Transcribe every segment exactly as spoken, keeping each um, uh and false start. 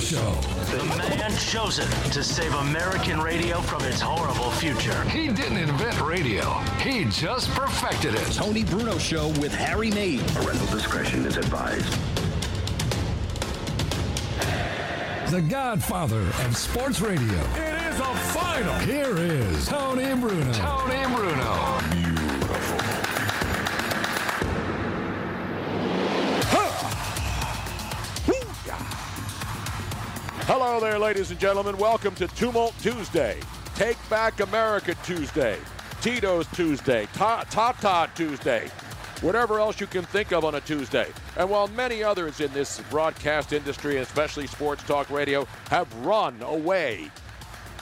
Show. The man chosen to save American radio from its horrible future. He didn't invent radio. He just perfected it. Tony Bruno Show with Harry Mays. Parental discretion is advised. The godfather of sports radio. It is a final. Here is Tony Bruno. Tony Bruno. Beautiful. Hello there, ladies and gentlemen. Welcome to Tumult Tuesday, Take Back America Tuesday, Tito's Tuesday, Ta-Ta Tuesday, whatever else you can think of on a Tuesday. And while many others in this broadcast industry, especially sports talk radio, have run away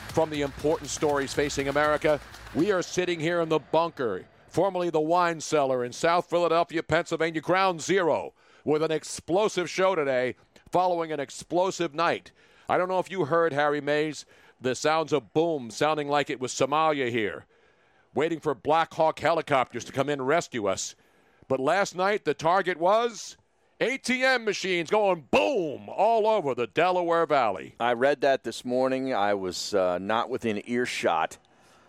from the important stories facing America, we are sitting here in the bunker, formerly the wine cellar in South Philadelphia, Pennsylvania, ground zero, with an explosive show today following an explosive night. I don't know if you heard, Harry Mays, the sounds of boom sounding like it was Somalia here, waiting for Black Hawk helicopters to come in and rescue us. But last night, the target was A T M machines going boom all over the Delaware Valley. I read that this morning. I was uh, not within earshot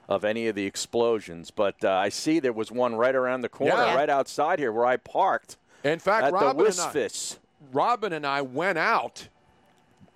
of any of the explosions, but uh, I see there was one right around the corner, yeah. right outside here where I parked. In fact, at Robin, the Wisfis. And I, Robin and I went out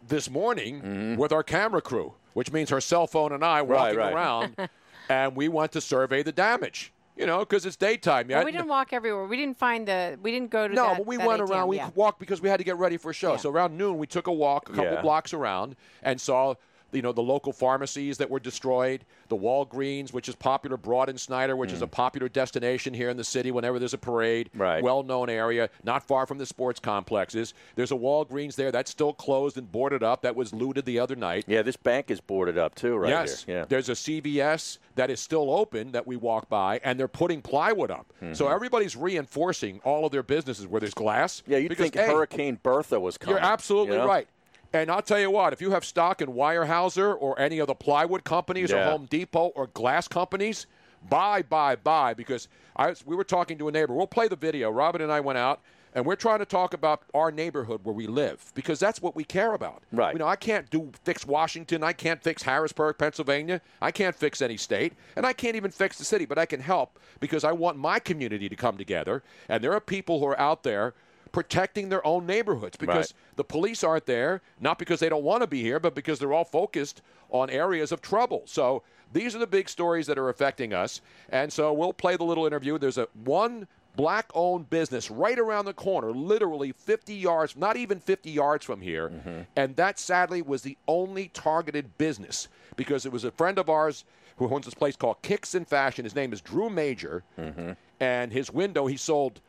this morning mm-hmm. with our camera crew, which means her cell phone and I walking right, right. around, and we went to survey the damage, you know, because it's daytime. Well, we didn't walk everywhere. We didn't find the – we didn't go to no, that No, but we went A T M, around. Yeah. We walked because we had to get ready for a show. Yeah. So around noon, we took a walk a couple yeah. blocks around and saw, you know, the local pharmacies that were destroyed, the Walgreens, which is popular, Broad and Snyder, which mm. is a popular destination here in the city whenever there's a parade, right. well-known area, not far from the sports complexes. There's a Walgreens there. That's still closed and boarded up. That was looted the other night. Yeah, this bank is boarded up, too, right yes. here. Yes. Yeah. There's a C V S that is still open that we walk by, and they're putting plywood up. Mm-hmm. So everybody's reinforcing all of their businesses where there's glass. Yeah, you'd because, think hey, Hurricane Bertha was coming. You're absolutely you know? right. And I'll tell you what, if you have stock in Weyerhaeuser or any of the plywood companies yeah. or Home Depot or glass companies, buy, buy, buy. Because I was, we were talking to a neighbor. We'll play the video. Robin and I went out, and we're trying to talk about our neighborhood where we live because that's what we care about. Right. You know, I can't do fix Washington. I can't fix Harrisburg, Pennsylvania. I can't fix any state. And I can't even fix the city. But I can help because I want my community to come together. And there are people who are out there protecting their own neighborhoods because right. the police aren't there, not because they don't want to be here, but because they're all focused on areas of trouble. So these are the big stories that are affecting us. And so we'll play the little interview. There's a one black-owned business right around the corner, literally fifty yards, not even fifty yards from here. Mm-hmm. And that, sadly, was the only targeted business because it was a friend of ours who owns this place called Kicks and Fashion. His name is Drew Major. Mm-hmm. And his window, he sold...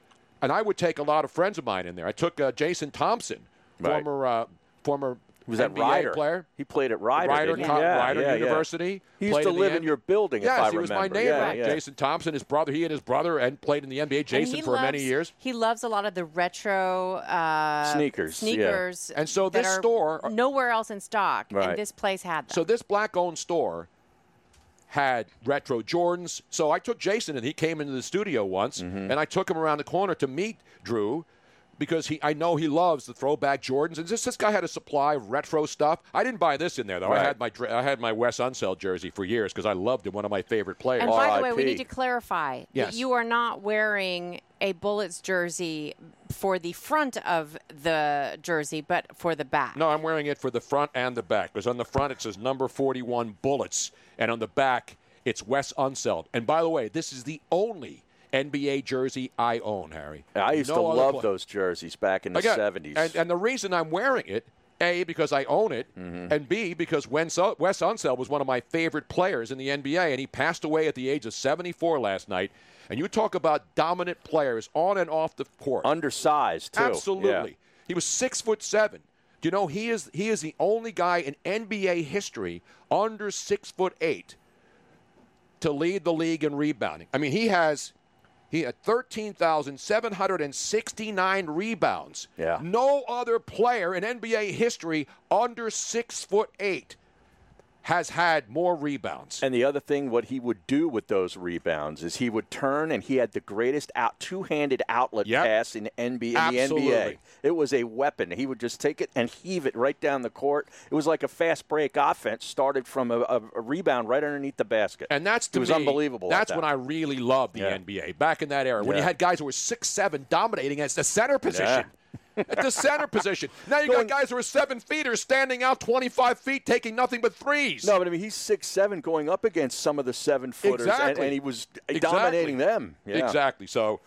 And I would take a lot of friends of mine in there. I took uh, Jason Thompson, right. former uh, former was that N B A Ryder? player. He played at Ryder. Ryder, didn't he? Co- yeah, Ryder yeah, University. Yeah. He used to live in, in your building, yes, if I remember. Yes, he was my neighbor. Yeah, yeah. Jason Thompson, his brother, he and his brother, and played in the N B A. Jason for loves, many years. He loves a lot of the retro uh, sneakers. Sneakers. Yeah. And so this store. Nowhere else in stock. Right. And this place had them. So this black-owned store had retro Jordans. So I took Jason, and he came into the studio once, mm-hmm. and I took him around the corner to meet Drew because he I know he loves the throwback Jordans. And this, this guy had a supply of retro stuff. I didn't buy this in there, though. Right. I had my I had my Wes Unseld jersey for years because I loved him, one of my favorite players. And by the way, we need to clarify yes. that you are not wearing a Bullets jersey for the front of the jersey, but for the back. No, I'm wearing it for the front and the back because on the front it says number forty-one Bullets, and on the back it's Wes Unseld. And by the way, this is the only N B A jersey I own, Harry. I used no to love play. those jerseys back in the Again, seventies. And, and the reason I'm wearing it, A, because I own it, mm-hmm. and B, because Wes Unseld was one of my favorite players in the N B A, and he passed away at the age of seventy-four last night. And you talk about dominant players on and off the court. Undersized, too. Absolutely. Yeah. He was six foot seven. Do you know he is he is the only guy in N B A history under six foot eight to lead the league in rebounding. I mean, he has he had thirteen thousand seven hundred sixty-nine rebounds. Yeah. No other player in N B A history under six foot eight. has had more rebounds. And the other thing, what he would do with those rebounds is he would turn, and he had the greatest out two-handed outlet yep. pass in, N B A, in Absolutely. the N B A. It was a weapon. He would just take it and heave it right down the court. It was like a fast break offense, started from a, a, a rebound right underneath the basket. And that's to it was me, unbelievable. That's that. when I really loved the yeah. N B A, back in that era, yeah. when you had guys who were six seven dominating as the center position. Yeah. At the center position. Now you Going, got guys who are seven feeters standing out twenty-five feet, taking nothing but threes. No, but I mean, he's six seven going up against some of the seven-footers, exactly. and, and he was exactly. dominating them. Yeah. Exactly. So,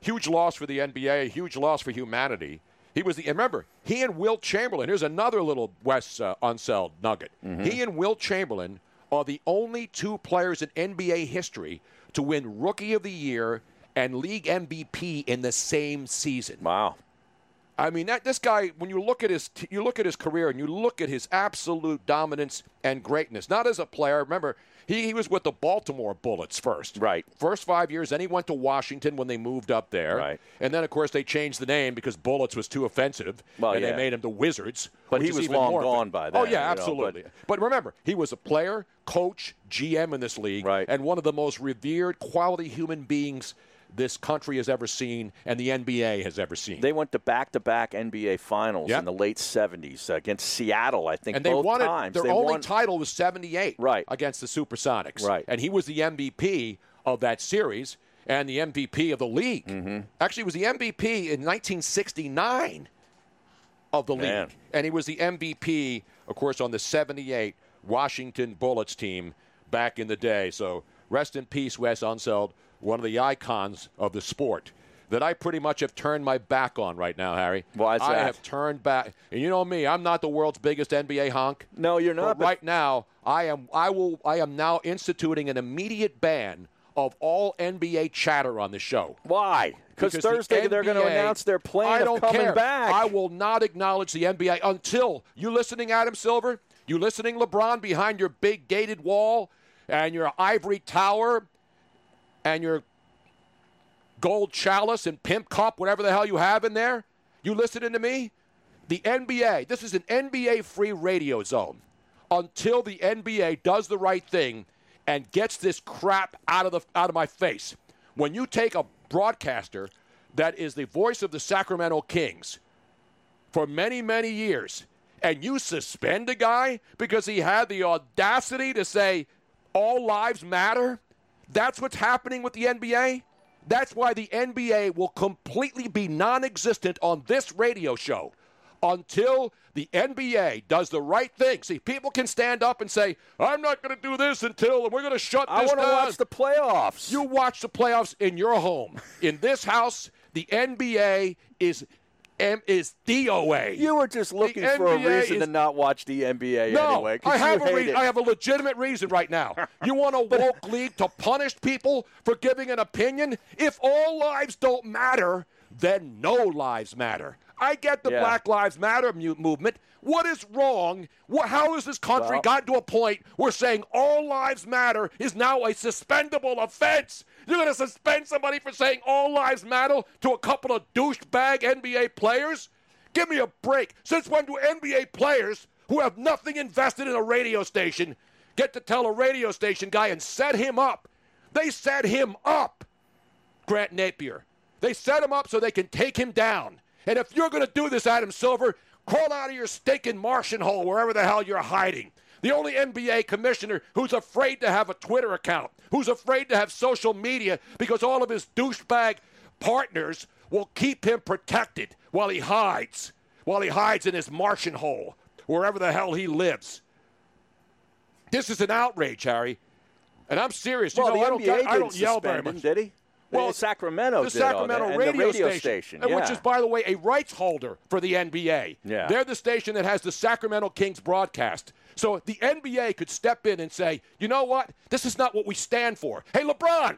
huge loss for the N B A, huge loss for humanity. He was the, and remember, he and Wilt Chamberlain, here's another little Wes uh, Unseld nugget. Mm-hmm. He and Wilt Chamberlain are the only two players in N B A history to win Rookie of the Year and League M V P in the same season. Wow. I mean, that, this guy, when you look at his you look at his career and you look at his absolute dominance and greatness, not as a player. Remember, he, he was with the Baltimore Bullets first. Right. First five years, then he went to Washington when they moved up there. Right. And then, of course, they changed the name because Bullets was too offensive, well, and yeah. they made him the Wizards. But he was long gone by then. Oh, yeah, absolutely. Know, but... but remember, he was a player, coach, G M in this league, right. and one of the most revered quality human beings this country has ever seen and the N B A has ever seen. They went to back-to-back N B A finals yep. in the late seventies against Seattle, I think, and both wanted, times. Their they only won... title was seventy-eight right. against the Supersonics. Right. And he was the M V P of that series and the M V P of the league. Mm-hmm. Actually, he was the M V P in nineteen sixty-nine of the Man. league. And he was the M V P, of course, on the seventy-eight Washington Bullets team back in the day. So rest in peace, Wes Unseld, one of the icons of the sport that I pretty much have turned my back on right now, Harry. Why is that? I have turned back. And you know me, I'm not the world's biggest N B A honk. No, you're not. But but right now, I am, I will, I am now instituting an immediate ban of all N B A chatter on the show. Why? Because Thursday the N B A, they're going to announce their plan of coming care. back. I will not acknowledge the N B A until you listening, Adam Silver, you listening, LeBron, behind your big gated wall and your ivory tower and your gold chalice and pimp cup, whatever the hell you have in there, you listening to me? The N B A, this is an N B A-free radio zone until the N B A does the right thing and gets this crap out of the out of my face. When you take a broadcaster that is the voice of the Sacramento Kings for many, many years, and you suspend a guy because he had the audacity to say, all lives matter? That's what's happening with the N B A? That's why the N B A will completely be non-existent on this radio show until the N B A does the right thing. See, people can stand up and say, I'm not going to do this until we're going to shut this down. I want to watch the playoffs. You watch the playoffs in your home. In this house, the N B A is... M is D O A. You were just looking for a reason is... to not watch the N B A no, anyway. I have, a re- I have a legitimate reason right now. You want a woke league to punish people for giving an opinion? If all lives don't matter, then no lives matter. I get the yeah. Black Lives Matter mu- movement. What is wrong? What, how has this country well, gotten to a point where saying all lives matter is now a suspendable offense? You're going to suspend somebody for saying all lives matter to a couple of douchebag N B A players? Give me a break. Since when do N B A players who have nothing invested in a radio station get to tell a radio station guy and set him up? They set him up, Grant Napear. They set him up so they can take him down. And if you're going to do this, Adam Silver, crawl out of your stinking Martian hole wherever the hell you're hiding. The only N B A commissioner who's afraid to have a Twitter account, who's afraid to have social media because all of his douchebag partners will keep him protected while he hides, while he hides in his Martian hole, wherever the hell he lives. This is an outrage, Harry. And I'm serious. Well, you know, the I N B A don't, I don't yell very much. Did he? Well, Sacramento the did Sacramento all that, radio, the radio station, station yeah. which is, by the way, a rights holder for the N B A. Yeah. They're the station that has the Sacramento Kings broadcast. So the N B A could step in and say, you know what? This is not what we stand for. Hey, LeBron,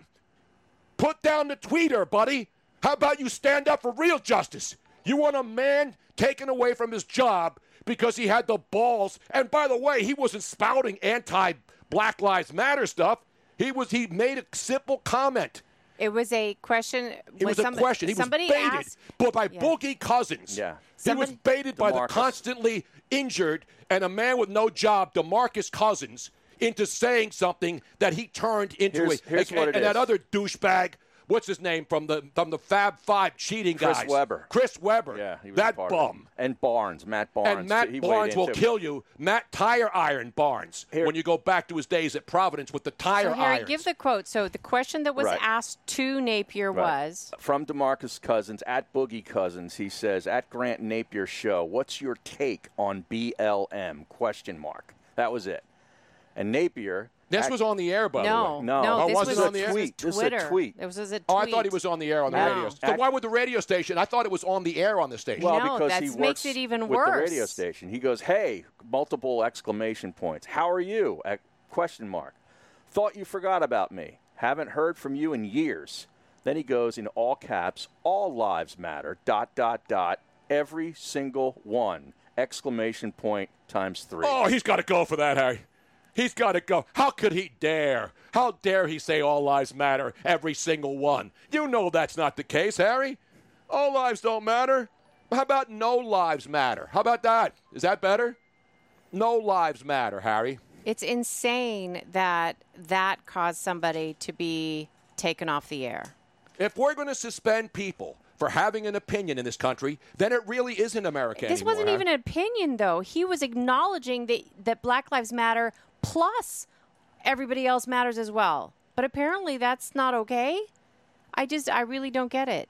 put down the tweeter, buddy. How about you stand up for real justice? You want a man taken away from his job because he had the balls. And by the way, he wasn't spouting anti-Black Lives Matter stuff. He was. He made a simple comment. It was a question. It was, was a somebody, question. He was baited asked, but by yeah. Boogie Cousins. Yeah. Somebody, he was baited DeMarcus. by the constantly injured and a man with no job, DeMarcus Cousins, into saying something that he turned into here's, a here's and, what it and is. that other douchebag. What's his name from the from the Fab Five cheating Chris guys? Chris Webber. Chris Webber. Yeah, he was that bum. And Barnes, Matt Barnes. And Matt he Barnes will kill you. Matt Tire Iron Barnes. Here. When you go back to his days at Providence with the tire so iron. Give the quote. So the question that was right. asked to Napear right. was from DeMarcus Cousins at Boogie Cousins. He says at Grant Napear show, "What's your take on B L M?" Question mark. That was it. And Napear. This was on the air, by no, the way. No, no, oh, this was, was on the tweet. This was a tweet. It was a tweet. Oh, I thought he was on the air on the no. radio. So why would the radio station? I thought it was on the air on the station. Well, no, because he works makes it even with worse. the radio station. He goes, "Hey!" Multiple exclamation points. "How are you?" At question mark. "Thought you forgot about me. Haven't heard from you in years." Then he goes in all caps, "All lives matter. Dot dot dot. Every single one." Exclamation point times three. Oh, he's got to go for that, Harry. He's got to go. How could he dare? How dare he say all lives matter, every single one? You know that's not the case, Harry. All lives don't matter. How about no lives matter? How about that? Is that better? No lives matter, Harry. It's insane that that caused somebody to be taken off the air. If we're going to suspend people for having an opinion in this country, then it really isn't America This anymore, wasn't huh? even an opinion, though. He was acknowledging that, that Black Lives Matter plus everybody else matters as well. But apparently that's not okay. I just, I really don't get it.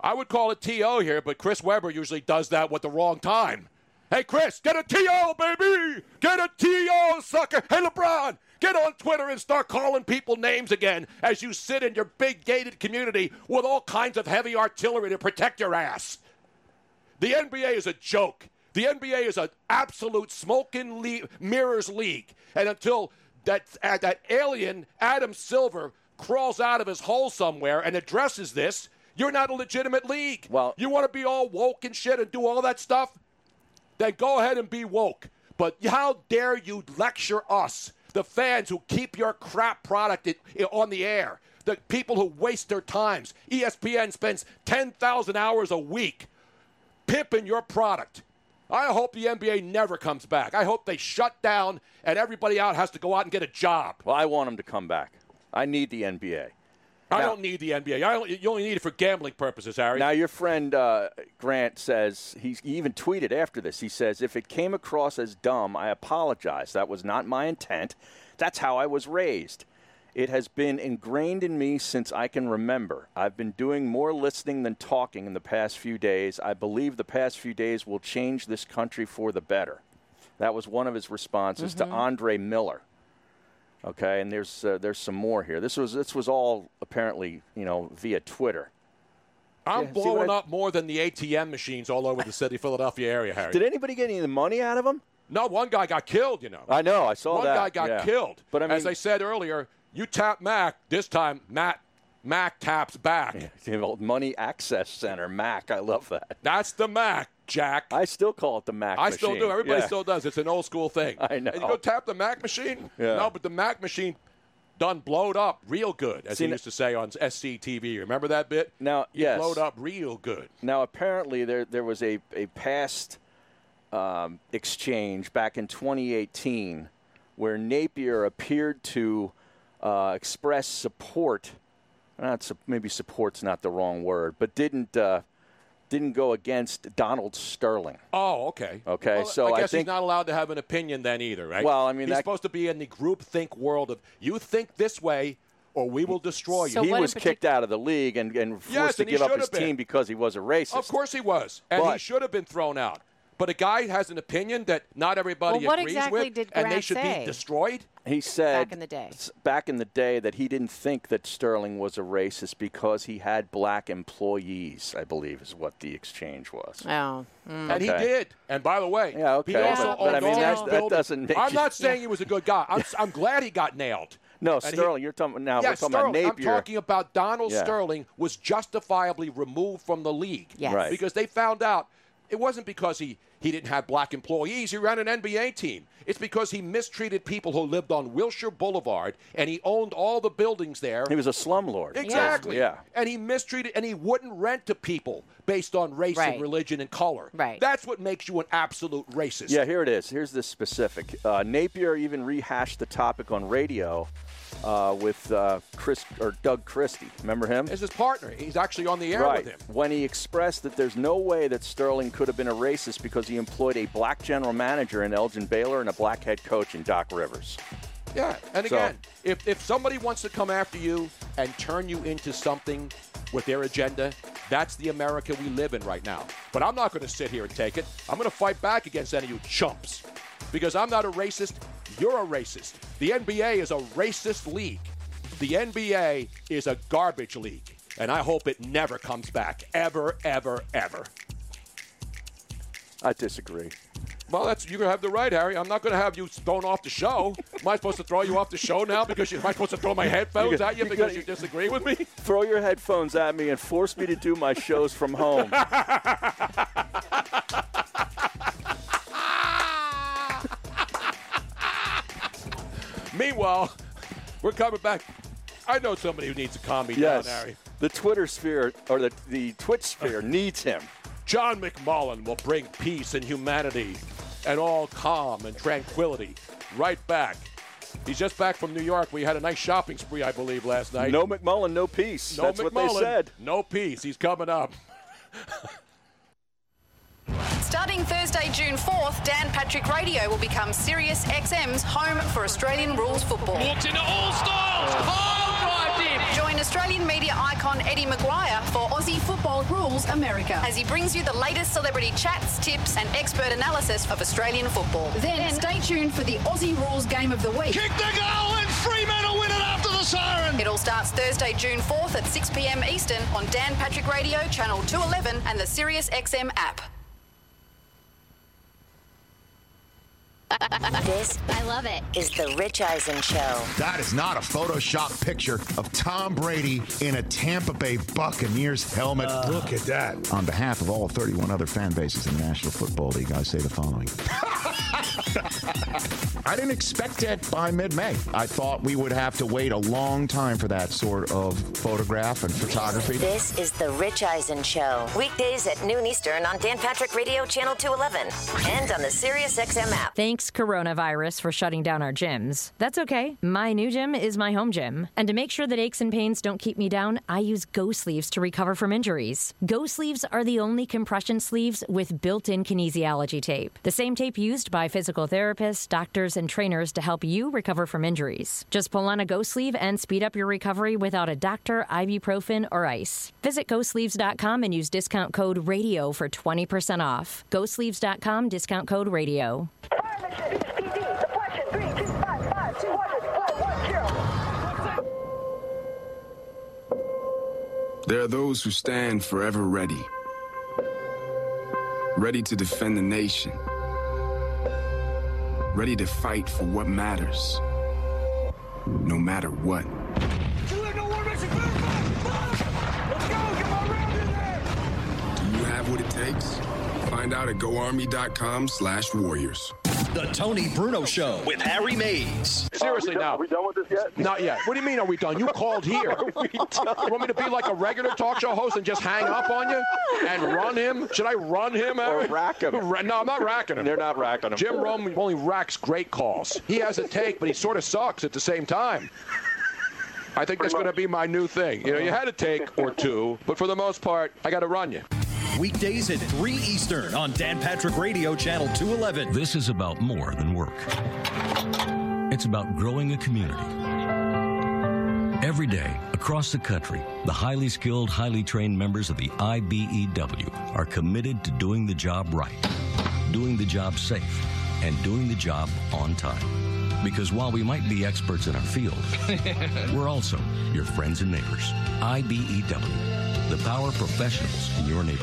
I would call it T O here, but Chris Webber usually does that with the wrong time. Hey, Chris, get a T O, baby! Get a T O, sucker! Hey, LeBron, get on Twitter and start calling people names again as you sit in your big gated community with all kinds of heavy artillery to protect your ass. The N B A is a joke. The N B A is an absolute smoke-and le- mirrors league. And until that, uh, that alien Adam Silver crawls out of his hole somewhere and addresses this, you're not a legitimate league. Well, you want to be all woke and shit and do all that stuff? Then go ahead and be woke. But how dare you lecture us, the fans who keep your crap product in, in, on the air, the people who waste their times. E S P N spends ten thousand hours a week pimping your product. I hope the N B A never comes back. I hope they shut down and everybody out has to go out and get a job. Well, I want them to come back. I need the N B A. I now, don't need the N B A. I only, you only need it for gambling purposes, Harry. Now, your friend uh, Grant says, he's, he even tweeted after this, he says, "If it came across as dumb, I apologize. That was not my intent. That's how I was raised. It has been ingrained in me since I can remember. I've been doing more listening than talking in the past few days. I believe the past few days will change this country for the better." That was one of his responses mm-hmm. to Andre Miller. Okay, and there's uh, there's some more here. This was this was all apparently, you know, via Twitter. I'm yeah, blowing up I... more than the A T M machines all over the city Philadelphia area, Harry. Did anybody get any of the money out of them? No, one guy got killed, you know. I know, I saw one that. One guy got yeah. killed. But I mean, as I said earlier, you tap Mac, this time Matt Mac taps back. Yeah, Money Access Center, Mac, I love that. That's the Mac. Jack. I still call it the Mac I machine. I still do. Everybody yeah. still does. It's an old school thing. I know. And you go tap the Mac machine? Yeah. No, but the Mac machine done blowed up real good, as See, he used to say on S C T V. Remember that bit? Now, yes. It blowed up real good. Now, apparently, there there was a, a past um, exchange back in twenty eighteen where Napear appeared to uh, express support. Not, maybe support's not the wrong word, but didn't... Uh, didn't go against Donald Sterling. Oh, okay. Okay, well, so I guess I think, he's not allowed to have an opinion then either, right? Well, I mean, he's that, supposed to be in the groupthink world of you think this way or we will destroy you. So he was kicked out of the league and, and forced yes, to and give up his been. team because he was a racist. Of course he was, and but, he should have been thrown out. But a guy has an opinion that not everybody well, agrees exactly with, and they should say? be destroyed? He said back in the day. back in the day that he didn't think that Sterling was a racist because he had black employees, I believe is what the exchange was. Oh. Mm. And okay. he did. And by the way, yeah, okay. he also but, but I mean, that, that doesn't make I'm you, not saying yeah. he was a good guy. I'm, I'm glad he got nailed. No, and Sterling, he, you're talking, now yeah, we're talking Sterling, about Napear. I'm talking about Donald yeah. Sterling was justifiably removed from the league yes. right. because they found out. It wasn't because he, He didn't have black employees. He ran an N B A team. It's because he mistreated people who lived on Wilshire Boulevard, and he owned all the buildings there. He was a slumlord. Exactly. Yeah. And he mistreated, and he wouldn't rent to people based on race right. and religion and color. Right. That's what makes you an absolute racist. Yeah, here it is. Here's the specific. Uh, Napier even rehashed the topic on radio uh, with uh, Chris or Doug Christie. Remember him? As his partner. He's actually on the air right. with him. When he expressed that there's no way that Sterling could have been a racist because he He employed a black general manager in Elgin Baylor and a black head coach in Doc Rivers. Yeah, and again, so, if, if somebody wants to come after you and turn you into something with their agenda, that's the America we live in right now. But I'm not going to sit here and take it. I'm going to fight back against any of you chumps because I'm not a racist. You're a racist. The N B A is a racist league. The N B A is a garbage league, and I hope it never comes back, ever, ever, ever. I disagree. Well, that's, you're going to have the right, Harry. I'm not going to have you thrown off the show. Am I supposed to throw you off the show now? Because you, am I supposed to throw my headphones you got, at you, you because got, you disagree with me? Throw your headphones at me and force me to do my shows from home. Meanwhile, we're coming back. I know somebody who needs to calm me yes. down, Harry. The Twitter sphere, or the, the Twitch sphere, needs him. John McMullen will bring peace and humanity and all calm and tranquility right back. He's just back from New York. We had a nice shopping spree, I believe, last night. No McMullen, no peace. No That's McMullen, what they said. No peace. He's coming up. Starting Thursday, June fourth, Dan Patrick Radio will become Sirius X M's home for Australian rules football. Walked into all stalls. Oh, drive deep. Join Australian media icon Eddie McGuire for Aussie Football Rules America as he brings you the latest celebrity chats, tips and expert analysis of Australian football. Then, then stay tuned for the Aussie Rules Game of the Week. Kick the goal and Fremantle will win it after the siren. It all starts Thursday, June fourth at six p m Eastern on Dan Patrick Radio, Channel two eleven and the Sirius X M app. This, I love it, is the Rich Eisen Show. That is not a Photoshop picture of Tom Brady in a Tampa Bay Buccaneers helmet. Uh, Look at that. On behalf of all thirty-one other fan bases in the National Football League, I say the following. I didn't expect it by mid-May. I thought we would have to wait a long time for that sort of photograph and photography. This is the Rich Eisen Show. Weekdays at noon Eastern on Dan Patrick Radio, Channel two eleven. And on the Sirius X M app. Thanks. Thanks, coronavirus, for shutting down our gyms. That's okay. My new gym is my home gym. And to make sure that aches and pains don't keep me down, I use Go Sleeves to recover from injuries. Go Sleeves are the only compression sleeves with built-in kinesiology tape. The same tape used by physical therapists, doctors, and trainers to help you recover from injuries. Just pull on a Go Sleeve and speed up your recovery without a doctor, ibuprofen, or ice. Visit Go Sleeves dot com and use discount code RADIO for twenty percent off. Go Sleeves dot com, discount code RADIO. H P D, suppression, three two five five two zero zero four one zero. There are those who stand forever ready, ready to defend the nation, ready to fight for what matters, no matter what. You have no war mission, clear back! Let's go, get my round in there! Do you have what it takes? Find out at go army dot com slash warriors. The Tony Bruno Show with Harry Mays. Seriously, now. Are we done with this yet? Not yet. What do you mean, are we done? You called here. Are we done? You want me to be like a regular talk show host and just hang up on you and run him? Should I run him, Harry? Or rack him. No, I'm not racking him. They're not racking him. Jim Rome only racks great calls. He has a take, but he sort of sucks at the same time. I think Pretty that's going to be my new thing. You know, you had a take or two, but for the most part, I got to run you. Weekdays at three Eastern on Dan Patrick Radio, Channel two eleven. This is about more than work. It's about growing a community. Every day, across the country, the highly skilled, highly trained members of the I B E W are committed to doing the job right, doing the job safe, and doing the job on time. Because while we might be experts in our field, we're also your friends and neighbors. I B E W. The power professionals in your neighborhood.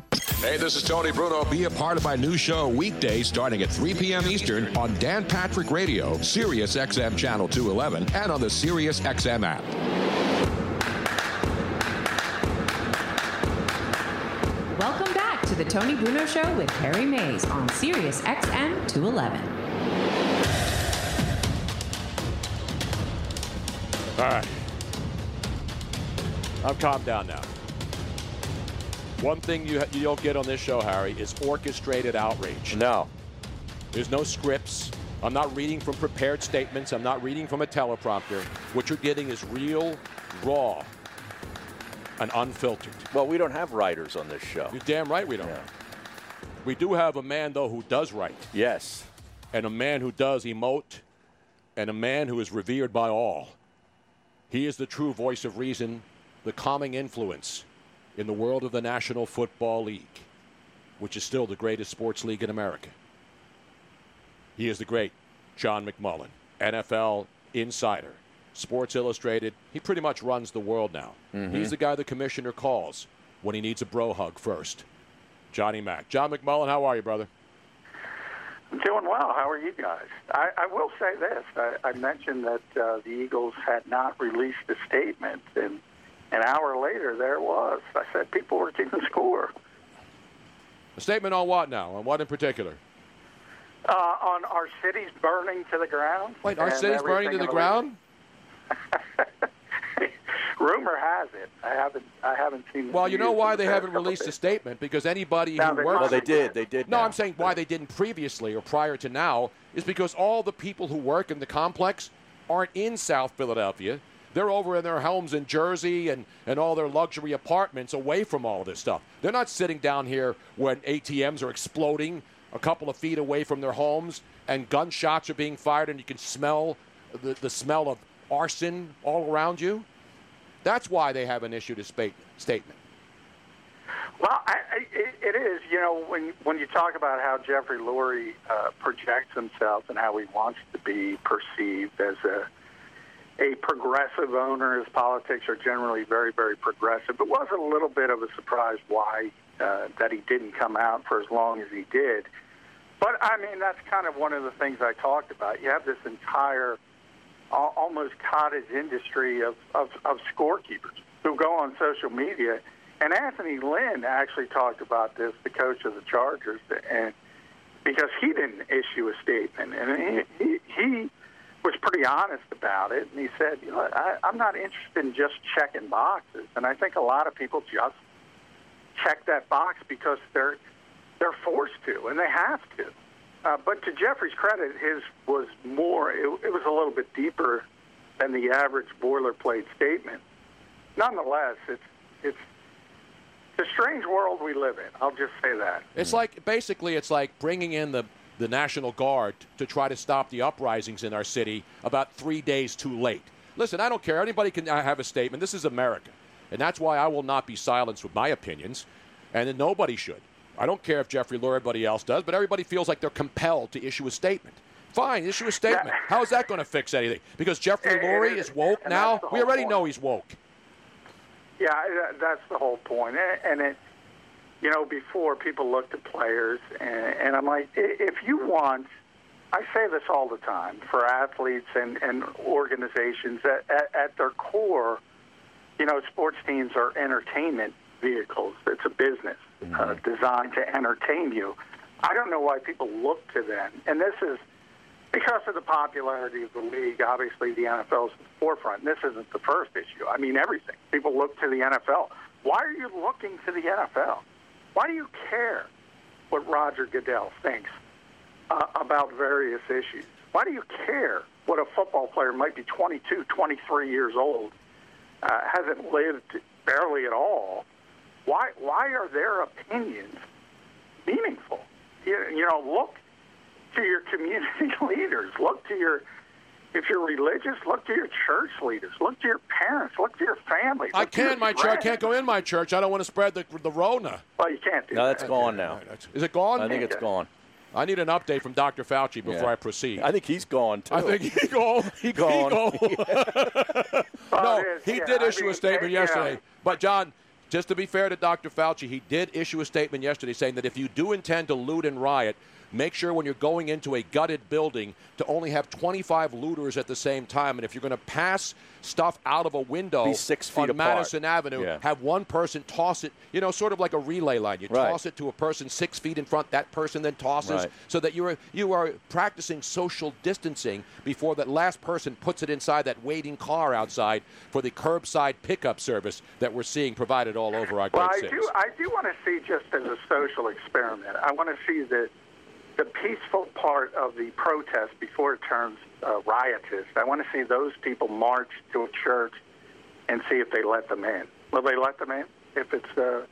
Hey, this is Tony Bruno. Be a part of my new show weekdays starting at three p.m. Eastern on Dan Patrick Radio, Sirius X M Channel two eleven, and on the Sirius X M app. Welcome back to the Tony Bruno Show with Harry Mays on Sirius X M two eleven. All right. I've calmed down now. One thing you, you don't get on this show, Harry, is orchestrated outrage. No. There's no scripts. I'm not reading from prepared statements. I'm not reading from a teleprompter. What you're getting is real, raw, and unfiltered. Well, we don't have writers on this show. You're damn right we don't. Yeah. We do have a man, though, who does write. Yes. And a man who does emote, and a man who is revered by all. He is the true voice of reason, the calming influence in the world of the National Football League, which is still the greatest sports league in America. He is the great John McMullen, N F L insider, Sports Illustrated. He pretty much runs the world now. Mm-hmm. He's the guy the commissioner calls when he needs a bro hug first. Johnny Mac. John McMullen, how are you, brother? I'm doing well. How are you guys? I, I will say this. I, I mentioned that uh, the Eagles had not released a statement, and an hour later, there it was. I said, people were keeping score. A statement on what now? On what in particular? Uh, on our cities burning to the ground. Wait, our cities burning to the ground? Rumor has it. I haven't. I haven't seen. Well, you know why they haven't released a statement? Because anybody who works. Well, they did. They did. No, I'm saying why they didn't previously or prior to now is because all the people who work in the complex aren't in South Philadelphia. They're over in their homes in Jersey and, and all their luxury apartments away from all this stuff. They're not sitting down here when A T Ms are exploding a couple of feet away from their homes and gunshots are being fired and you can smell the, the smell of arson all around you. That's why they haven't issued a statement. Well, I, I, it is. You know, when when you talk about how Jeffrey Lurie uh, projects himself and how he wants to be perceived as a a progressive owner, his politics are generally very, very progressive. It was a little bit of a surprise why uh, that he didn't come out for as long as he did. But, I mean, that's kind of one of the things I talked about. You have this entire almost cottage industry of, of, of scorekeepers who go on social media. And Anthony Lynn actually talked about this, the coach of the Chargers, and because he didn't issue a statement. And he, he, he was pretty honest about it. And he said, you know, I, I'm not interested in just checking boxes. And I think a lot of people just check that box because they're, they're forced to and they have to. Uh, but to Jeffrey's credit, his was more, it, it was a little bit deeper than the average boilerplate statement. Nonetheless, it's it's the strange world we live in. I'll just say that. It's like, basically, it's like bringing in the, the National Guard to try to stop the uprisings in our city about three days too late. Listen, I don't care. Anybody can have a statement. This is America. And that's why I will not be silenced with my opinions. And then nobody should. I don't care if Jeffrey Lurie or everybody else does, but everybody feels like they're compelled to issue a statement. Fine, issue a statement. Yeah. How is that going to fix anything? Because Jeffrey it, Lurie it is, is woke now? We already point. know he's woke. Yeah, that's the whole point. And, it, you know, before people looked at players, and, and I'm like, if you want, I say this all the time for athletes and, and organizations, that at, at their core, you know, sports teams are entertainment vehicles. It's a business. Uh, designed to entertain you. I don't know why people look to them. And this is because of the popularity of the league. Obviously, the N F L is at the forefront. This isn't the first issue. I mean, everything. People look to the N F L. Why are you looking to the N F L? Why do you care what Roger Goodell thinks uh, about various issues? Why do you care what a football player might be twenty-two, twenty-three years old, uh, hasn't lived barely at all, Why why are their opinions meaningful? You, you know, look to your community leaders. Look to your, if you're religious, look to your church leaders. Look to your parents. Look to your family. I can my church. I can't go in my church. I don't want to spread the the Rona. Well, you can't do that. No, that's gone now. Is it gone? I think it's gone. I need an update from Doctor Fauci before yeah. I proceed. I think he's gone, too. I think he's gone. He's gone. He gone. No, he yeah, did I issue mean, a statement yeah. yesterday. But, John, just to be fair to Doctor Fauci, he did issue a statement yesterday saying that if you do intend to loot and riot, make sure when you're going into a gutted building to only have twenty-five looters at the same time. And if you're going to pass stuff out of a window six feet on apart. Madison Avenue, yeah. have one person toss it, you know, sort of like a relay line. You right. toss it to a person six feet in front. That person then tosses right. so that you are, you are practicing social distancing before that last person puts it inside that waiting car outside for the curbside pickup service that we're seeing provided all over our well, great I do, I do want to see, just as a social experiment, I want to see that the peaceful part of the protest before it turns uh, riotous. I want to see those people march to a church and see if they let them in. Will they let them in if it's uh,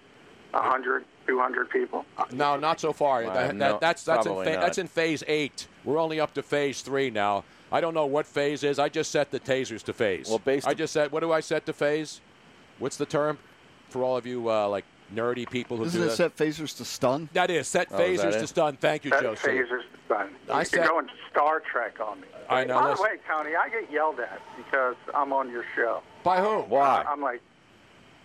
one hundred, two hundred people? Uh, no, not so far. Uh, that, no, that, that's, that's, in fa- that's in phase eight. We're only up to phase three now. I don't know what phase is. I just set the tasers to phase. Well, based I just said, what do I set to phase? What's the term for all of you, uh, like, nerdy people who Isn't do it that. set phasers to stun? That is. Set oh, phasers is to stun. Thank you, set Joe. Set phasers to stun. I You're going Star Trek on me. I know. By the way, Tony, I get yelled at because I'm on your show. By who? Why? I'm like,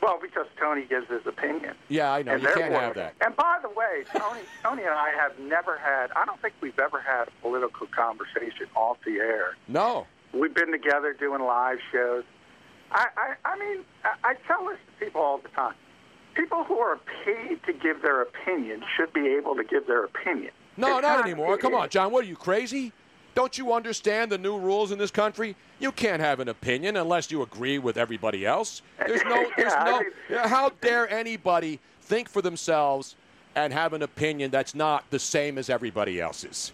well, because Tony gives his opinion. Yeah, I know. And you can't worried. have that. And by the way, Tony, Tony and I have never had, I don't think we've ever had a political conversation off the air. No. We've been together doing live shows. I, I, I mean, I, I tell this to people all the time. People who are paid to give their opinion should be able to give their opinion. No, it's not anymore. Come on, John. What, are you crazy? Don't you understand the new rules in this country? You can't have an opinion unless you agree with everybody else. There's no, yeah, there's no. I mean, how dare anybody think for themselves and have an opinion that's not the same as everybody else's?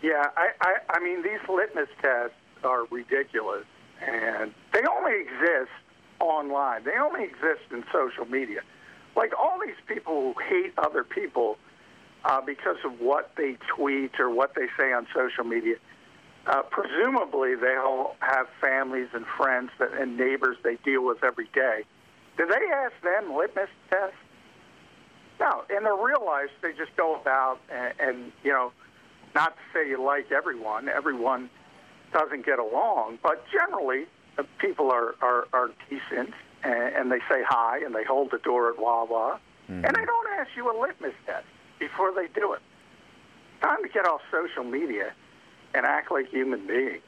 Yeah, I, I, I mean, these litmus tests are ridiculous, and they only exist online. They only exist in social media. Like all these people who hate other people uh, because of what they tweet or what they say on social media, uh, presumably they all have families and friends that, and neighbors they deal with every day. Do they ask them litmus tests? No. In their real life, they just go about and, and, you know, not to say you like everyone. Everyone doesn't get along, but generally people are, are, are decent, and, and they say hi, and they hold the door at Wawa, mm-hmm. and they don't ask you a litmus test before they do it. It's time to get off social media and act like human beings.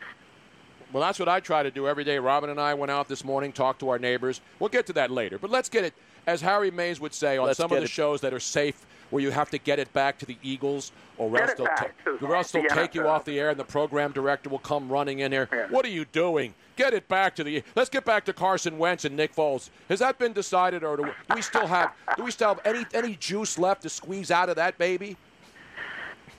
Well, that's what I try to do every day. Robin and I went out this morning, talked to our neighbors. We'll get to that later, but let's get it, as Harry Mays would say, on let's some of the it. shows that are safe, where you have to get it back to the Eagles, or else they'll, ta- or else they'll the take you off the air, and the program director will come running in here. Yeah. What are you doing? Get it back to the. Let's get back to Carson Wentz and Nick Foles. Has that been decided, or do we, do we still have? Do we still have any any juice left to squeeze out of that baby?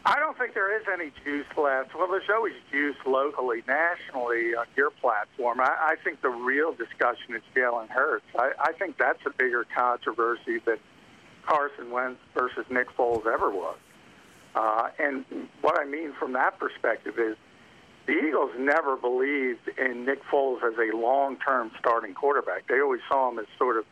I don't think there is any juice left. Well, there's always juice locally, nationally on your platform. I, I think the real discussion is Jalen Hurts. I, I think that's a bigger controversy than Carson Wentz versus Nick Foles ever was. Uh, and what I mean from that perspective is the Eagles never believed in Nick Foles as a long-term starting quarterback. They always saw him as sort of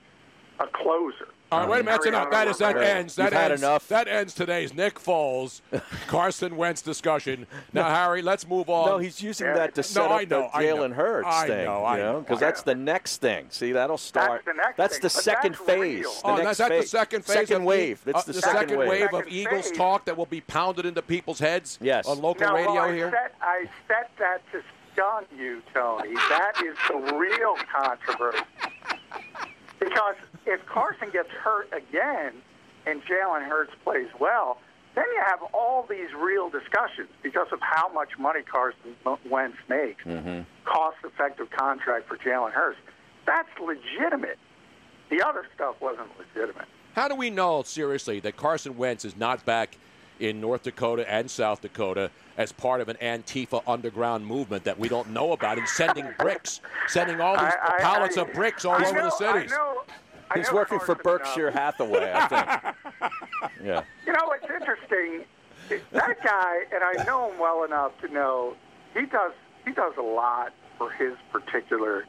a closer. All right, wait a minute. That's enough. That, is, that ends. That ends. That ends today's Nick Foles, Carson Wentz discussion. Now, Harry, let's move on. No, he's using yeah. that to set no, up know, the Jalen Hurts I thing. I know, I you know. Because that's the next thing. See, that'll start. That's the, next that's the second that's phase. The oh, next that's phase. the second phase. Second wave. That's the, uh, the second, second wave of Eagles phase. talk that will be pounded into people's heads yes. on local now, radio well, I here. Set, I set that to stun you, Tony. That is the real controversy. Because if Carson gets hurt again and Jalen Hurts plays well, then you have all these real discussions because of how much money Carson Wentz makes, mm-hmm. cost-effective contract for Jalen Hurts. That's legitimate. The other stuff wasn't legitimate. How do we know, seriously, that Carson Wentz is not back in North Dakota and South Dakota as part of an Antifa underground movement that we don't know about and sending bricks, sending all these I, I, pallets I, of bricks all I over know, the cities? I know. He's working for Berkshire enough. Hathaway, I think. Yeah. You know, it's interesting. That guy, and I know him well enough to know, he does he does a lot for his particular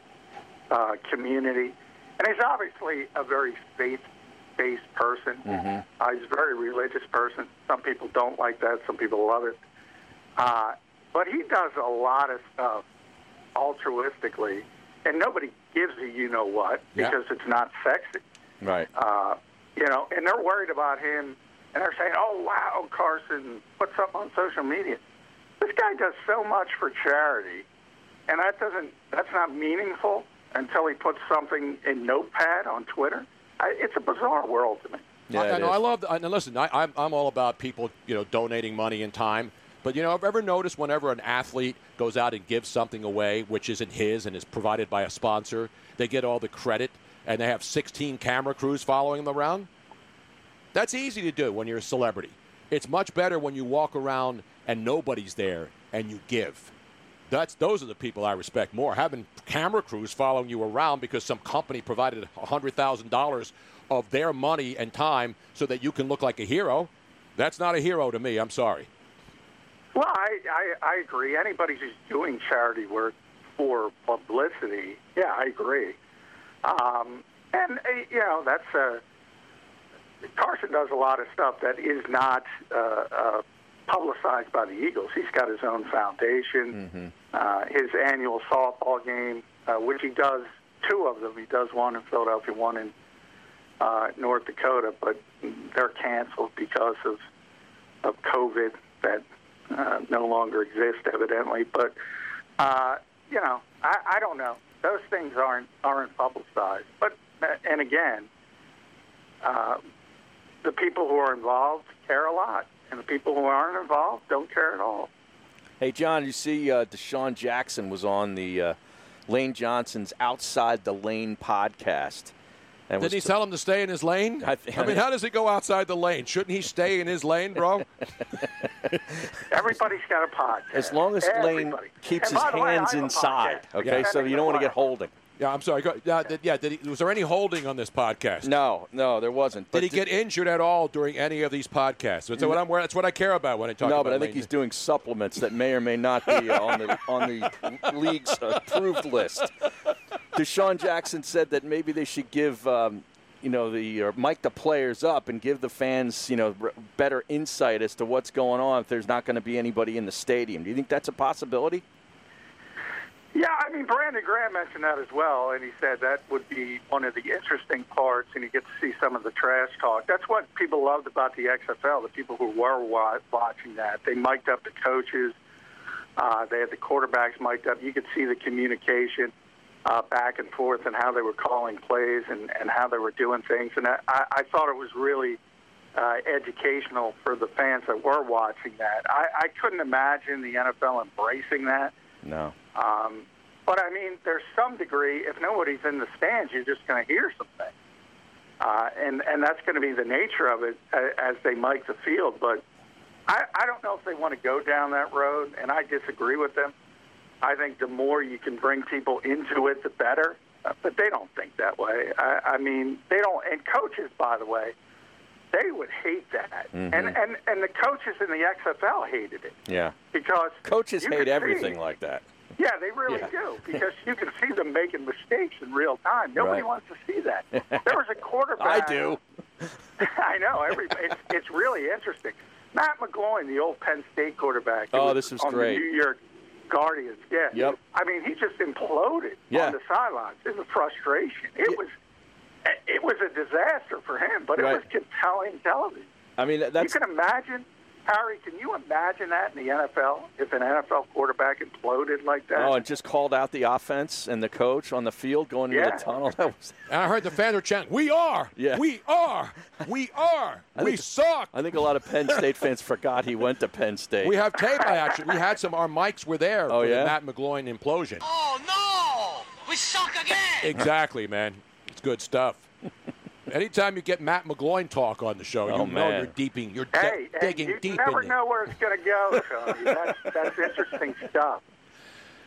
uh, community. And he's obviously a very faith-based person. Mm-hmm. Uh, he's a very religious person. Some people don't like that. Some people love it. Uh, but he does a lot of stuff altruistically, and nobody gives a you-know-what because yeah. it's not sexy. Right. Uh, you know, and they're worried about him, and they're saying, oh, wow, Carson, what's up on social media? This guy does so much for charity, and that doesn't, that's not meaningful until he puts something in Notepad on Twitter. I, it's a bizarre world to me. Yeah, I, I, know, I love, I, now listen, I, I'm, I'm all about people, you know, donating money and time. But, you know, I've ever noticed whenever an athlete goes out and gives something away, which isn't his and is provided by a sponsor, they get all the credit, and they have sixteen camera crews following them around. That's easy to do when you're a celebrity. It's much better when you walk around and nobody's there and you give. That's, those are the people I respect more, having camera crews following you around because some company provided one hundred thousand dollars of their money and time so that you can look like a hero. That's not a hero to me. I'm sorry. Well, I, I, I agree. Anybody who's doing charity work for publicity, yeah, I agree. Um, and, uh, you know, that's uh, Carson does a lot of stuff that is not uh, uh, publicized by the Eagles. He's got his own foundation, mm-hmm. uh, his annual softball game, uh, which he does two of them. He does one in Philadelphia, one in uh, North Dakota, but they're canceled because of, of COVID that – Uh, no longer exist, evidently. But, uh, you know, I, I don't know. Those things aren't aren't publicized. But, and again, uh, the people who are involved care a lot, and the people who aren't involved don't care at all. Hey, John, you see uh, Deshaun Jackson was on the uh, Lane Johnson's Outside the Lane podcast. Didn't he th- tell him to stay in his lane? I, th- I mean, how does he go outside the lane? Shouldn't he stay in his lane, bro? Everybody's got a podcast. As long as Everybody. Lane keeps his hands way, inside, okay? Yeah. So you don't want to get holding. Yeah, I'm sorry. Go, uh, did, yeah, did he, was there any holding on this podcast? No, no, there wasn't. But did he did, get injured at all during any of these podcasts? That's, no, what, I'm, that's what I care about when I talk no, about No, but I Lane. think he's doing supplements that may or may not be uh, on the on the league's approved list. Deshaun Jackson said that maybe they should give, um, you know, the or mic the players up and give the fans, you know, r- better insight as to what's going on if there's not going to be anybody in the stadium. Do you think that's a possibility? Yeah, I mean, Brandon Graham mentioned that as well, and he said that would be one of the interesting parts, and you get to see some of the trash talk. That's what people loved about the X F L, the people who were watching that. They mic'd up the coaches. Uh, they had the quarterbacks mic'd up. You could see the communication. Uh, back and forth and how they were calling plays and, and how they were doing things. And I, I thought it was really uh, educational for the fans that were watching that. I, I couldn't imagine the N F L embracing that. No. Um, but, I mean, there's some degree, if nobody's in the stands, you're just going to hear something. Uh, and, and that's going to be the nature of it as they mic the field. But I, I don't know if they want to go down that road, and I disagree with them. I think the more you can bring people into it, the better. Uh, but they don't think that way. I, I mean, they don't. And coaches, by the way, they would hate that. Mm-hmm. And, and and the coaches in the X F L hated it. Yeah. Because coaches hate everything see, like that. Yeah, they really yeah. do. Because you can see them making mistakes in real time. Nobody right. wants to see that. There was a quarterback. I do. I know. Every, it's, it's really interesting. Matt McGloin, the old Penn State quarterback. Oh, was this was on great. The New York Guardians, yeah. Yep. I mean, he just imploded yeah. on the sidelines in the frustration. It yeah. was it was a disaster for him, but right. it was compelling television. I mean, that's... You can imagine, Harry, can you imagine that in the N F L, if an N F L quarterback imploded like that? Oh, and just called out the offense and the coach on the field going yeah. into the tunnel. That was... And I heard the fans were chanting, we are, yeah. we are, we are, I we think, suck. I think a lot of Penn State fans forgot he went to Penn State. We have tape, I actually. We had some, our mics were there oh, for yeah? the Matt McGloin implosion. Oh, no, we suck again. Exactly, man. It's good stuff. Anytime you get Matt McGloin talk on the show, oh, you man. know you're deeping, you're hey, de- digging you deep. You never in know it. where it's going to go, Tony. That's, that's interesting stuff.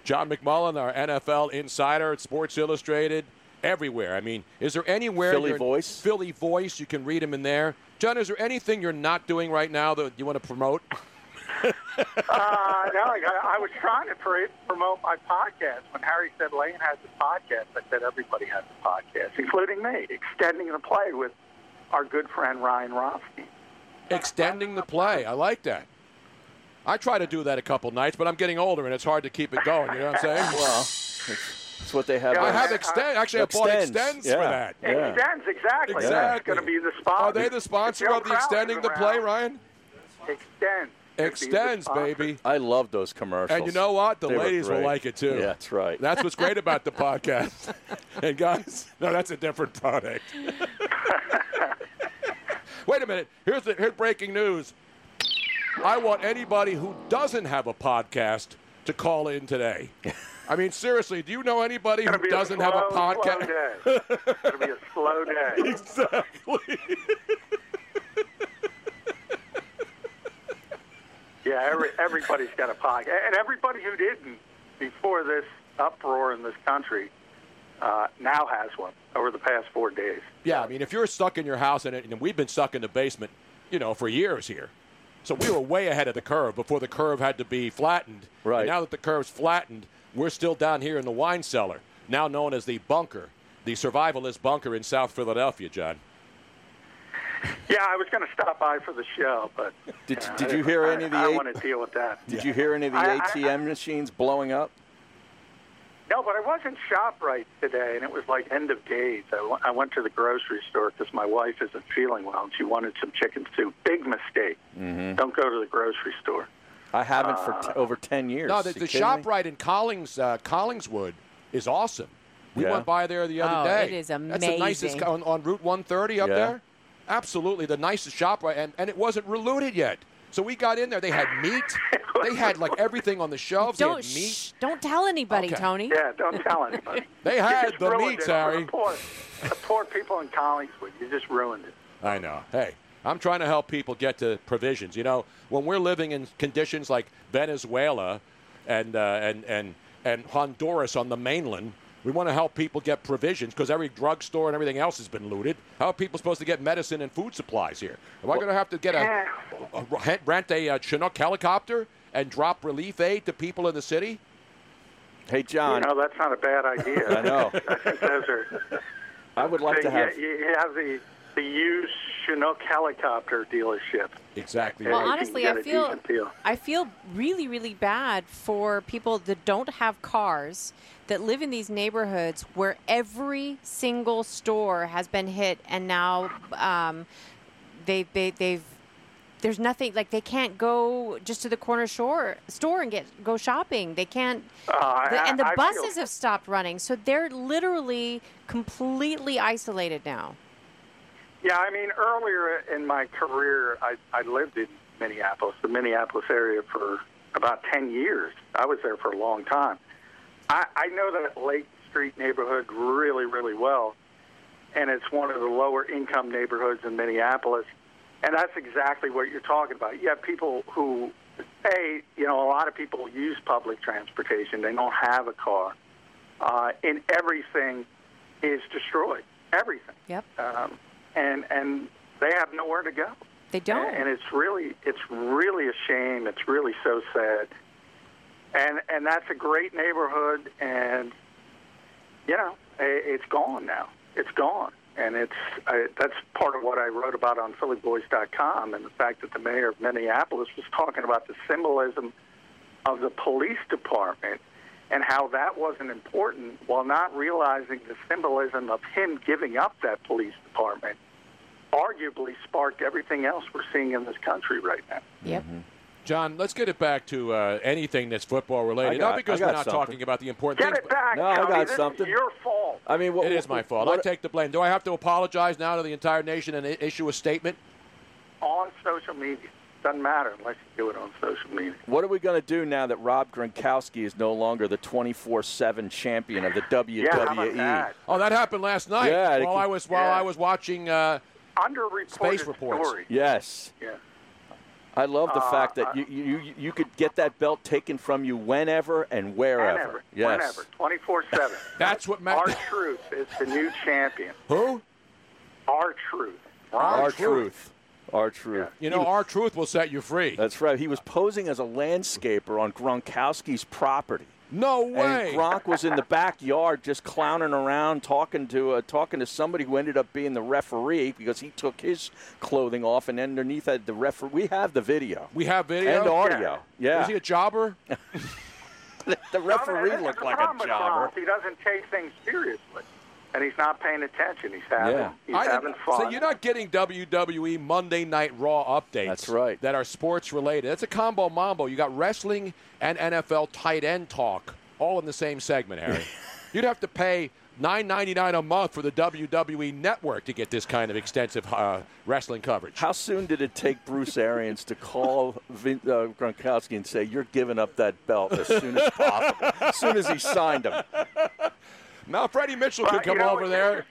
John McMullen, our N F L insider at Sports Illustrated, everywhere. I mean, is there anywhere? Philly Voice. Philly Voice. You can read him in there. John, is there anything you're not doing right now that you want to promote? uh, no, I, I was trying to pr promote my podcast. When Harry said Lane has a podcast, I said everybody has a podcast, including me. Extending the Play with our good friend Ryan Rothstein. Extending the Play. I like that. I try to do that a couple nights, but I'm getting older, and it's hard to keep it going. You know what I'm saying? Well, it's, it's what they have. Yeah, I have Extend. Actually, I bought Extends yeah. for that. Yeah. Extends, exactly. exactly. That's going to be the sponsor. Are they the sponsor of the Extending the Play, Ryan? Extends. Extends, baby. I love those commercials. And you know what? The they ladies will like it, too. Yeah, that's right. That's what's great about the podcast. And, guys, no, that's a different product. Wait a minute. Here's the here's breaking news. I want anybody who doesn't have a podcast to call in today. I mean, seriously, do you know anybody who doesn't have a podcast? It's going to be a slow day. Exactly. Yeah, every, everybody's got a podcast. And everybody who didn't before this uproar in this country uh, now has one over the past four days. Yeah, I mean, if you're stuck in your house, and, and we've been stuck in the basement, you know, for years here. So we were way ahead of the curve before the curve had to be flattened. Right. And now that the curve's flattened, we're still down here in the wine cellar, now known as the bunker, the survivalist bunker in South Philadelphia, John. Yeah, I was going to stop by for the show, but did you, know, did you hear I, any of the? I, I want to deal with that. Did yeah. you hear any of the I, A T M I, I, machines blowing up? No, but I was in ShopRite today, and it was like end of days. I, I went to the grocery store because my wife isn't feeling well, and she wanted some chicken soup. Big mistake. Mm-hmm. Don't go to the grocery store. I haven't uh, for t over ten years. No, the, the ShopRite in Collings, uh, Collingswood is awesome. We yeah. went by there the other oh, day. It is amazing. That's the nicest on, on Route one thirty up yeah. there. Absolutely, the nicest ShopRite, and, and it wasn't reloaded yet. So we got in there. They had meat. They had, like, everything on the shelves. Don't, they had meat. Shh, don't tell anybody, okay. Tony. Yeah, don't tell anybody. They had the meat, Harry. The poor, the poor people in Collingswood, you just ruined it. I know. Hey, I'm trying to help people get to provisions. You know, when we're living in conditions like Venezuela and, uh, and, and, and Honduras on the mainland, we want to help people get provisions because every drugstore and everything else has been looted. How are people supposed to get medicine and food supplies here? Am I going to have to get a, a, a rent a, a Chinook helicopter and drop relief aid to people in the city? Hey, John. You know, that's not a bad idea. I know. I think those are. I would like so to have. You, you have the the used Chinook helicopter dealership. Exactly. Well, honestly, I feel I feel really, really bad for people that don't have cars that live in these neighborhoods where every single store has been hit, and now um, they they they've there's nothing, like they can't go just to the corner shore store and get go shopping. They can't, uh, the, and the I, buses I feel... have stopped running, so they're literally completely isolated now. Yeah, I mean, earlier in my career, I, I lived in Minneapolis, the Minneapolis area, for about ten years. I was there for a long time. I, I know that Lake Street neighborhood really, really well, and it's one of the lower-income neighborhoods in Minneapolis, and that's exactly what you're talking about. You have people who, A, you know, a lot of people use public transportation. They don't have a car, uh, and everything is destroyed, everything. Yep. Um, And, and they have nowhere to go. They don't. And, and it's really it's really a shame. It's really so sad. And and that's a great neighborhood, and you know it's gone now. It's gone, and it's I, that's part of what I wrote about on Philly Voice dot com, and the fact that the mayor of Minneapolis was talking about the symbolism of the police department and how that wasn't important, while not realizing the symbolism of him giving up that police department arguably sparked everything else we're seeing in this country right now. Yep. Mm-hmm. John, let's get it back to uh, anything that's football-related. Not because we're not something. talking about the important get things. Get it back. No, Tony, I got this something. Is your fault. I mean, what, it what, is my fault. What, I take the blame. Do I have to apologize now to the entire nation and issue a statement? On social media. Doesn't matter unless you do it on social media. What are we going to do now that Rob Gronkowski is no longer the twenty-four seven champion of the W W E? Yeah, how about that? Oh, that happened last night. Yeah, while I was while yeah. I was watching uh, Underreported Space Report. Yes. Yeah. I love the uh, fact that you, you you could get that belt taken from you whenever and wherever. Whenever, yes. Whenever, twenty-four seven. That's what matters. R-Truth is the new champion. Who? R-Truth. R-Truth. R-Truth. You know, R-Truth will set you free. That's right. He was posing as a landscaper on Gronkowski's property. No way. And Gronk was in the backyard just clowning around, talking to uh, talking to somebody who ended up being the referee because he took his clothing off, and underneath had the referee. We have the video. We have video? And audio. Yeah. Is he a jobber? the the referee no, looked like a jobber. He doesn't take things seriously. And he's not paying attention. He's having, yeah. he's having fun. So you're not getting W W E Monday Night Raw updates. That's right. That are sports related. That's a combo mambo. You got wrestling and N F L tight end talk all in the same segment, Harry. You'd have to pay nine ninety-nine a month for the W W E Network to get this kind of extensive uh, wrestling coverage. How soon did it take Bruce Arians to call Vin, uh, Gronkowski and say, you're giving up that belt as soon as possible, as soon as he signed him? Now, Freddie Mitchell could come over there.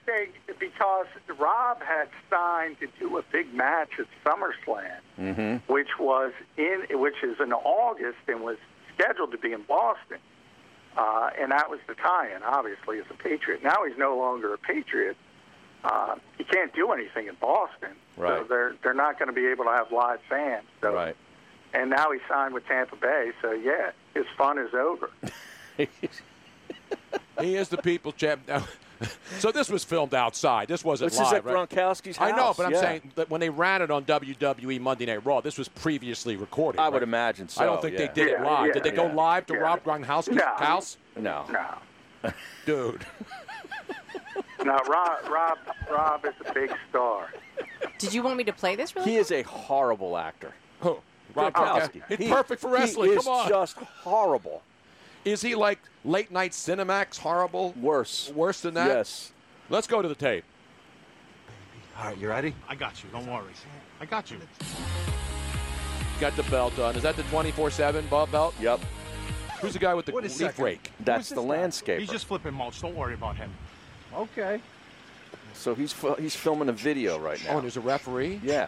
Because Rob had signed to do a big match at SummerSlam, mm-hmm. which was in, which is in August and was scheduled to be in Boston, uh, and that was the tie-in. Obviously, as a Patriot, now he's no longer a Patriot. Uh, he can't do anything in Boston, right. so they're they're not going to be able to have live fans. So, right. And now he signed with Tampa Bay, so yeah, his fun is over. He is the people champ. So this was filmed outside. This wasn't this live. This is at right? Gronkowski's house. I know, but I'm yeah. saying that when they ran it on W W E Monday Night Raw, this was previously recorded. I right? would imagine so. I don't think yeah. they did yeah, it live. Yeah, did they yeah. go live to yeah. Rob Gronkowski's no. house? No. No. Dude. Now, Rob, Rob, Rob is a big star. Did you want me to play this really? He is a horrible actor. Who? Rob Gronkowski. He's he, perfect for wrestling. He Come is on. just horrible. Is he like late night Cinemax horrible? Worse. Worse than that? Yes. Let's go to the tape. All right, you ready? I got you. Don't worry. I got you. Got the belt on. Is that the twenty-four seven belt? Yep. Who's the guy with the leaf rake? That's the landscaper. He's just flipping mulch. Don't worry about him. Okay. So he's he's filming a video right now. Oh, and there's a referee? Yeah.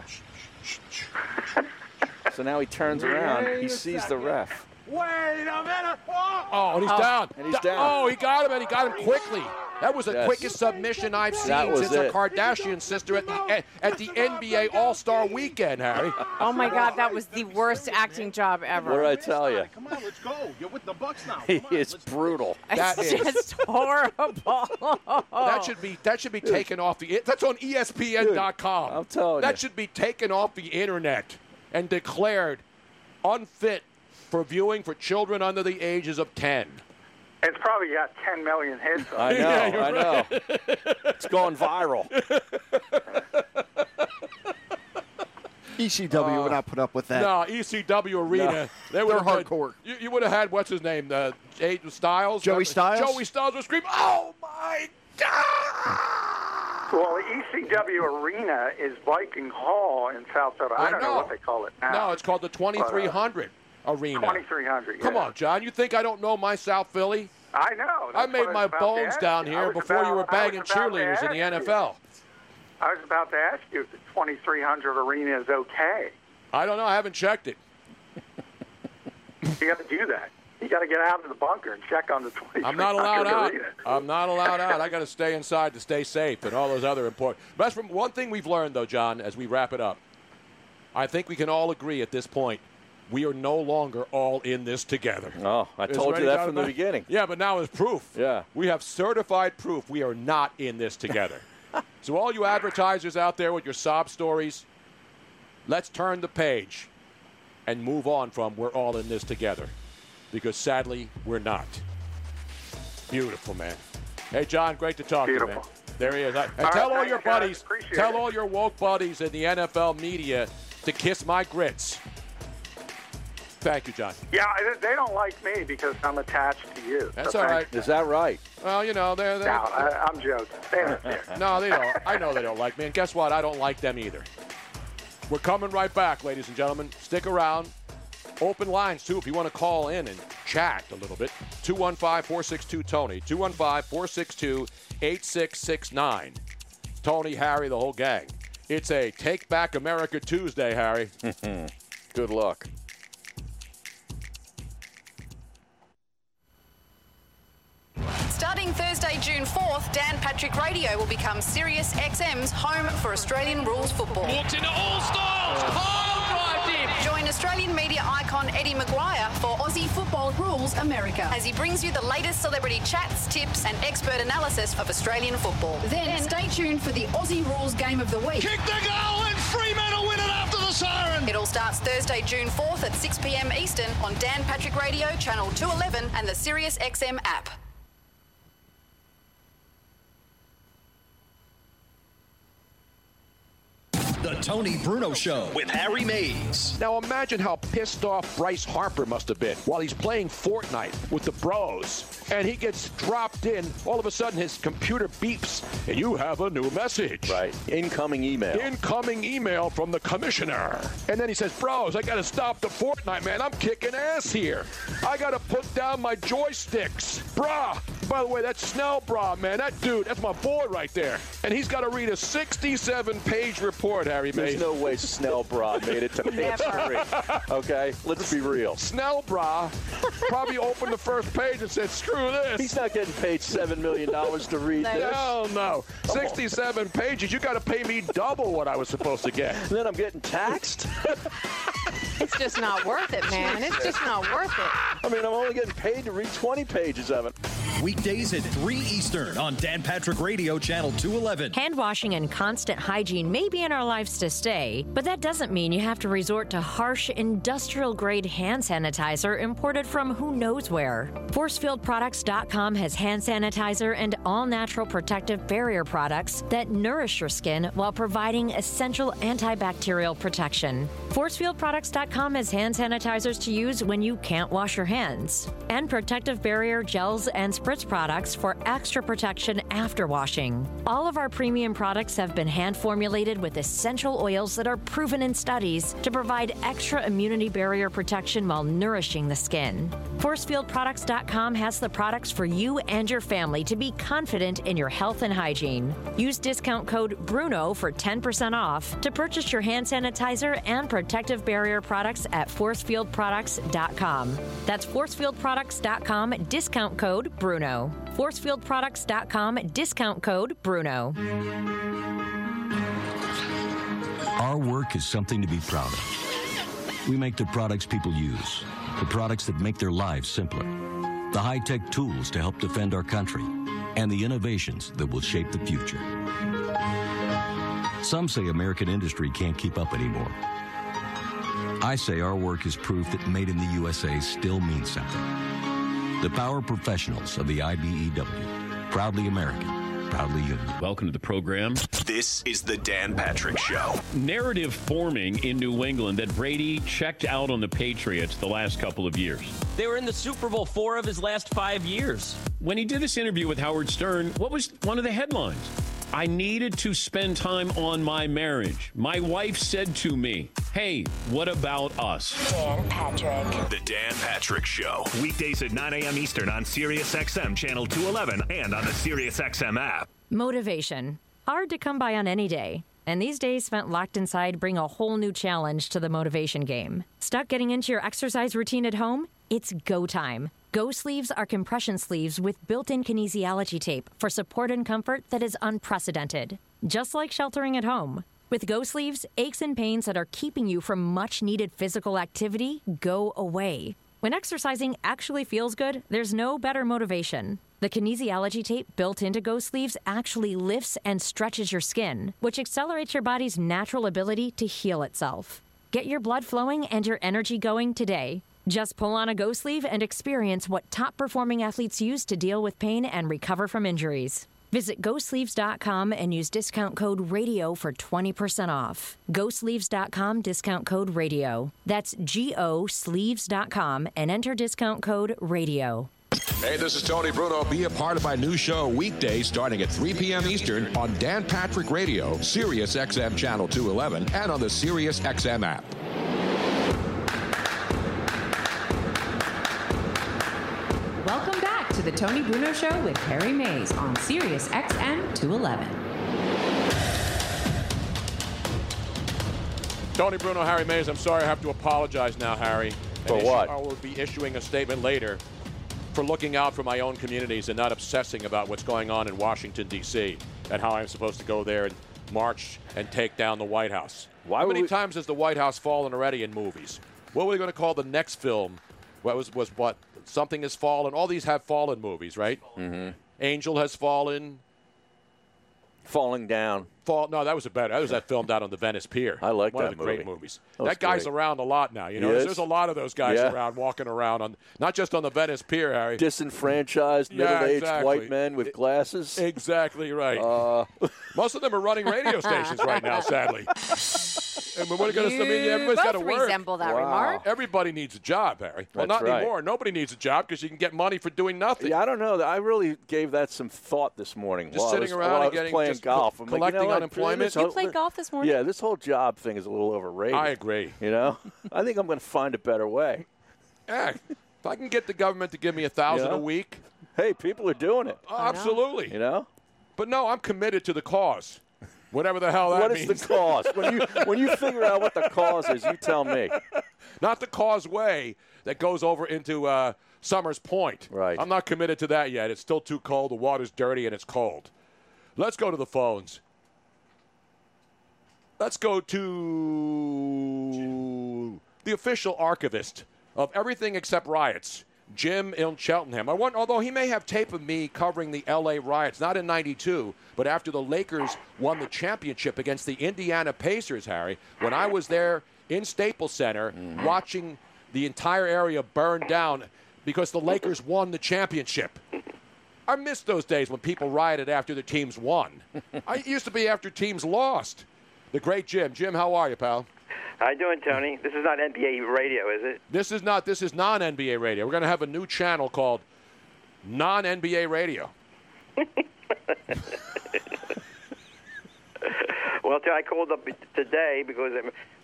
So now he turns around. He sees the ref. Wait a minute. Oh, oh and he's oh, down. And he's down. Oh, he got him, and he got him quickly. That was the yes. quickest submission I've seen since it. a Kardashian sister at the, at the N B A All-Star Weekend, Harry. Oh, my God, that was the worst acting job ever. What did I tell you? Come on, let's go. You're with the Bucks now. It's brutal. That is just horrible. That should be that should be taken off the – that's on E S P N dot com. I'm telling you. That should be taken off the Internet and declared unfit for viewing for children under the ages of ten. It's probably got ten million hits on it. I know, I know. It's going viral. E C W uh, would not put up with that. No, E C W Arena. No. They were hardcore. You, you would have had, what's his name, uh, Styles? Joey Styles? Joey Styles would scream, oh, my God! Well, E C W Arena is Viking Hall in South Dakota. I, I don't know. know what they call it now. No, it's called the twenty-three hundred. Arena. twenty-three hundred. Come yeah. on, John. You think I don't know my South Philly? I know. That's I made my bones down here before about, you were banging cheerleaders in the N F L. I was about to ask you if the twenty-three hundred arena is okay. I don't know. I haven't checked it. You got to do that. You got to get out of the bunker and check on the twenty-three hundred I'm not allowed out. Arena. I'm not allowed out. I got to stay inside to stay safe and all those other important. But that's from one thing we've learned, though, John, as we wrap it up. I think we can all agree at this point. We are no longer all in this together. Oh, I told you that from the beginning. Yeah, but now is proof. Yeah. We have certified proof we are not in this together. So all you advertisers out there with your sob stories, let's turn the page and move on from we're all in this together because, sadly, we're not. Beautiful, man. Hey, John, great to talk to you, man. There he is. And tell all your buddies, tell all your woke buddies in the N F L media to kiss my grits. Thank you, John. Yeah, they don't like me because I'm attached to you. That's so all right. You. Is that right? Well, you know, they're... they're no, I, I'm joking. They don't care. No, they don't. I know they don't like me, and guess what? I don't like them either. We're coming right back, ladies and gentlemen. Stick around. Open lines, too, if you want to call in and chat a little bit. two one five, four six two, Tony. two one five, four six two, eight six six nine. Tony, Harry, the whole gang. It's a Take Back America Tuesday, Harry. Good luck. Starting Thursday, June fourth, Dan Patrick Radio will become Sirius X M's home for Australian rules football. Walked into all stalls. Oh, drive in. Join Australian media icon Eddie McGuire for Aussie Football Rules America as he brings you the latest celebrity chats, tips and expert analysis of Australian football. Then, then stay tuned for the Aussie Rules Game of the Week. Kick the goal and Fremantle win it after the siren. It all starts Thursday, June fourth at six p m Eastern on Dan Patrick Radio, Channel two eleven and the Sirius X M app. The Tony Bruno Show with Harry Mays. Now imagine how pissed off Bryce Harper must have been while he's playing Fortnite with the bros. And he gets dropped in. All of a sudden, his computer beeps, and you have a new message. Right. Incoming email. Incoming email from the commissioner. And then he says, bros, I got to stop the Fortnite, man. I'm kicking ass here. I got to put down my joysticks. Brah. By the way, that's Snell Brah, man. That dude, that's my boy right there. And he's got to read a sixty-seven page report, Harry Mays. There's no way Snell Brah made it to page three. Okay, let's be real. Snell Brah probably opened the first page and said, screw this. He's not getting paid seven million dollars to read no. this. Hell no. sixty-seven pages. You got to pay me double what I was supposed to get. And then I'm getting taxed? It's just not worth it, man. It's just not worth it. I mean, I'm only getting paid to read twenty pages of it. Weekdays at three Eastern on Dan Patrick Radio, Channel two eleven. Hand washing and constant hygiene may be in our lives to stay, but that doesn't mean you have to resort to harsh, industrial-grade hand sanitizer imported from who knows where. force field products dot com has hand sanitizer and all-natural protective barrier products that nourish your skin while providing essential antibacterial protection. force field products dot com has hand sanitizers to use when you can't wash your hands, and protective barrier gels and sprays products for extra protection after washing. All of our premium products have been hand formulated with essential oils that are proven in studies to provide extra immunity barrier protection while nourishing the skin. force field products dot com has the products for you and your family to be confident in your health and hygiene. Use discount code BRUNO for ten percent off to purchase your hand sanitizer and protective barrier products at force field products dot com. That's force field products dot com, discount code BRUNO. Bruno. force field products dot com, discount code BRUNO. Our work is something to be proud of. We make the products people use, the products that make their lives simpler, the high-tech tools to help defend our country, and the innovations that will shape the future. Some say American industry can't keep up anymore. I say our work is proof that made in the U S A still means something. The power professionals of the I B E W. Proudly American. Proudly you. Welcome to the program. This is the Dan Patrick Show. Narrative forming in New England that Brady checked out on the Patriots the last couple of years. They were in the Super Bowl four of his last five years. When he did this interview with Howard Stern, what was one of the headlines? I needed to spend time on my marriage. My wife said to me, hey, what about us? Dan Patrick. The Dan Patrick Show. Weekdays at nine a m Eastern on Sirius X M Channel two eleven and on the Sirius X M app. Motivation. Hard to come by on any day. And these days spent locked inside bring a whole new challenge to the motivation game. Stuck getting into your exercise routine at home? It's go time. Go sleeves are compression sleeves with built-in kinesiology tape for support and comfort that is unprecedented. Just like sheltering at home. With Go Sleeves, aches and pains that are keeping you from much-needed physical activity go away. When exercising actually feels good, there's no better motivation. The kinesiology tape built into Go Sleeves actually lifts and stretches your skin, which accelerates your body's natural ability to heal itself. Get your blood flowing and your energy going today. Just pull on a Go Sleeve and experience what top-performing athletes use to deal with pain and recover from injuries. Visit go sleeves dot com and use discount code RADIO for twenty percent off. go sleeves dot com, discount code RADIO. That's G O sleeves dot com and enter discount code RADIO. Hey, this is Tony Bruno. Be a part of my new show weekday starting at three p m Eastern on Dan Patrick Radio, Sirius X M Channel two eleven, and on the Sirius X M app. Welcome back to the Tony Bruno Show with Harry Mays on Sirius X M two eleven. Tony Bruno, Harry Mays, I'm sorry I have to apologize now, Harry. For and what? I will be issuing a statement later for looking out for my own communities and not obsessing about what's going on in Washington, D C and how I'm supposed to go there and march and take down the White House. Why How many we... times has the White House fallen already in movies? What were we going to call the next film? What was, was what? Something Has Fallen. All these have fallen movies, right? Mm-hmm. Angel Has Fallen. Falling Down. Fall, no, that was a better. That was that film down on the Venice Pier. I like that movie. One of the movie. great movies. That, that guy's great. around a lot now. You know, there's a lot of those guys yeah. around, walking around on not just on the Venice Pier, Harry. Disenfranchised, middle-aged yeah, exactly. white men with glasses. Exactly right. Uh. Most of them are running radio stations right now, sadly. And we're gonna, I mean, everybody's got to work. resemble that wow. remark. Everybody needs a job, Harry. Well, That's not right. anymore. Nobody needs a job because you can get money for doing nothing. Yeah, I don't know. I really gave that some thought this morning. Just while sitting I was, around while and getting, playing just golf. I'm collecting like, you know, unemployment. You played golf this morning? Yeah, this whole job thing is a little overrated. I agree. You know? I think I'm going to find a better way. Yeah. If I can get the government to give me a thousand dollars you know? a week. Hey, people are doing it. Oh, absolutely. You know? But, no, I'm committed to the cause. Whatever the hell that what means. What is the cause? When you when you figure out what the cause is, you tell me. Not the causeway that goes over into uh, Summers Point. Right. I'm not committed to that yet. It's still too cold. The water's dirty and it's cold. Let's go to the phones. Let's go to the official archivist of everything except riots, Jim in Cheltenham. I want, although he may have tape of me covering the L A riots, not in ninety-two, but after the Lakers won the championship against the Indiana Pacers, Harry, when I was there in Staples Center mm-hmm. watching the entire area burn down because the Lakers won the championship. I miss those days when people rioted after their teams won. I used to be after teams lost. The great Jim. Jim, how are you, pal? How you doing, Tony? This is not N B A radio, is it? This is not. This is non-N B A radio. We're going to have a new channel called Non-N B A Radio. Well, I called up today because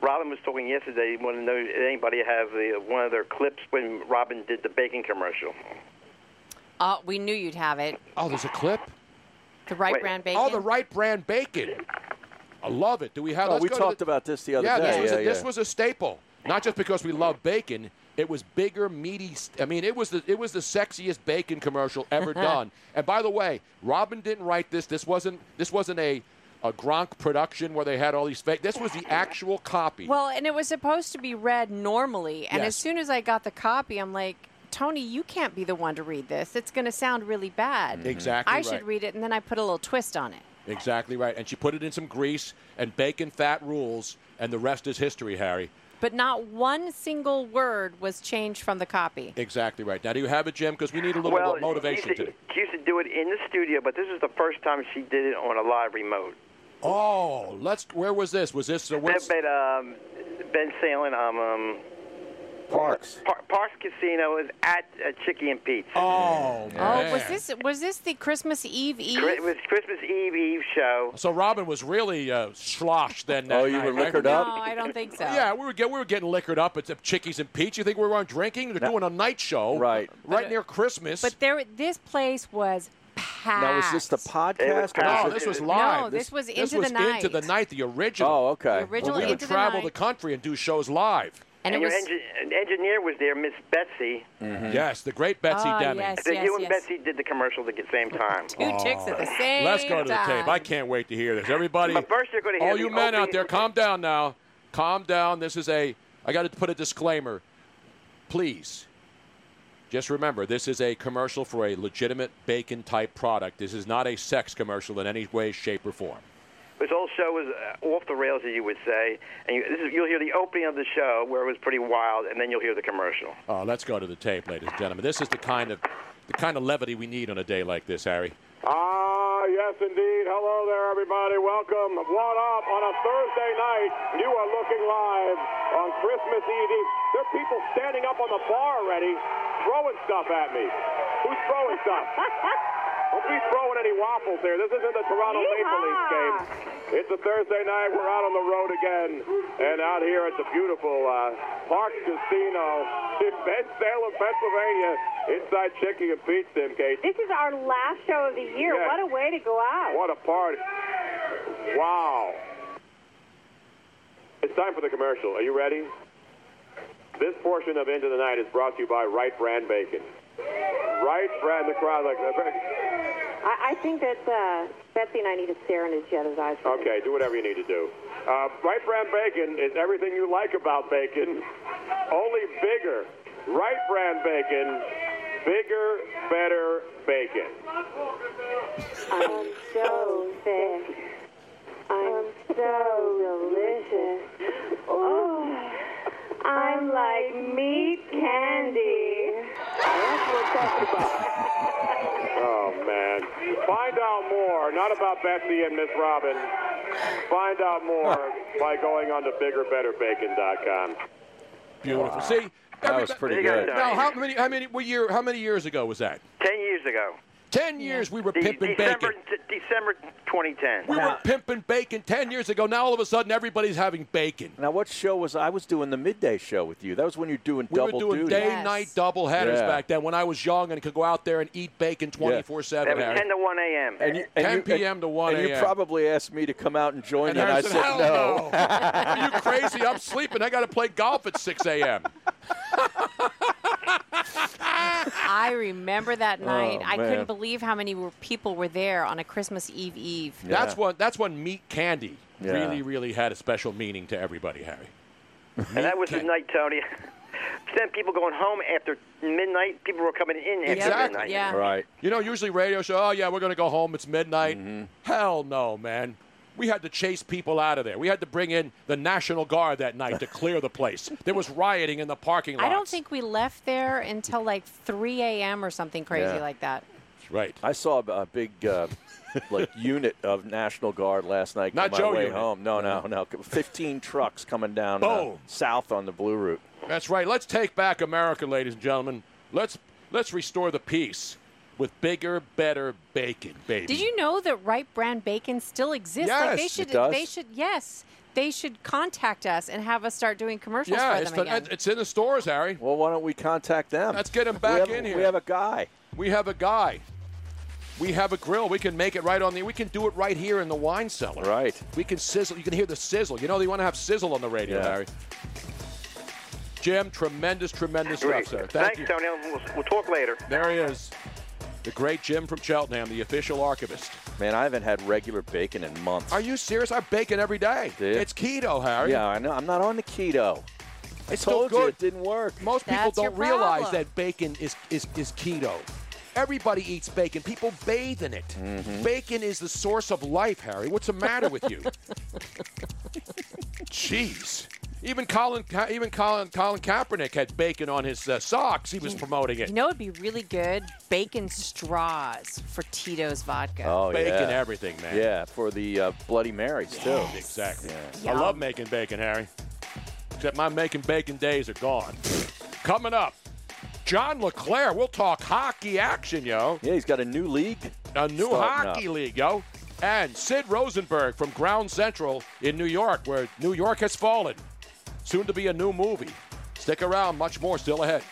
Robin was talking yesterday. He wanted to know if anybody have the, one of their clips when Robin did the bacon commercial. Uh, we knew you'd have it. Oh, there's a clip? The Wright Wait. Brand Bacon? Oh, the Wright Brand Bacon. I love it. Do we have? Oh, we talked the, about this the other yeah, day. This was yeah, a, yeah, this was a staple. Not just because we love bacon. It was bigger, meaty. St- I mean, it was the it was the sexiest bacon commercial ever done. And by the way, Robin didn't write this. This wasn't this wasn't a, a Gronk production where they had all these fake. This was the actual copy. Well, and it was supposed to be read normally. And yes. as soon as I got the copy, I'm like, Tony, you can't be the one to read this. It's going to sound really bad. Exactly. I right. should read it, and then I put a little twist on it. Exactly right. And she put it in some grease and bacon fat rules, and the rest is history, Harry. But not one single word was changed from the copy. Exactly right. Now, do you have it, Jim? Because we need a little well, more motivation she to, today. She used to do it in the studio, but this is the first time she did it on a live remote. Oh, let's. Where was this? Was this the Ben, ben, um, ben Salen, um, um Parks. Par- Parks Casino is at uh, Chickie and Pete's. Oh, man. Oh, was this was this the Christmas Eve Eve? It was Christmas Eve Eve show. So Robin was really uh, sloshed then. That oh, you night, were liquored right? up? No, I don't think so. Yeah, we were get, we were getting liquored up at Chickie's and Pete's. You think we weren't drinking? They're no. doing a night show right right but, near Christmas. But there, this place was packed. Now, was this the podcast? No, this was live. No, this, this was into this the was night. Into the night, the original. Oh, okay. The original well, we would into travel the, the country and do shows live. And, and your was... engin- engineer was there, Miss Betsy. Mm-hmm. Yes, the great Betsy oh, Deming. Yes, so yes, you and yes. Betsy did the commercial at the same time. Two oh. chicks at the same time. Let's go to the tape. I can't wait to hear this. Everybody, but first you're going to hear all you men opening... out there, calm down now. Calm down. This is a, I got to put a disclaimer. Please, just remember, this is a commercial for a legitimate bacon-type product. This is not a sex commercial in any way, shape, or form. This whole show was off the rails, as you would say. And you, this is, you'll hear the opening of the show where it was pretty wild, and then you'll hear the commercial. Oh, let's go to the tape, ladies and gentlemen. This is the kind of the kind of levity we need on a day like this, Harry. Ah, yes, indeed. Hello there, everybody. Welcome. What up? On a Thursday night, you are looking live on Christmas Eve. There are people standing up on the bar already throwing stuff at me. Who's throwing stuff? Don't be throwing any waffles there. This isn't the Toronto Yeehaw! Maple Leafs game. It's a Thursday night. We're out on the road again. And out here at the beautiful uh, Parks Casino in Salem, Pennsylvania, inside Chickie and Pete's, Kate. This is our last show of the year. Yes. What a way to go out. What a party. Wow. It's time for the commercial. Are you ready? This portion of Into the Night is brought to you by Wright Brand Bacon. Wright Brand, the crowd like that. I, I think that uh, Betsy and I need to stare into each other's eyes. Okay, do whatever you need to do. Uh, Wright Brand Bacon is everything you like about bacon, only bigger. Wright Brand Bacon, bigger, better bacon. I'm so thick. I'm so delicious. Oh. I'm like meat candy. That's what that's about. Oh, man. Find out more, not about Betsy and Miss Robin. Find out more by going on to bigger better bacon dot com. Beautiful. Wow. See, that was pretty good. Now, how many, how many, what year, how many years ago was that? Ten years ago. Ten years we were De- pimping December, bacon. D- December twenty ten. We now, were pimping bacon ten years ago. Now all of a sudden everybody's having bacon. Now what show was I was doing the midday show with you? That was when you were doing we double duty. We were doing duty. day yes. night double headers yeah. back then when I was young and could go out there and eat bacon twenty-four seven. That was ten to one a.m. And you, and ten you, p m and, to one a m. And you probably asked me to come out and join and you, and I said, said no. no. Are you crazy? I'm sleeping. I got to play golf at six a.m. I remember that night. Oh, I man. couldn't believe how many were, people were there on a Christmas Eve Eve. Yeah. That's when that's when meat candy yeah. really, really had a special meaning to everybody, Harry. Meat and that was can- the night, Tony. Then people going home after midnight. People were coming in after exactly. midnight. Yeah. Right. You know, usually radio show, oh, yeah, we're going to go home. It's midnight. Mm-hmm. Hell no, man. We had to chase people out of there. We had to bring in the National Guard that night to clear the place. There was rioting in the parking lot. I don't think we left there until like three a.m. or something crazy yeah. like that. That's right. I saw a big uh, like unit of National Guard last night on my Joe way unit. home. No, no, no. fifteen trucks coming down uh, south on the Blue Route. That's right. Let's take back America, ladies and gentlemen. Let's let's restore the peace. With bigger, better bacon, baby. Did you know that Wright Brand Bacon still exists? Yes, like they should, it does. They should, yes, they should contact us and have us start doing commercials yeah, for them again. Yeah, it's in the stores, Harry. Well, why don't we contact them? Let's get them back in here. We have a guy. We have a guy. We have a grill. We can make it right on the. We can do it right here in the wine cellar. Right. We can sizzle. You can hear the sizzle. You know they want to have sizzle on the radio, yeah. Harry. Jim, tremendous, tremendous stuff, sir. Thank Thanks, you. Tony. We'll, we'll talk later. There he is. The great Jim from Cheltenham, the official archivist. Man, I haven't had regular bacon in months. Are you serious? I have bacon every day. Dude. It's keto, Harry. Yeah, I know. I'm not on the keto. I it's told still good. you it didn't work. Most That's people don't realize that bacon is, is, is keto. Everybody eats bacon. People bathe in it. Mm-hmm. Bacon is the source of life, Harry. What's the matter with you? Jeez. Even Colin, even Colin, Colin Kaepernick had bacon on his uh, socks. He was promoting it. You know, it'd be really good bacon straws for Tito's vodka. Oh, bacon yeah. everything, man. Yeah, for the uh, Bloody Marys too. Yes. Exactly. Yeah. I love making bacon, Harry. Except my making bacon days are gone. Coming up, John LeClair. We'll talk hockey action, yo. Yeah, he's got a new league. A new Starting hockey up. league, yo. And Sid Rosenberg from Ground Central in New York, where New York has fallen. Soon to be a new movie. Stick around, much more still ahead.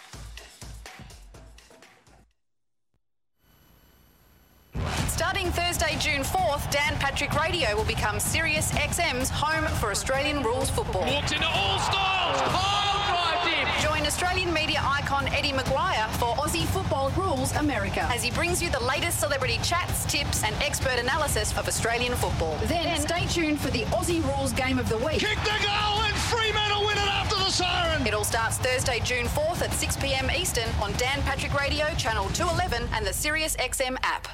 Starting Thursday, June fourth, Dan Patrick Radio will become Sirius X M's home for Australian rules football. Walked into all stalls. Kyle drived in. Join Australian media icon Eddie McGuire for Aussie Football Rules America as he brings you the latest celebrity chats, tips and expert analysis of Australian football. Then, then stay tuned for the Aussie Rules Game of the Week. Kick the goal and Fremantle win it after the siren. It all starts Thursday, June fourth at six p.m. Eastern on Dan Patrick Radio, Channel two eleven and the Sirius X M app.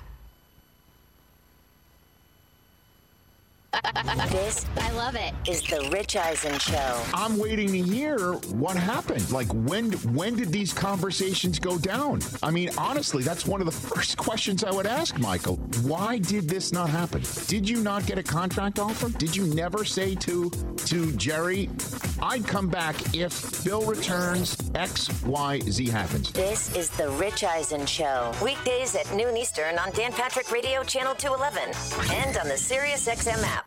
This, I love it, is the Rich Eisen Show. I'm waiting to hear what happened. Like, when when did these conversations go down? I mean, honestly, that's one of the first questions I would ask, Michael. Why did this not happen? Did you not get a contract offer? Did you never say to, to Jerry, I'd come back if Bill returns, X, Y, Z happens? This is the Rich Eisen Show. Weekdays at noon Eastern on Dan Patrick Radio, Channel two eleven. And on the SiriusXM app.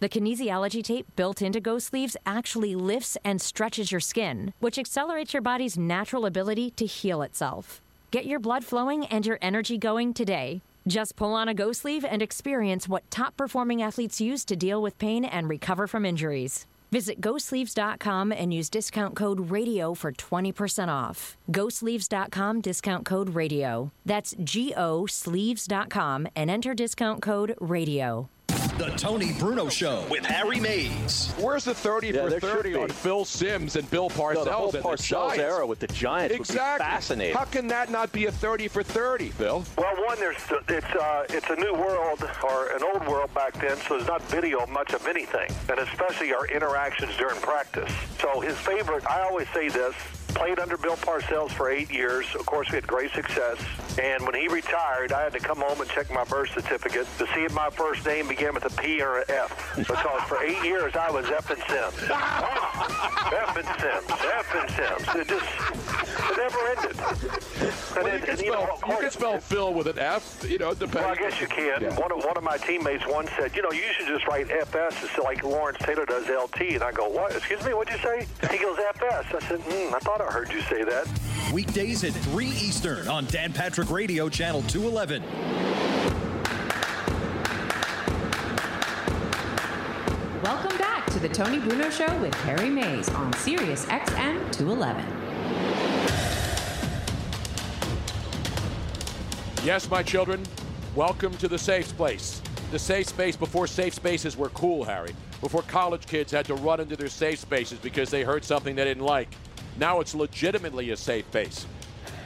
The kinesiology tape built into Go Sleeves actually lifts and stretches your skin, which accelerates your body's natural ability to heal itself. Get your blood flowing and your energy going today. Just pull on a Go Sleeve and experience what top-performing athletes use to deal with pain and recover from injuries. Visit go sleeves dot com and use discount code RADIO for twenty percent off. go sleeves dot com, discount code RADIO. That's G O sleeves dot com and enter discount code RADIO. The Tony Bruno Show with Harry Mays. Where's the thirty yeah, for thirty on Phil Simms and Bill Parcells? No, the whole Parcells era with the Giants exactly. Would be fascinating. How can that not be a thirty for thirty, Bill? Well, one, there's it's uh, it's a new world or an old world back then, so there's not video much of anything, and especially our interactions during practice. So his favorite, I always say this, played under Bill Parcells for eight years. Of course, we had great success. And when he retired, I had to come home and check my birth certificate to see if my first name began with a P or an F. Because for eight years, I was F and Sims. F and Sims. F and Sims. It just it never ended. And well, then, you, can and, you, spell, know, course, you can spell Phil with an F, you know, depending. Well, I guess you can. Yeah. One, of, one of my teammates once said, you know, you should just write F S so like Lawrence Taylor does L T. And I go, what? Excuse me, what'd you say? He goes, F S. I said, hmm, I thought I heard you say that. Weekdays at three Eastern on Dan Patrick Radio, Channel two eleven. Welcome back to the Tony Bruno Show with Harry Mays on Sirius X M two eleven. Yes, my children, welcome to the safe space. The safe space before safe spaces were cool, Harry. Before college kids had to run into their safe spaces because they heard something they didn't like. Now it's legitimately a safe space.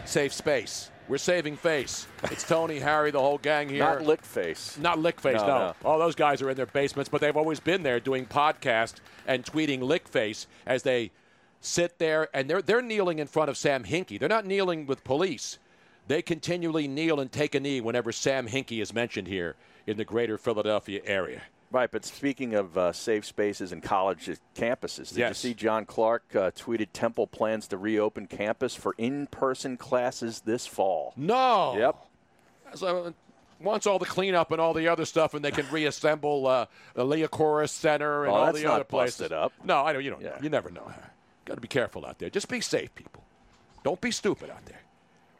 Safe space. We're saving face. It's Tony, Harry, the whole gang here. Not lick face. Not lick face, no. no. no. All those guys are in their basements, but they've always been there doing podcasts and tweeting lick face as they sit there. And they're, they're kneeling in front of Sam Hinkie. They're not kneeling with police. They continually kneel and take a knee whenever Sam Hinkie is mentioned here in the greater Philadelphia area. Right, but speaking of uh, safe spaces and college campuses, did yes. you see John Clark uh, tweeted Temple plans to reopen campus for in-person classes this fall? No. Yep. So, once all the cleanup and all the other stuff, and they can reassemble uh, the Leocoris Center and oh, all that's the not other places. Busted up. No, I know you don't. Yeah. You never know. Got to be careful out there. Just be safe, people. Don't be stupid out there.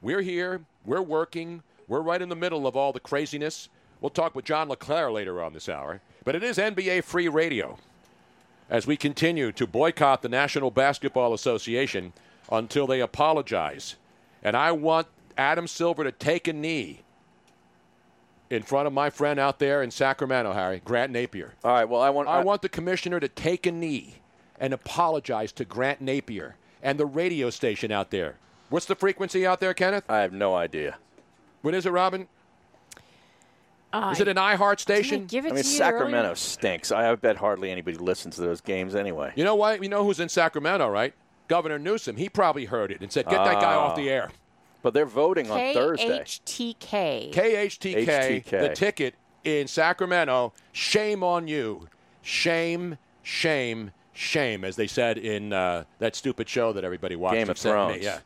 We're here. We're working. We're right in the middle of all the craziness. We'll talk with John LeClair later on this hour. But it is N B A Free Radio as we continue to boycott the National Basketball Association until they apologize. And I want Adam Silver to take a knee in front of my friend out there in Sacramento, Harry, Grant Napear. All right, well, I want I, I want the commissioner to take a knee and apologize to Grant Napear and the radio station out there. What's the frequency out there, Kenneth? I have no idea. What is it, Robin? Uh, Is it an iHeart station? Give it I mean, to Sacramento earlier? Stinks. I bet hardly anybody listens to those games anyway. You know what? You know who's in Sacramento, right? Governor Newsom. He probably heard it and said, get uh, that guy off the air. But they're voting K H T K. On Thursday. K H T K. K H T K, the ticket in Sacramento. Shame on you. Shame, shame, shame, as they said in uh, that stupid show that everybody watched. Game of Thrones. Me. Yeah.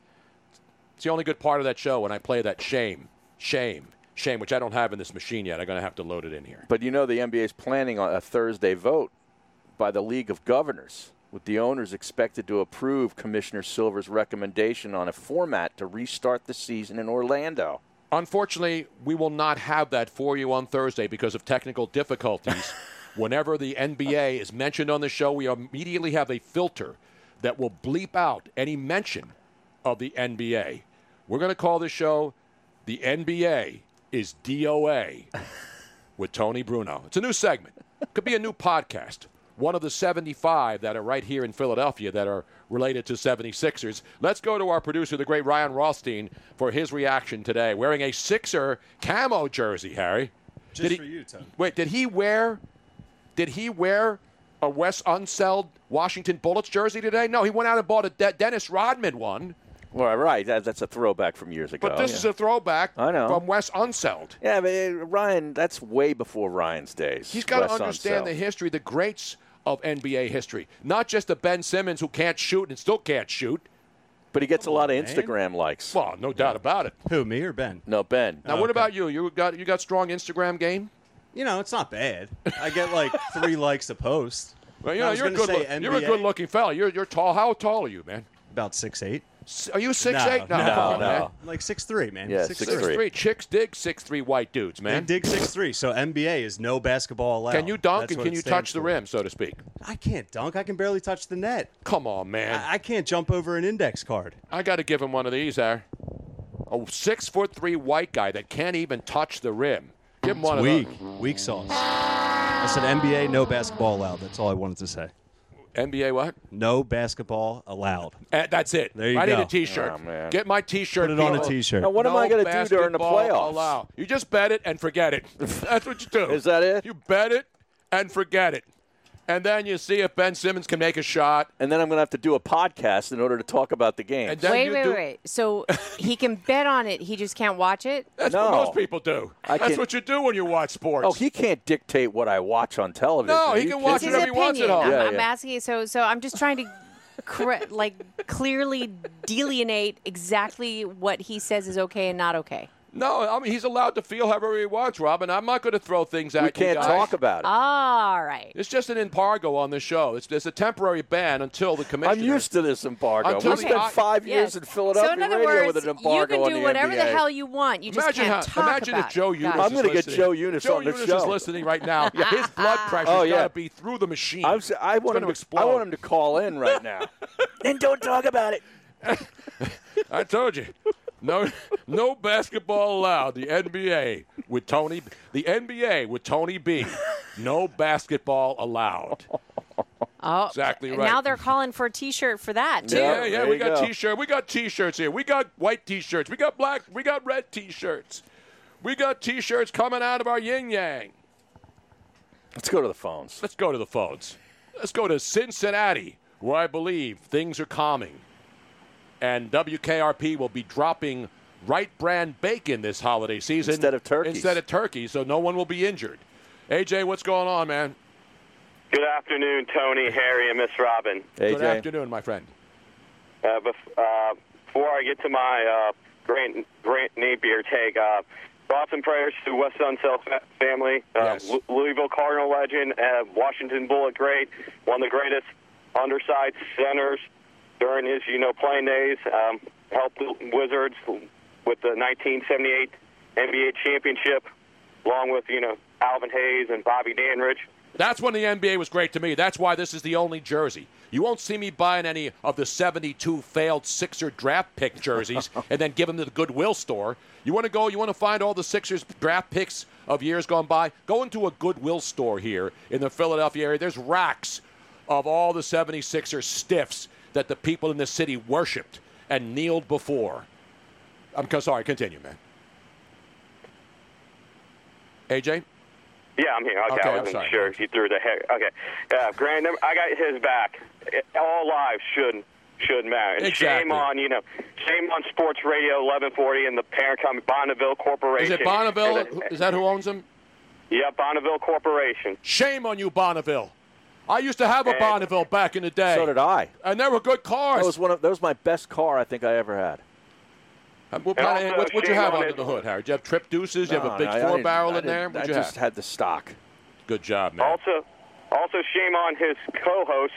It's the only good part of that show when I play that shame, shame. Shame, which I don't have in this machine yet. I'm going to have to load it in here. But you know the N B A is planning on a Thursday vote by the League of Governors, with the owners expected to approve Commissioner Silver's recommendation on a format to restart the season in Orlando. Unfortunately, we will not have that for you on Thursday because of technical difficulties. Whenever the N B A is mentioned on the show, we immediately have a filter that will bleep out any mention of the N B A. We're going to call this show the N B A is D O A with Tony Bruno. It's a new segment. Could be a new podcast. One of the seventy-five that are right here in Philadelphia that are related to seventy-sixers. Let's go to our producer, the great Ryan Rothstein, for his reaction today. Wearing a Sixer camo jersey, Harry. Just did for he, you, Tony. Wait, did he wear did he wear a Wes Unseld Washington Bullets jersey today? No, he went out and bought a De- Dennis Rodman one. Well, right, that, that's a throwback from years ago. But this yeah. is a throwback I know. from Wes Unseld. Yeah, but Ryan, that's way before Ryan's days. He's got Wes to understand Unseld. The history. The greats of N B A history. Not just the Ben Simmons who can't shoot and still can't shoot. But he gets Come a lot on, of Instagram man. likes. Well, no doubt about it. Who, me or Ben? No, Ben. Now, oh, what okay. about you? You got you got strong Instagram game? You know, it's not bad. I get like three likes a post. Well, you know, you're a good look, you're a good-looking fella. You're you're tall. How tall are you, man? About six eight. Are you six eight? No, no, no, on, no. Man. Like six three, man. Yeah, six three. Chicks dig six three white dudes, man. They dig six three, so N B A is no basketball allowed. Can you dunk That's and can you touch the for. rim, so to speak? I can't dunk. I can barely touch the net. Come on, man. I, I can't jump over an index card. I got to give him one of these, there. A six foot three white guy that can't even touch the rim. Give him it's one weak. of those. Weak sauce. I said N B A, no basketball allowed. That's all I wanted to say. N B A what? No basketball allowed. Uh, that's it. There you I go. I need a T-shirt. Oh, Get my T-shirt. Put it on a T-shirt. Now, what no am I going to do during the playoffs? Allowed. You just bet it and forget it. That's what you do. Is that it? You bet it and forget it. And then you see if Ben Simmons can make a shot. And then I'm going to have to do a podcast in order to talk about the game. Wait, wait, wait. So he can bet on it. He just can't watch it? That's no. what most people do. I That's can... what you do when you watch sports. Oh, he can't dictate what I watch on television. No, he can watch it's whatever he wants at home. I'm, yeah, yeah. I'm asking you. So, so I'm just trying to... Correct, like clearly delineate exactly what he says is okay and not okay. No, I mean, he's allowed to feel however he wants, Robin. I'm not going to throw things at you. We can't you guys. talk about it. All right. It's just an embargo on the show. It's there's a temporary ban until the commissioner. I'm used to this embargo. Until we okay. spent five yes. years in Philadelphia so in other radio words, with an embargo on the N B A. You can do whatever N B A. the hell you want. You imagine just can't how, talk imagine about it. Imagine if Joe Unis I'm going to get Joe Unis Joe on the Unis show. Joe Unis is listening right now. yeah. His blood pressure's oh, yeah. got to be through the machine. I'm, I, want him to, I want him to call in right now. Then don't talk about it. I told you. No, no basketball allowed. The N B A with Tony. The N B A with Tony B. No basketball allowed. Oh, exactly right. Now they're calling for a T-shirt for that too. Yeah, yeah. We got go. T-shirt. We got T-shirts here. We got white T-shirts. We got black. We got red T-shirts. We got T-shirts coming out of our yin yang. Let's go to the phones. Let's go to the phones. Let's go to Cincinnati, where I believe things are calming. And W K R P will be dropping Wright Brand Bacon this holiday season. Instead of turkeys. Instead of turkey, so no one will be injured. A J, what's going on, man? Good afternoon, Tony, Harry, and Miss Robin. A J. Good afternoon, my friend. Uh, bef- uh, before I get to my uh, Grant, Grant Napear take, uh, thoughts and prayers to Wes Unseld family, uh, yes. L- Louisville Cardinal legend, uh, Washington Bullet great, one of the greatest undersized centers during his, you know, playing days, um, helped the Wizards with the nineteen seventy-eight N B A championship, along with, you know, Alvin Hayes and Bobby Danrich. That's when the N B A was great to me. That's why this is the only jersey. You won't see me buying any of the seventy-two failed Sixer draft pick jerseys and then give them to the Goodwill store. You want to go, you want to find all the Sixers draft picks of years gone by? Go into a Goodwill store here in the Philadelphia area. There's racks of all the seventy-sixer stiffs that the people in the city worshipped and kneeled before. I'm sorry, continue, man. A J? Yeah, I'm here. Okay, okay I wasn't I'm sure if you threw the heck. Okay. Uh, Grant, I got his back. All lives should should matter. And exactly. Shame on, you know, shame on Sports Radio eleven forty and the parent company, Bonneville Corporation. Is it Bonneville? Is that who owns them? Yeah, Bonneville Corporation. Shame on you, Bonneville. I used to have a Bonneville back in the day. So did I. And they were good cars. That was one of that was my best car I think I ever had. Um, what kind of, what, what'd you have under the hood, Harry? Did you have trip deuces? Did you have a big no, four barrel in there? What'd I you just have? had the stock. Good job, man. Also, also shame on his co-host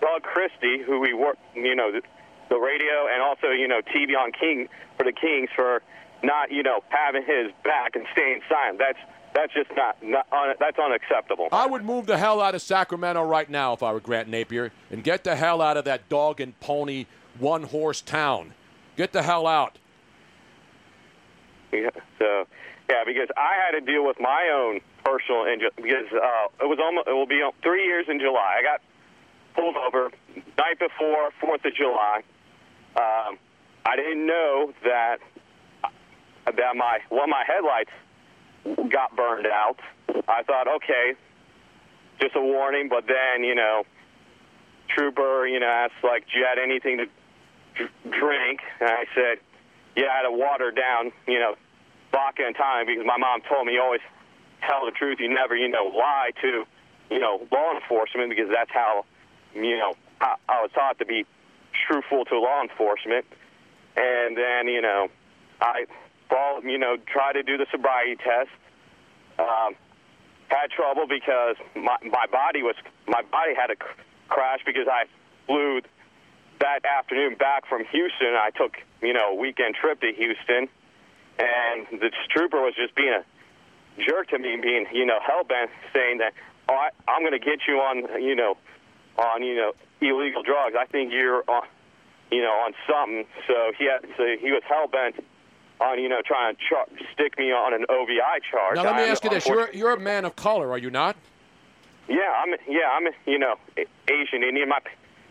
Doug Christie, who we worked, you know, the, the radio and also you know T V on King for the Kings for not you know having his back and staying silent. That's That's just not, not un, that's unacceptable. I would move the hell out of Sacramento right now if I were Grant Napear and get the hell out of that dog and pony, one-horse town. Get the hell out. Yeah, so, yeah, because I had to deal with my own personal injury because uh, it was almost it will be three years in July. I got pulled over night before Fourth of July. Um, I didn't know that that my one of my headlights got burned out. I thought, okay, just a warning. But then, you know, Trooper, you know, asked, like, do you had anything to d- drink? And I said, yeah, I had a watered down, you know, vodka and tonic because my mom told me you always tell the truth. You never, you know, lie to you know, law enforcement, because that's how, you know, I, I was taught to be truthful to law enforcement. And then, you know, I, fall, you know, tried to do the sobriety test. Um, had trouble because my my body was my body had a cr- crash because I flew that afternoon back from Houston. I took, you know, a weekend trip to Houston, and the trooper was just being a jerk to me, being, you know, hell-bent, saying that, oh, I, I'm going to get you on, you know, on, you know, illegal drugs. I think you're on, you know, on something. So he had, so he was hell-bent on, you know, trying to char- stick me on an O V I charge. Now, let me I'm, ask you this. You're, you're a man of color, are you not? Yeah, I'm, yeah, I'm, you know, Asian Indian. My,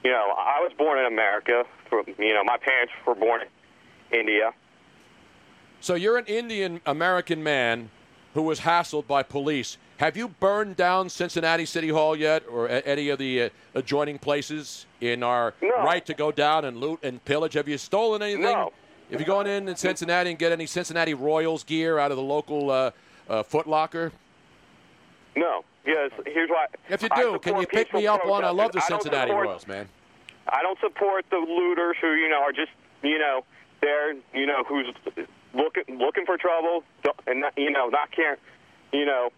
you know, I was born in America. From, you know, my parents were born in India. So you're an Indian American man who was hassled by police. Have you burned down Cincinnati City Hall yet, or any of the uh, adjoining places in our no. right to go down and loot and pillage? Have you stolen anything? No. Have you gone in in Cincinnati and get any Cincinnati Royals gear out of the local uh, uh, Foot Locker? No. Yes. Here's why. If you do, can you pick me up on? I love the Cincinnati Royals, man. I don't support the looters who, you know, are just, you know, they're, you know, who's looking looking for trouble and not, you know, not caring, you know,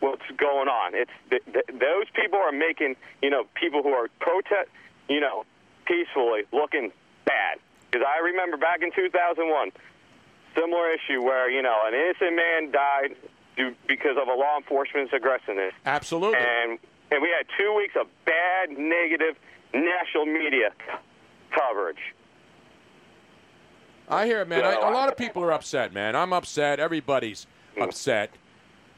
what's going on. It's th- th- those people are making, you know, people who are protest, you know, peacefully looking bad. Because I remember back in two thousand one, similar issue where, you know, an innocent man died due, because of a law enforcement's aggressiveness. Absolutely. And and we had two weeks of bad, negative national media coverage. I hear it, man. So, I, a lot of people are upset, man. I'm upset. Everybody's mm. upset.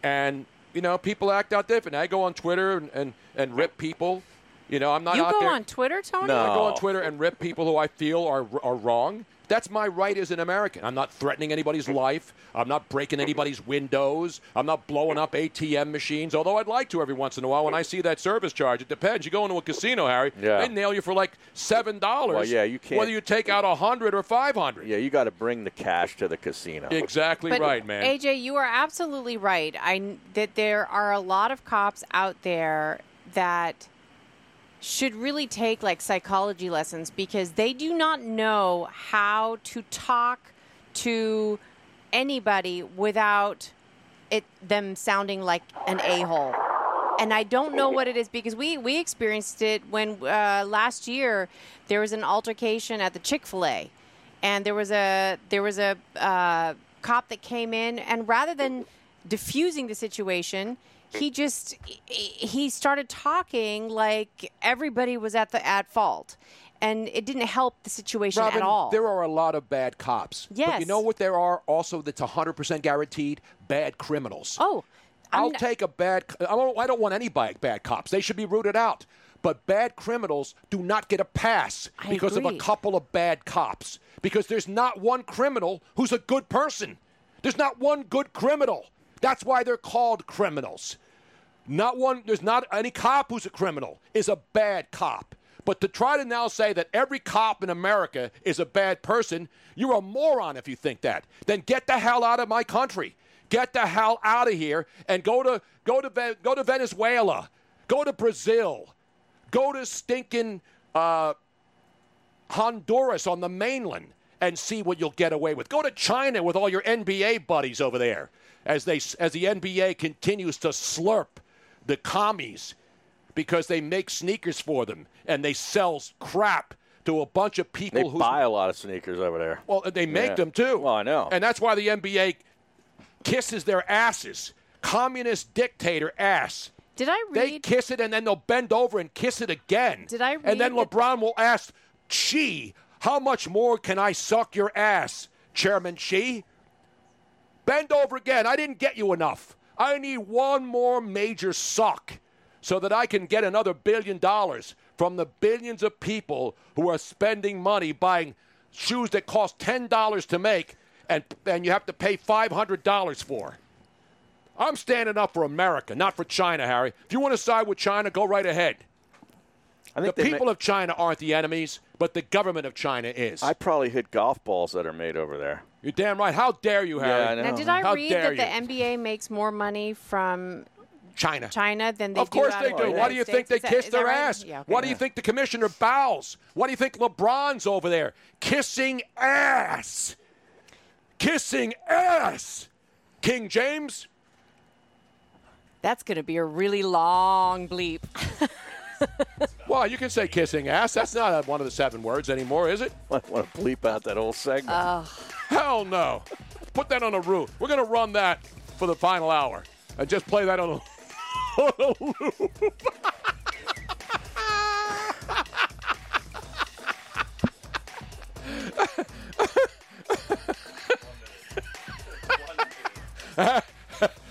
And, you know, people act out different. I go on Twitter and, and, and rip people. You know, I'm not you out there. You go on Twitter, Tony? No. I go on Twitter and rip people who I feel are are wrong. That's my right as an American. I'm not threatening anybody's life. I'm not breaking anybody's windows. I'm not blowing up A T M machines, although I'd like to every once in a while when I see that service charge. It depends. You go into a casino, Harry, yeah. they nail you for like seven dollars, well, yeah, you can't, whether you take out one hundred dollars or five hundred dollars. Yeah, you got to bring the cash to the casino. Exactly but right, man. A J, you are absolutely right. I, that there are a lot of cops out there that should really take like psychology lessons, because they do not know how to talk to anybody without it them sounding like an a-hole. And I don't know what it is, because we, we experienced it when uh, last year there was an altercation at the Chick-fil-A, and there was a there was a uh, cop that came in, and rather than diffusing the situation, he just he started talking like everybody was at the at fault, and it didn't help the situation, Robin, at all. There are a lot of bad cops. Yes. But you know what there are also that's one hundred percent guaranteed? Bad criminals. Oh. I'm I'll n- take a bad – I don't, I don't want any bad cops. They should be rooted out. But bad criminals do not get a pass I because agree. of a couple of bad cops, because there's not one criminal who's a good person. There's not one good criminal. That's why they're called criminals. Not one, there's not any cop who's a criminal is a bad cop. But to try to now say that every cop in America is a bad person, you're a moron if you think that. Then get the hell out of my country. Get the hell out of here and go to go to go to Venezuela. Go to Brazil. Go to stinking uh, Honduras on the mainland and see what you'll get away with. Go to China with all your N B A buddies over there, as they as the N B A continues to slurp the commies because they make sneakers for them and they sell crap to a bunch of people who buy a lot of sneakers over there. Well, they make yeah. them too. Well, I know. And that's why the N B A kisses their asses. Communist dictator ass. Did I read? They kiss it and then they'll bend over and kiss it again. Did I read? And then LeBron will ask, "She, how much more can I suck your ass, Chairman She? Bend over again. I didn't get you enough. I need one more major suck so that I can get another billion dollars from the billions of people who are spending money buying shoes that cost ten dollars to make and, and you have to pay five hundred dollars for." I'm standing up for America, not for China, Harry. If you want to side with China, go right ahead. I think the people ma- of China aren't the enemies, but the government of China is. I probably hit golf balls that are made over there. You're damn right. How dare you, Harry? Yeah, I know. Now, did I How read that you? the N B A makes more money from China. China than they do. Of course they do. Why do you think they kiss their ass? Why do you think the commissioner bows? Why do you think LeBron's over there? Kissing ass. Kissing ass. King James. That's going to be a really long bleep. Well, you can say kissing ass. That's not one of the seven words anymore, is it? I want to bleep out that whole segment. Oh. Hell no. Put that on a root. We're going to run that for the final hour and just play that on a, on a loop.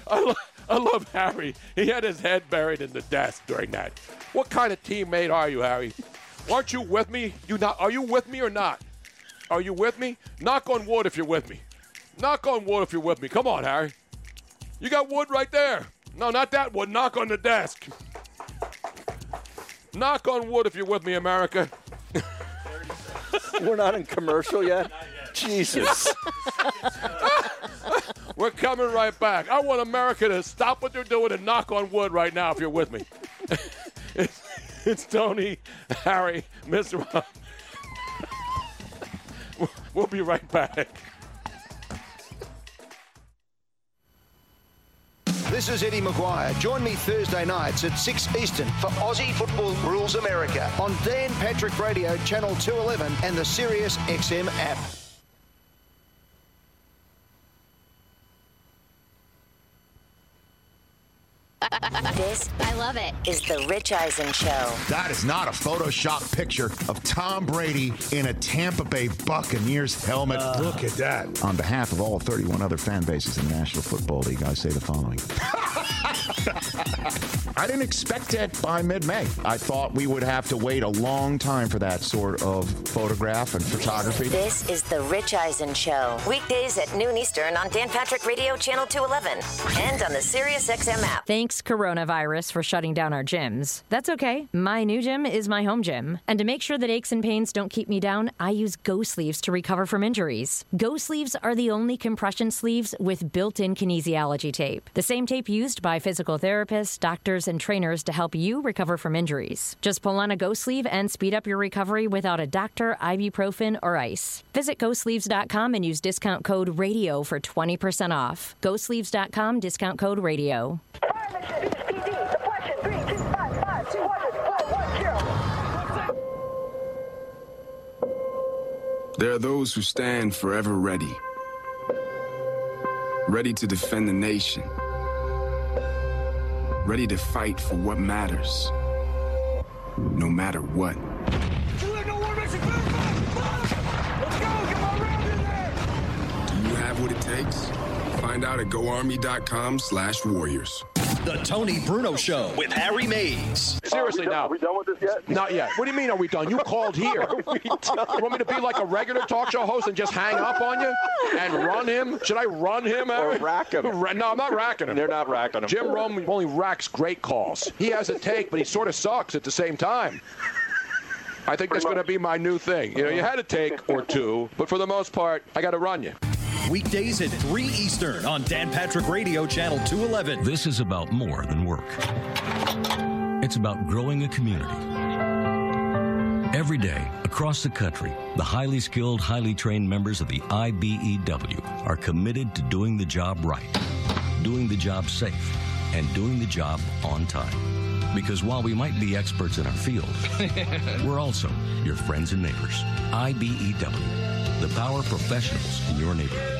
I, lo- I love Harry. He had his head buried in the desk during that. What kind of teammate are you, Harry? Aren't you with me? You not? Are you with me or not? Are you with me? Knock on wood if you're with me. Knock on wood if you're with me. Come on, Harry. You got wood right there. No, not that wood. Knock on the desk. Knock on wood if you're with me, America. We're not in commercial yet? Not yet. Jesus. We're coming right back. I want America to stop what they're doing and knock on wood right now if you're with me. It's, it's Tony, Harry, Miss Rob. We'll be right back. This is Eddie McGuire. Join me Thursday nights at six Eastern for Aussie Football Rules America on Dan Patrick Radio, Channel two eleven and the Sirius X M app. This, I love it, is the Rich Eisen Show. That is not a Photoshop picture of Tom Brady in a Tampa Bay Buccaneers helmet. Uh, Look at that. On behalf of all thirty-one other fan bases in the National Football League, I say the following. I didn't expect it by mid-May. I thought we would have to wait a long time for that sort of photograph and photography. This is the Rich Eisen Show. Weekdays at noon Eastern on Dan Patrick Radio, Channel two eleven. And on the Sirius X M app. Thanks, coronavirus, for shutting down our gyms. That's okay. My new gym is my home gym. And to make sure that aches and pains don't keep me down, I use Go Sleeves to recover from injuries. Go Sleeves are the only compression sleeves with built-in kinesiology tape. The same tape used by physical therapists, doctors, and trainers to help you recover from injuries. Just pull on a Go Sleeve and speed up your recovery without a doctor, ibuprofen, or ice. Visit go sleeves dot com and use discount code RADIO for twenty percent off. go sleeves dot com, discount code RADIO. There are those who stand forever ready, ready to defend the nation, ready to fight for what matters, no matter what. Do you have what it takes? Find out at go army dot com slash warriors. The Tony Bruno Show with Harry Mays. Seriously, now. Are we done with this yet? Not yet. What do you mean, are we done? You called here. Are we done? You want me to be like a regular talk show host and just hang up on you and run him? Should I run him, Harry? Or rack him. No, I'm not racking him. They're not racking him. Jim Rome only racks great calls. He has a take, but he sort of sucks at the same time. I think Pretty that's going to be my new thing. You know, you had a take or two, but for the most part, I got to run you. Weekdays at three Eastern on Dan Patrick Radio, Channel two eleven. This is about more than work. It's about growing a community. Every day, across the country, the highly skilled, highly trained members of the I B E W are committed to doing the job right, doing the job safe, and doing the job on time. Because while we might be experts in our field, we're also your friends and neighbors. I B E W, the power professionals in your neighborhood.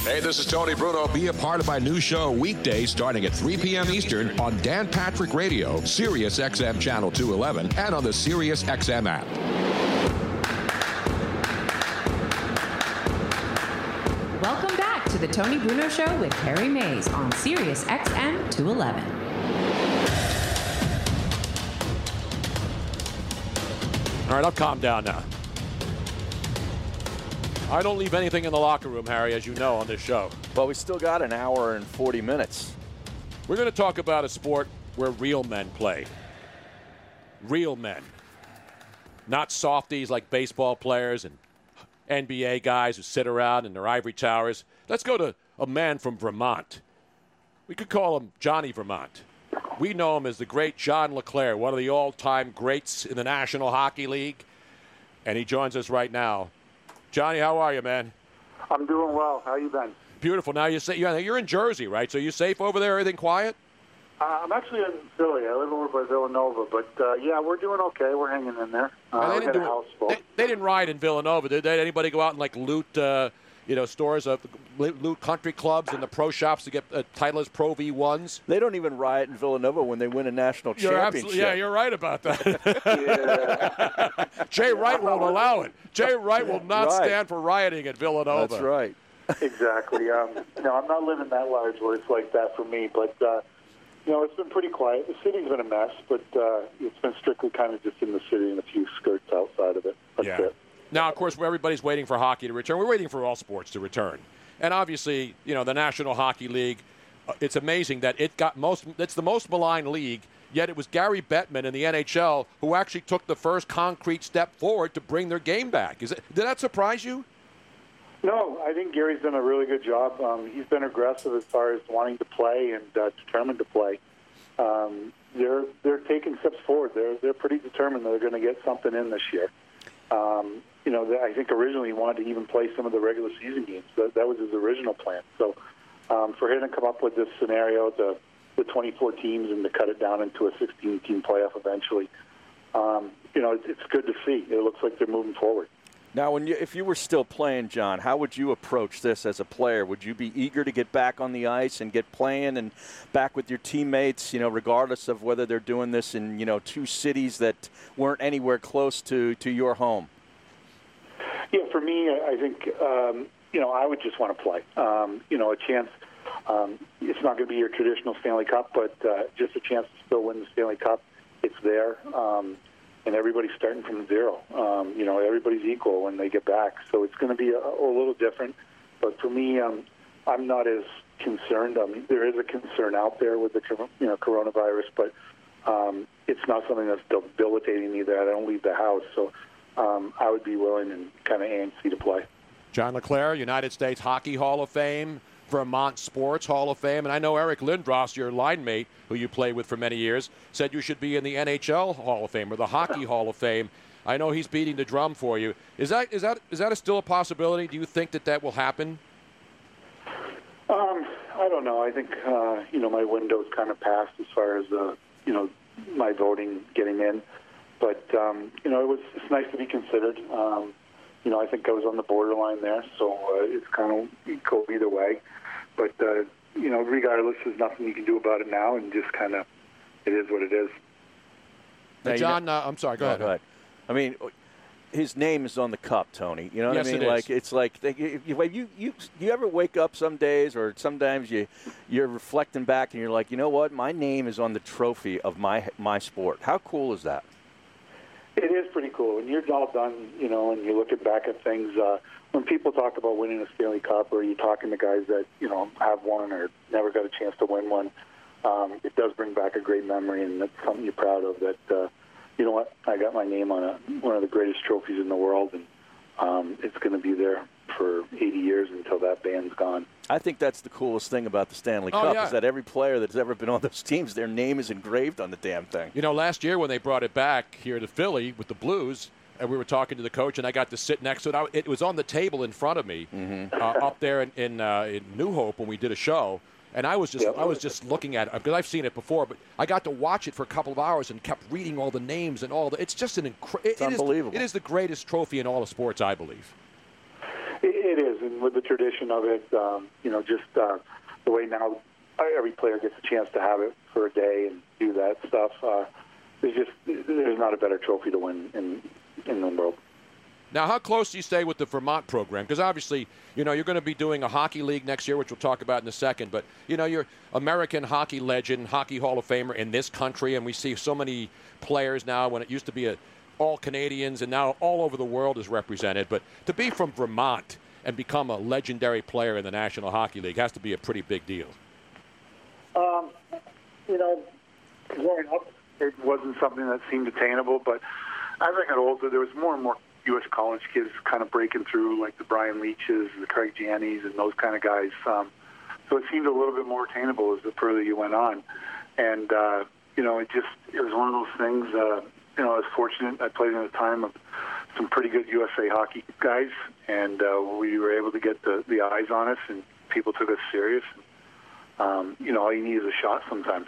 Hey, this is Tony Bruno. Be a part of my new show weekdays starting at three p.m. Eastern on Dan Patrick Radio, Sirius X M Channel two eleven, and on the Sirius X M app. Welcome back to The Tony Bruno Show with Harry Mays on Sirius X M two eleven. All right, I'll calm down now. I don't leave anything in the locker room, Harry, as you know, on this show. But we still got an hour and forty minutes. We're going to talk about a sport where real men play. Real men. Not softies like baseball players and N B A guys who sit around in their ivory towers. Let's go to a man from Vermont. We could call him Johnny Vermont. We know him as the great John LeClair, one of the all-time greats in the National Hockey League. And he joins us right now. Johnny, how are you, man? I'm doing well. How you been? Beautiful. Now, you say, you're in Jersey, right? So you safe over there? Everything quiet? Uh, I'm actually in Philly. I live over by Villanova. But, uh, yeah, we're doing okay. We're hanging in there. Uh, they, didn't do house full. They, they didn't ride in Villanova, did they? Anybody go out and, like, loot, uh, you know, stores, of loot country clubs and the pro shops to get uh, Titleist Pro V ones? They don't even riot in Villanova when they win a national you're championship. Yeah, you're right about that. yeah. Jay Wright won't allow it. Jay Wright will not right. stand for rioting at Villanova. That's right. exactly. Um, no, I'm not living that large where it's like that for me, but... Uh, You know, it's been pretty quiet. The city's been a mess, but uh, it's been strictly kind of just in the city and a few skirts outside of it. That's yeah. it. Now, of course, everybody's waiting for hockey to return. We're waiting for all sports to return. And obviously, you know, the National Hockey League, uh, it's amazing that it got most, it's the most maligned league, yet it was Gary Bettman in the N H L who actually took the first concrete step forward to bring their game back. Is it, did that surprise you? No, I think Gary's done a really good job. Um, he's been aggressive as far as wanting to play and uh, determined to play. Um, they're they're taking steps forward. They're they're pretty determined they're going to get something in this year. Um, you know, I think originally he wanted to even play some of the regular season games. That, that was his original plan. So um, for him to come up with this scenario, the the twenty-four teams, and to cut it down into a sixteen-team playoff eventually, um, you know, it, it's good to see. It looks like they're moving forward. Now, when you, if you were still playing, John, how would you approach this as a player? Would you be eager to get back on the ice and get playing and back with your teammates, you know, regardless of whether they're doing this in, you know, two cities that weren't anywhere close to, to your home? Yeah, for me, I think, um, you know, I would just want to play. Um, you know, a chance, um, it's not going to be your traditional Stanley Cup, but uh, just a chance to still win the Stanley Cup. It's there. Um And everybody's starting from zero. Um, you know, everybody's equal when they get back. So it's going to be a, a little different. But for me, um, I'm not as concerned. I mean, there is a concern out there with the you know coronavirus, but um, it's not something that's debilitating either. I don't leave the house, so um, I would be willing and kind of antsy to play. John LeClair, United States Hockey Hall of Fame, Vermont Sports Hall of Fame, and I know Eric Lindros, your line mate, who you played with for many years, said you should be in the N H L Hall of Fame or the Hockey Hall of Fame. I know he's beating the drum for you. Is that is that is that a still a possibility? Do you think that that will happen? Um, I don't know. I think uh, you know my window's kind of passed as far as uh, you know my voting getting in, but um, you know it was it's nice to be considered. Um, you know I think I was on the borderline there, so uh, it's kind of go either way. But, uh, you know, regardless, there's nothing you can do about it now, and just kind of it is what it is. Now, John, uh, I'm sorry, go, go ahead. ahead. I mean, his name is on the cup, Tony. You know what yes, I mean? It like is. It's like they, you, you, you, you ever wake up some days or sometimes you, you're reflecting back and you're like, you know what, my name is on the trophy of my, my sport. How cool is that? It is pretty cool. When you're all done, you know, and you're looking back at things, uh, when people talk about winning a Stanley Cup or you're talking to guys that, you know, have one or never got a chance to win one, um, it does bring back a great memory, and that's something you're proud of that, uh, you know what, I got my name on a, one of the greatest trophies in the world, and um, it's going to be there for eighty years until that band's gone. I think that's the coolest thing about the Stanley oh, Cup yeah. is that every player that's ever been on those teams, their name is engraved on the damn thing. You know, last year when they brought it back here to Philly with the Blues, and we were talking to the coach, and I got to sit next to it. I, it was on the table in front of me mm-hmm. uh, up there in in, uh, in New Hope when we did a show, and I was just yeah, I was just looking at it because I've seen it before, but I got to watch it for a couple of hours and kept reading all the names and all the. It's just an incredible. It, unbelievable. It is, it is the greatest trophy in all of sports, I believe. It is, and with the tradition of it, um, you know, just uh, the way now every player gets a chance to have it for a day and do that stuff. Uh, there's just there's not a better trophy to win in in the world. Now, how close do you stay with the Vermont program? Because obviously, you know, you're going to be doing a hockey league next year, which we'll talk about in a second. But, you know, you're American hockey legend, hockey Hall of Famer in this country. And we see so many players now when it used to be a, all Canadians and now all over the world is represented. But to be from Vermont and become a legendary player in the National Hockey League has to be a pretty big deal. Um, you know, growing up, it wasn't something that seemed attainable. But as I got older, there was more and more U S college kids kind of breaking through, like the Brian Leaches, the Craig Janneys, and those kind of guys. Um, so it seemed a little bit more attainable as the further you went on. And, uh, you know, it just it was one of those things, uh, you know, I was fortunate. I played in a time of some pretty good U S A hockey guys, and uh, we were able to get the, the eyes on us, and people took us serious. Um, you know, all you need is a shot sometimes.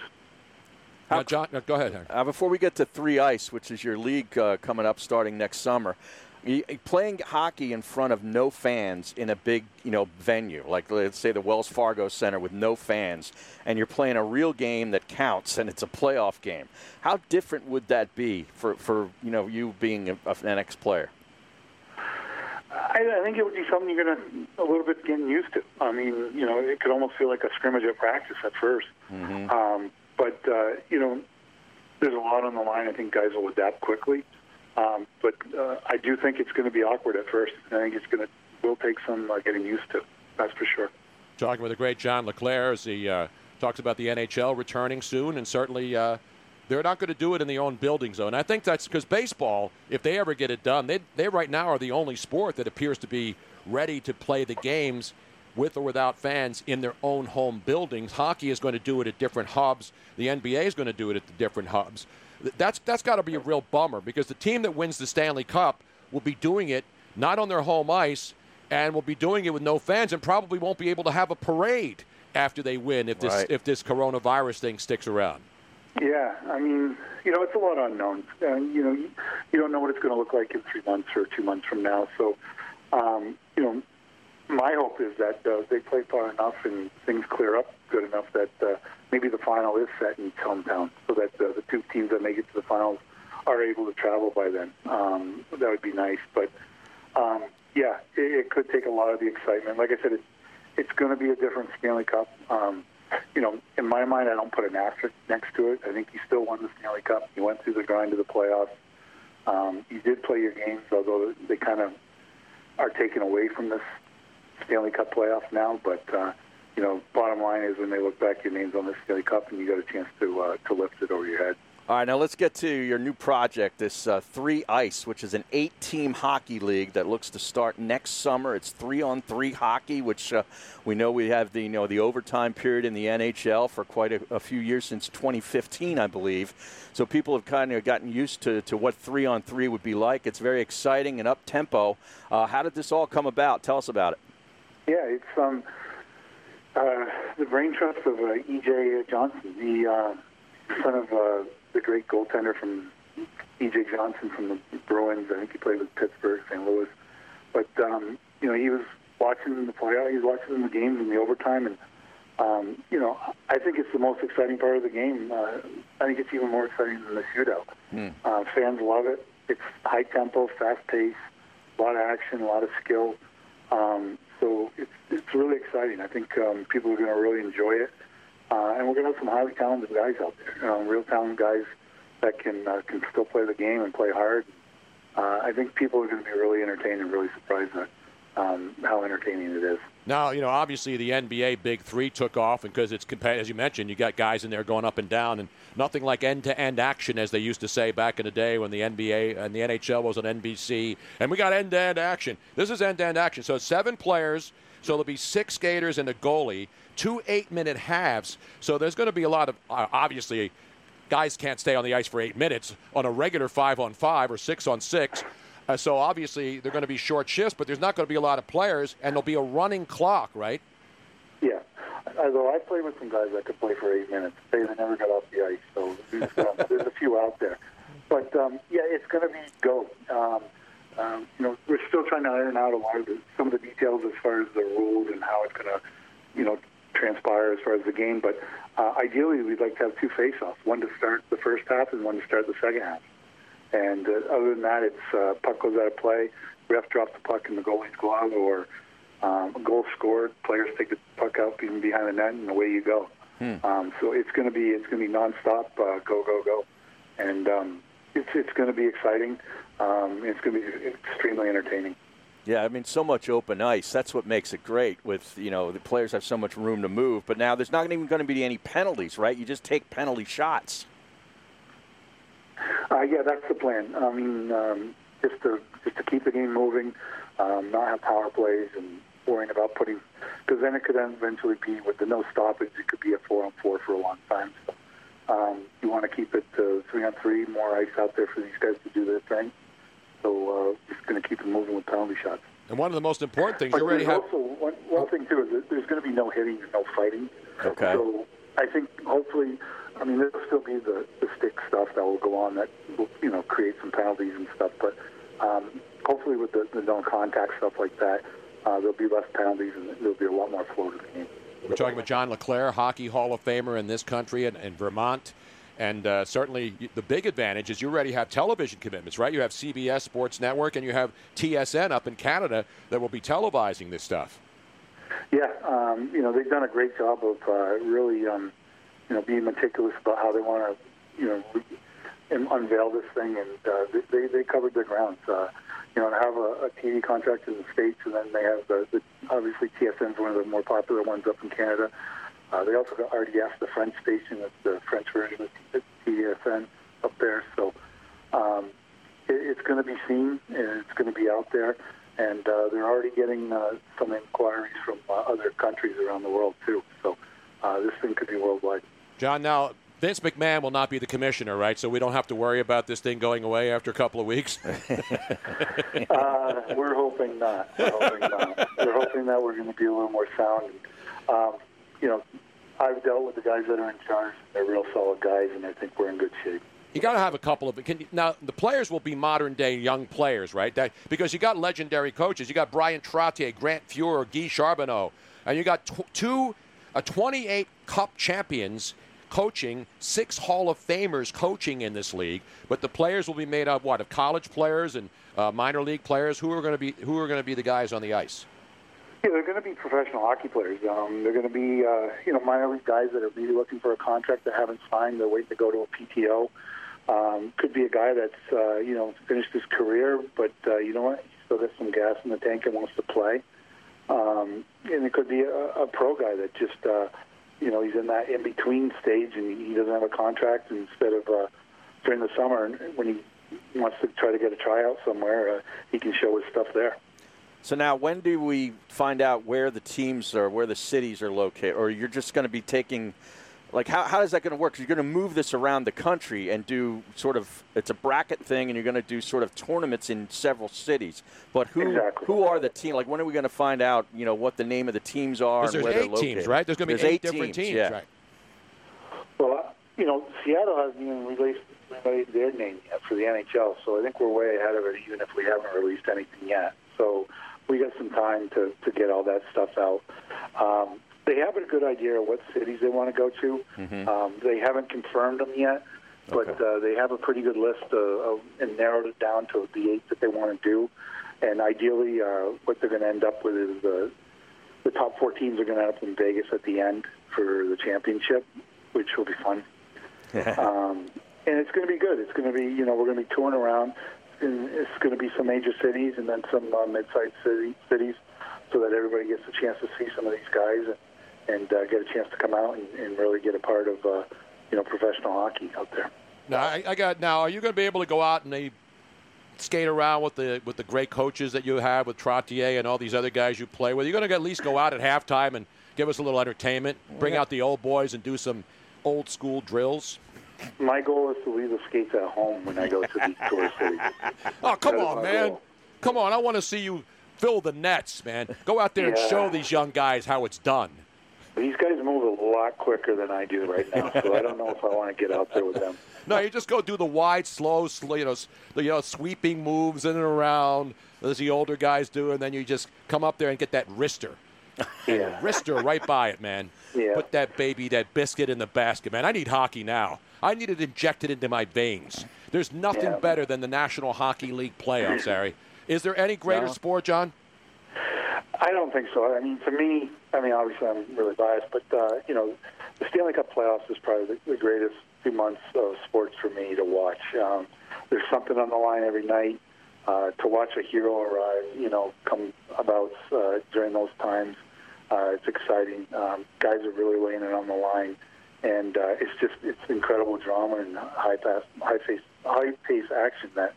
Uh, John, uh, go ahead, Harry. Uh, before we get to three ice, which is your league uh, coming up starting next summer, you, playing hockey in front of no fans in a big, you know, venue, like let's say the Wells Fargo Center with no fans, and you're playing a real game that counts, and it's a playoff game. How different would that be for, for you know, you being a, an ex-player? I, I think it would be something you're going to a little bit getting used to. I mean, you know, it could almost feel like a scrimmage at practice at first. Mm-hmm. Um But, uh, you know, there's a lot on the line. I think guys will adapt quickly. Um, but uh, I do think it's going to be awkward at first. I think it's going to will take some uh, getting used to. That's for sure. Talking with the great John LeClair as he uh, talks about the N H L returning soon. And certainly uh, they're not going to do it in their own buildings, though. And I think that's because baseball, if they ever get it done, they, they right now are the only sport that appears to be ready to play the games with or without fans in their own home buildings. Hockey is going to do it at different hubs. The N B A is going to do it at the different hubs. That's that's got to be a real bummer because the team that wins the Stanley Cup will be doing it not on their home ice and will be doing it with no fans and probably won't be able to have a parade after they win if this, right. if this coronavirus thing sticks around. Yeah, I mean, you know, it's a lot of unknowns. And, you know, you don't know what it's going to look like in three months or two months from now. So, um, you know, my hope is that uh, they play far enough and things clear up good enough that uh, maybe the final is set in hometown so that uh, the two teams that make it to the finals are able to travel by then. Um, that would be nice. But, um, yeah, it, it could take a lot of the excitement. Like I said, it's, it's going to be a different Stanley Cup. Um, you know, in my mind, I don't put an asterisk next to it. I think he still won the Stanley Cup. He went through the grind of the playoffs. Um, you did play your games, although they kind of are taken away from this Stanley Cup playoff now, but uh, you know, bottom line is when they look back, your name's on the Stanley Cup, and you got a chance to uh, to lift it over your head. All right, now let's get to your new project, this uh, three ice, which is an eight-team hockey league that looks to start next summer. It's three-on-three hockey, which uh, we know we have the you know the overtime period in the N H L for quite a, a few years since twenty fifteen, I believe. So people have kind of gotten used to, to what three-on-three would be like. It's very exciting and up-tempo. Uh, how did this all come about? Tell us about it. Yeah, it's um, uh, the brain trust of uh, E J Johnson, the uh, son of uh, the great goaltender from E J Johnson from the Bruins. I think he played with Pittsburgh, Saint Louis. But, um, you know, he was watching the playoff. He was watching the games in the overtime. And, um, you know, I think it's the most exciting part of the game. Uh, I think it's even more exciting than the shootout. Mm. Uh, fans love it. It's high tempo, fast pace, a lot of action, a lot of skill. Um, so it's, it's really exciting. I think um, people are going to really enjoy it. Uh, and we're going to have some highly talented guys out there, um, real talented guys that can uh, can still play the game and play hard. Uh, I think people are going to be really entertained and really surprised at um, how entertaining it is. Now, you know, obviously the N B A Big Three took off because it's, as you mentioned, you got guys in there going up and down and nothing like end-to-end action, as they used to say back in the day when the N B A and the N H L was on N B C. And we got end-to-end action. This is end-to-end action. So seven players, so there'll be six skaters and a goalie, two eight-minute halves. So there's going to be a lot of, uh, obviously, guys can't stay on the ice for eight minutes on a regular five-on-five or six-on-six. Uh, so, obviously, they're going to be short shifts, but there's not going to be a lot of players, and there'll be a running clock, right? Yeah. Although I played with some guys that could play for eight minutes. They never got off the ice, so um, there's a few out there. But, um, yeah, it's going to be go. Um, um, you know, we're still trying to iron out a lot of the, some of the details as far as the rules and how it's going to, you know, transpire as far as the game. But uh, ideally, we'd like to have two face-offs, one to start the first half and one to start the second half. And uh, other than that, it's uh, puck goes out of play, ref drops the puck in the goalie's glove, or um, a goal scored, players take the puck out even behind the net, and away you go. Hmm. Um, so it's going to be it's going to be nonstop, uh, go go go, and um, it's it's going to be exciting. Um, it's going to be extremely entertaining. Yeah, I mean, so much open ice. That's what makes it great with, you know, the players have so much room to move. But now there's not even going to be any penalties, right? You just take penalty shots. Uh, yeah, that's the plan. I mean, um, just to just to keep the game moving, um, not have power plays and worrying about putting, because then it could eventually be, with the no stoppage, it could be a four-on-four for a long time. So um, you want to keep it uh, three-on-three, more ice out there for these guys to do their thing. So uh, just going to keep it moving with penalty shots. And one of the most important things, you already have... Also, one, one thing, too, is that there's going to be no hitting and no fighting. Okay. So I think, hopefully, I mean, there will still be the, the stick stuff that will go on that will, you know, create some penalties and stuff. But um, hopefully with the, the non-contact stuff like that, uh, there'll be less penalties and there'll be a lot more flow to the game. We're talking about John LeClair, Hockey Hall of Famer in this country and in Vermont. And uh, certainly the big advantage is you already have television commitments, right? You have C B S Sports Network and you have T S N up in Canada that will be televising this stuff. Yeah, um, you know, they've done a great job of uh, really, um, you know, being meticulous about how they want to, you know, re- unveil this thing. And uh, they, they covered their grounds. Uh, you know, they have a, a T V contract in the States, and then they have, the, the obviously, T S N is one of the more popular ones up in Canada. Uh, they also got R D S, the French station, that's the French version of T S N up there. So um, it, it's going to be seen, and it's going to be out there. And uh, they're already getting uh, some inquiries from uh, other countries around the world, too. So uh, this thing could be worldwide. John, now, Vince McMahon will not be the commissioner, right? So we don't have to worry about this thing going away after a couple of weeks? uh, we're hoping not. We're hoping not. We're hoping that we're going to be a little more sound. Um, you know, I've dealt with the guys that are in charge. They're real solid guys, and I think we're in good shape. You got to have a couple of can you, now. The players will be modern-day young players, right? That, because you got legendary coaches. You got Brian Trottier, Grant Fuhrer, Guy Charbonneau, and you got tw- two, a twenty-eight Cup champions coaching, six Hall of Famers coaching in this league. But the players will be made up what of college players and uh, minor league players. Who are going to be who are going to be the guys on the ice? Yeah, they're going to be professional hockey players. Um, they're going to be, uh, you know, minor league guys that are maybe looking for a contract that haven't signed. They're waiting to go to a P T O. Um, could be a guy that's, uh, you know, finished his career, but uh, you know what? He still got some gas in the tank and wants to play. Um, and it could be a, a pro guy that just, uh, you know, he's in that in-between stage and he doesn't have a contract. And instead of uh, during the summer, when he wants to try to get a tryout somewhere, uh, he can show his stuff there. So now, when do we find out where the teams are, where the cities are located? Or you're just going to be taking, like, how how is that going to work? Because you're going to move this around the country and do sort of, it's a bracket thing, and you're going to do sort of tournaments in several cities. But who exactly. who are the team? Like, when are we going to find out, you know, what the name of the teams are and where they're located? There's eight teams, right? There's going to be eight, eight different teams, teams yeah. right? Well, you know, Seattle hasn't even released their name yet for the N H L, so I think we're way ahead of it, even if we haven't released anything yet. So we got some time to, to get all that stuff out. Um, they have a good idea of what cities they want to go to. Mm-hmm. Um, they haven't confirmed them yet, but okay. uh, they have a pretty good list uh, of, and narrowed it down to the eight that they want to do. And ideally, uh, what they're going to end up with is the, the top four teams are going to end up in Vegas at the end for the championship, which will be fun. um, and it's going to be good. It's going to be, you know, we're going to be touring around. And it's going to be some major cities and then some uh, mid-sized city, cities so that everybody gets a chance to see some of these guys and, and uh, get a chance to come out and, and really get a part of, uh, you know, professional hockey out there. Now, I, I got, now, are you going to be able to go out and uh, skate around with the with the great coaches that you have with Trottier and all these other guys you play with? You're going to at least go out at halftime and give us a little entertainment, bring yeah. out the old boys and do some old-school drills? My goal is to leave the skates at home when I go to these tour cities. Oh, come on, man. Goal. Come on. I want to see you fill the nets, man. Go out there yeah. and show these young guys how it's done. These guys move a lot quicker than I do right now, so I don't know if I want to get out there with them. No, you just go do the wide, slow, slow you know, the, you know, sweeping moves in and around, as the older guys do, and then you just come up there and get that wrister. Yeah. Wrister right by it, man. Yeah. Put that baby, that biscuit in the basket, man. I need hockey now. I need it injected into my veins. There's nothing yeah. better than the National Hockey League playoffs, Harry. Is there any greater no. sport, John? I don't think so. I mean, to me, I mean, obviously I'm really biased, but, uh, you know, the Stanley Cup playoffs is probably the, the greatest two months of sports for me to watch. Um, there's something on the line every night. Uh, to watch a hero arrive, you know, come about uh, during those times, uh, it's exciting. Um, guys are really laying it on the line, and uh, it's just it's incredible drama and high pass, high pace, high pace action that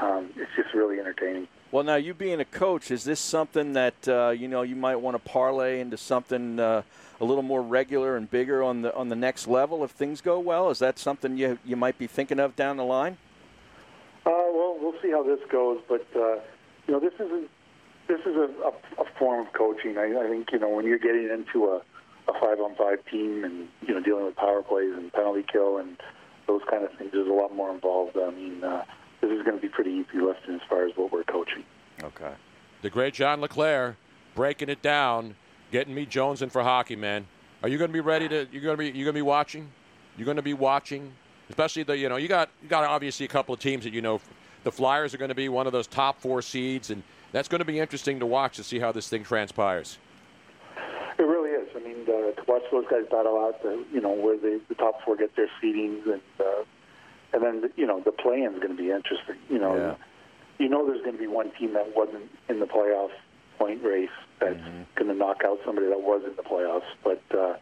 um, it's just really entertaining. Well, now you being a coach, is this something that uh, you know you might want to parlay into something uh, a little more regular and bigger on the on the next level if things go well? Is that something you you might be thinking of down the line? Uh, well, we'll see how this goes, but uh, you know, this is a, this is a, a, a form of coaching. I, I think you know when you're getting into a, a five-on-five team and you know dealing with power plays and penalty kill and those kind of things, there's a lot more involved. I mean, uh, this is going to be pretty easy lifting as far as what we're coaching. Okay. The great John LeClair breaking it down, getting me jonesing for hockey, man. Are you going to be ready to? You're going to be. You're going to be watching. You're going to be watching. Especially the, you know, you got you got obviously a couple of teams that, you know, the Flyers are going to be one of those top four seeds, and that's going to be interesting to watch to see how this thing transpires. It really is. I mean, uh, to watch those guys battle out, the, you know, where they, the top four get their seedings, and uh, and then the, you know the play-in is going to be interesting. You know, yeah. you know, there's going to be one team that wasn't in the playoff point race that's mm-hmm. going to knock out somebody that was in the playoffs, but uh,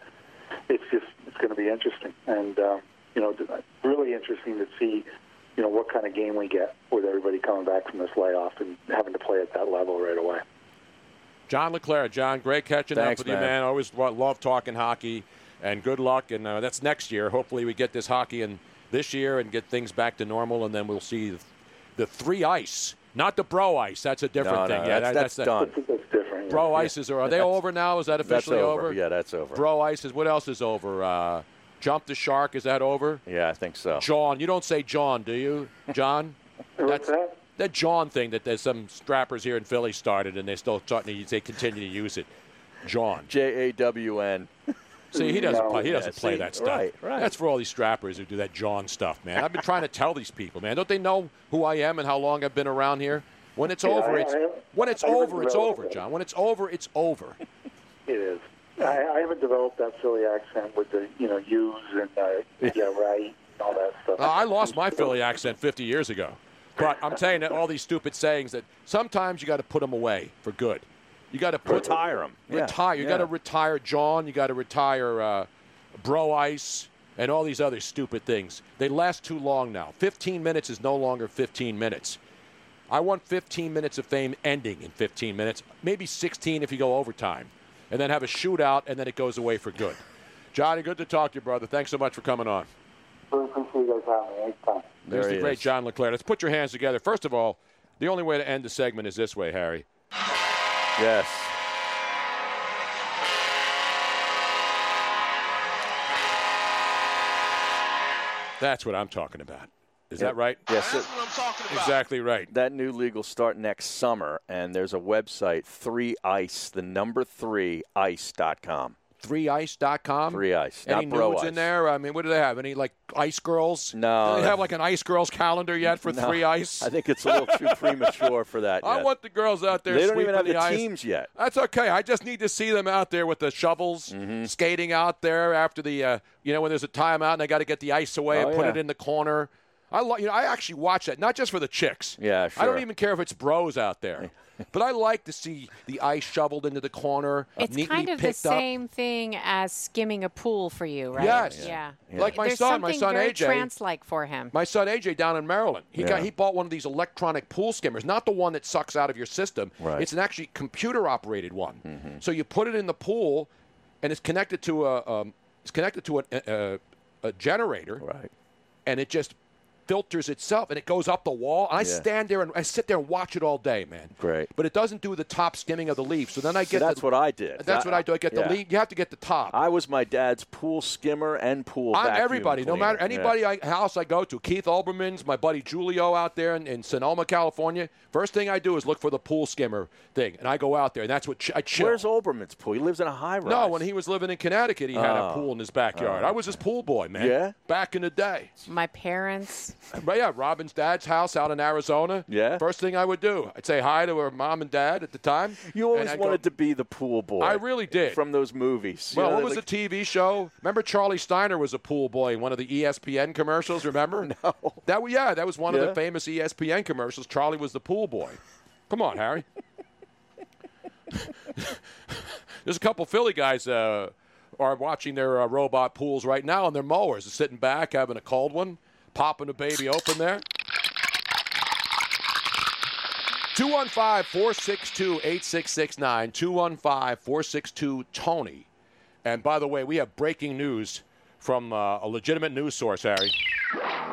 it's just it's going to be interesting and. Um, You know, really interesting to see, you know, what kind of game we get with everybody coming back from this layoff and having to play at that level right away. John LeClair, John, great catching Thanks, up with man. you, man. I always love talking hockey, and good luck. And uh, that's next year. Hopefully we get this hockey in this year and get things back to normal, and then we'll see the, the three ice, not the bro ice. That's a different no, thing. No, yeah, that's, that's, that's done. That's, that's different. Bro yeah. ices are, are they that's, over now? Is that officially over. over? Yeah, that's over. Bro ices. What else is over? Uh, Jump the Shark, is that over? Yeah, I think so. John, you don't say John, do you? John? That's that? that John thing that there's some strappers here in Philly started, and they still they continue to use it. John. J A W N. See, he doesn't no. play, he doesn't yeah, play see, that stuff. Right, right. That's for all these strappers who do that John stuff, man. I've been trying to tell these people, man. Don't they know who I am and how long I've been around here? When it's yeah, over, I, it's I, when it's I over, it's over, it. John. When it's over, it's over. It is. I, I haven't developed that Philly accent with the, you know, U's and uh, yeah, right, and all that stuff. Uh, I lost my Philly accent fifty years ago. But I'm telling you, all these stupid sayings that sometimes you got to put them away for good. You got to retire them. Yeah. Retire. You yeah. got to retire John. You got to retire uh, Bro Ice and all these other stupid things. They last too long now. fifteen minutes is no longer fifteen minutes. I want fifteen minutes of fame ending in fifteen minutes, maybe sixteen if you go overtime. And then have a shootout, and then it goes away for good. Johnny, good to talk to you, brother. Thanks so much for coming on. There's the great John LeClair. Let's put your hands together. First of all, the only way to end the segment is this way, Harry. Yes. That's what I'm talking about. Is yeah. that right? Yes. That's what I'm talking about. Exactly right. That new league will start next summer, and there's a website, three ice, the number three, ice dot com. three ice dot com? three ice, not Any Bro nudes Ice. in there? I mean, what do they have? Any, like, Ice Girls? No. Do they have, like, an Ice Girls calendar yet for no. three ice? I think it's a little too premature for that yet. I want the girls out there sweeping the ice. They don't even have the teams yet. That's okay. I just need to see them out there with the shovels, mm-hmm. skating out there after the, uh, you know, when there's a timeout and they got to get the ice away oh, and put yeah. it in the corner. I lo- you know, I actually watch that, not just for the chicks. Yeah, sure. I don't even care if it's bros out there. But I like to see the ice shoveled into the corner, it's neatly kind of picked the same up. Thing as skimming a pool for you, right? Yes. Yeah. yeah. Like my There's son, my son very A J. trance-like for him. My son A J down in Maryland. He yeah. got he bought one of these electronic pool skimmers, not the one that sucks out of your system. Right. It's an actually computer-operated one. Mm-hmm. So you put it in the pool, and it's connected to a um, it's connected to a, a, a generator, right? And it just filters itself, and it goes up the wall. And I yeah. stand there, and I sit there and watch it all day, man. Great. But it doesn't do the top skimming of the leaf. So then I get so that's the, what I did. That's I, what I do. I get yeah. the leaf. You have to get the top. I was my dad's pool skimmer and pool I'm vacuum everybody, cleaner. No matter anybody yeah. I, house I go to. Keith Olbermann's, my buddy Julio out there in, in Sonoma, California. First thing I do is look for the pool skimmer thing, and I go out there, and that's what ch- I chill. Where's Olbermann's pool? He lives in a high-rise. No, when he was living in Connecticut, he oh. had a pool in his backyard. Oh, okay. I was his pool boy, man. Yeah? Back in the day. My parents... But yeah, Robin's dad's house out in Arizona. Yeah. First thing I would do, I'd say hi to her mom and dad at the time. You always wanted go, to be the pool boy. I really did. From those movies. Well, you know, what was like, the T V show? Remember Charlie Steiner was a pool boy in one of the E S P N commercials, remember? No. That, yeah, that was one yeah. of the famous E S P N commercials. Charlie was the pool boy. Come on, Harry. There's a couple Philly guys uh, are watching their uh, robot pools right now, and their mowers are sitting back having a cold one, popping a baby open there. two one five, four six two, eight six six nine, two one five, four six two, Tony. And by the way, we have breaking news from uh, a legitimate news source, Harry.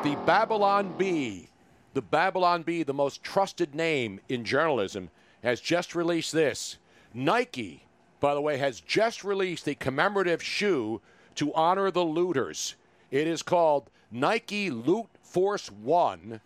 The Babylon Bee, the Babylon Bee, the most trusted name in journalism, has just released this. Nike, by the way, has just released a commemorative shoe to honor the looters. It is called Nike Loot Force One,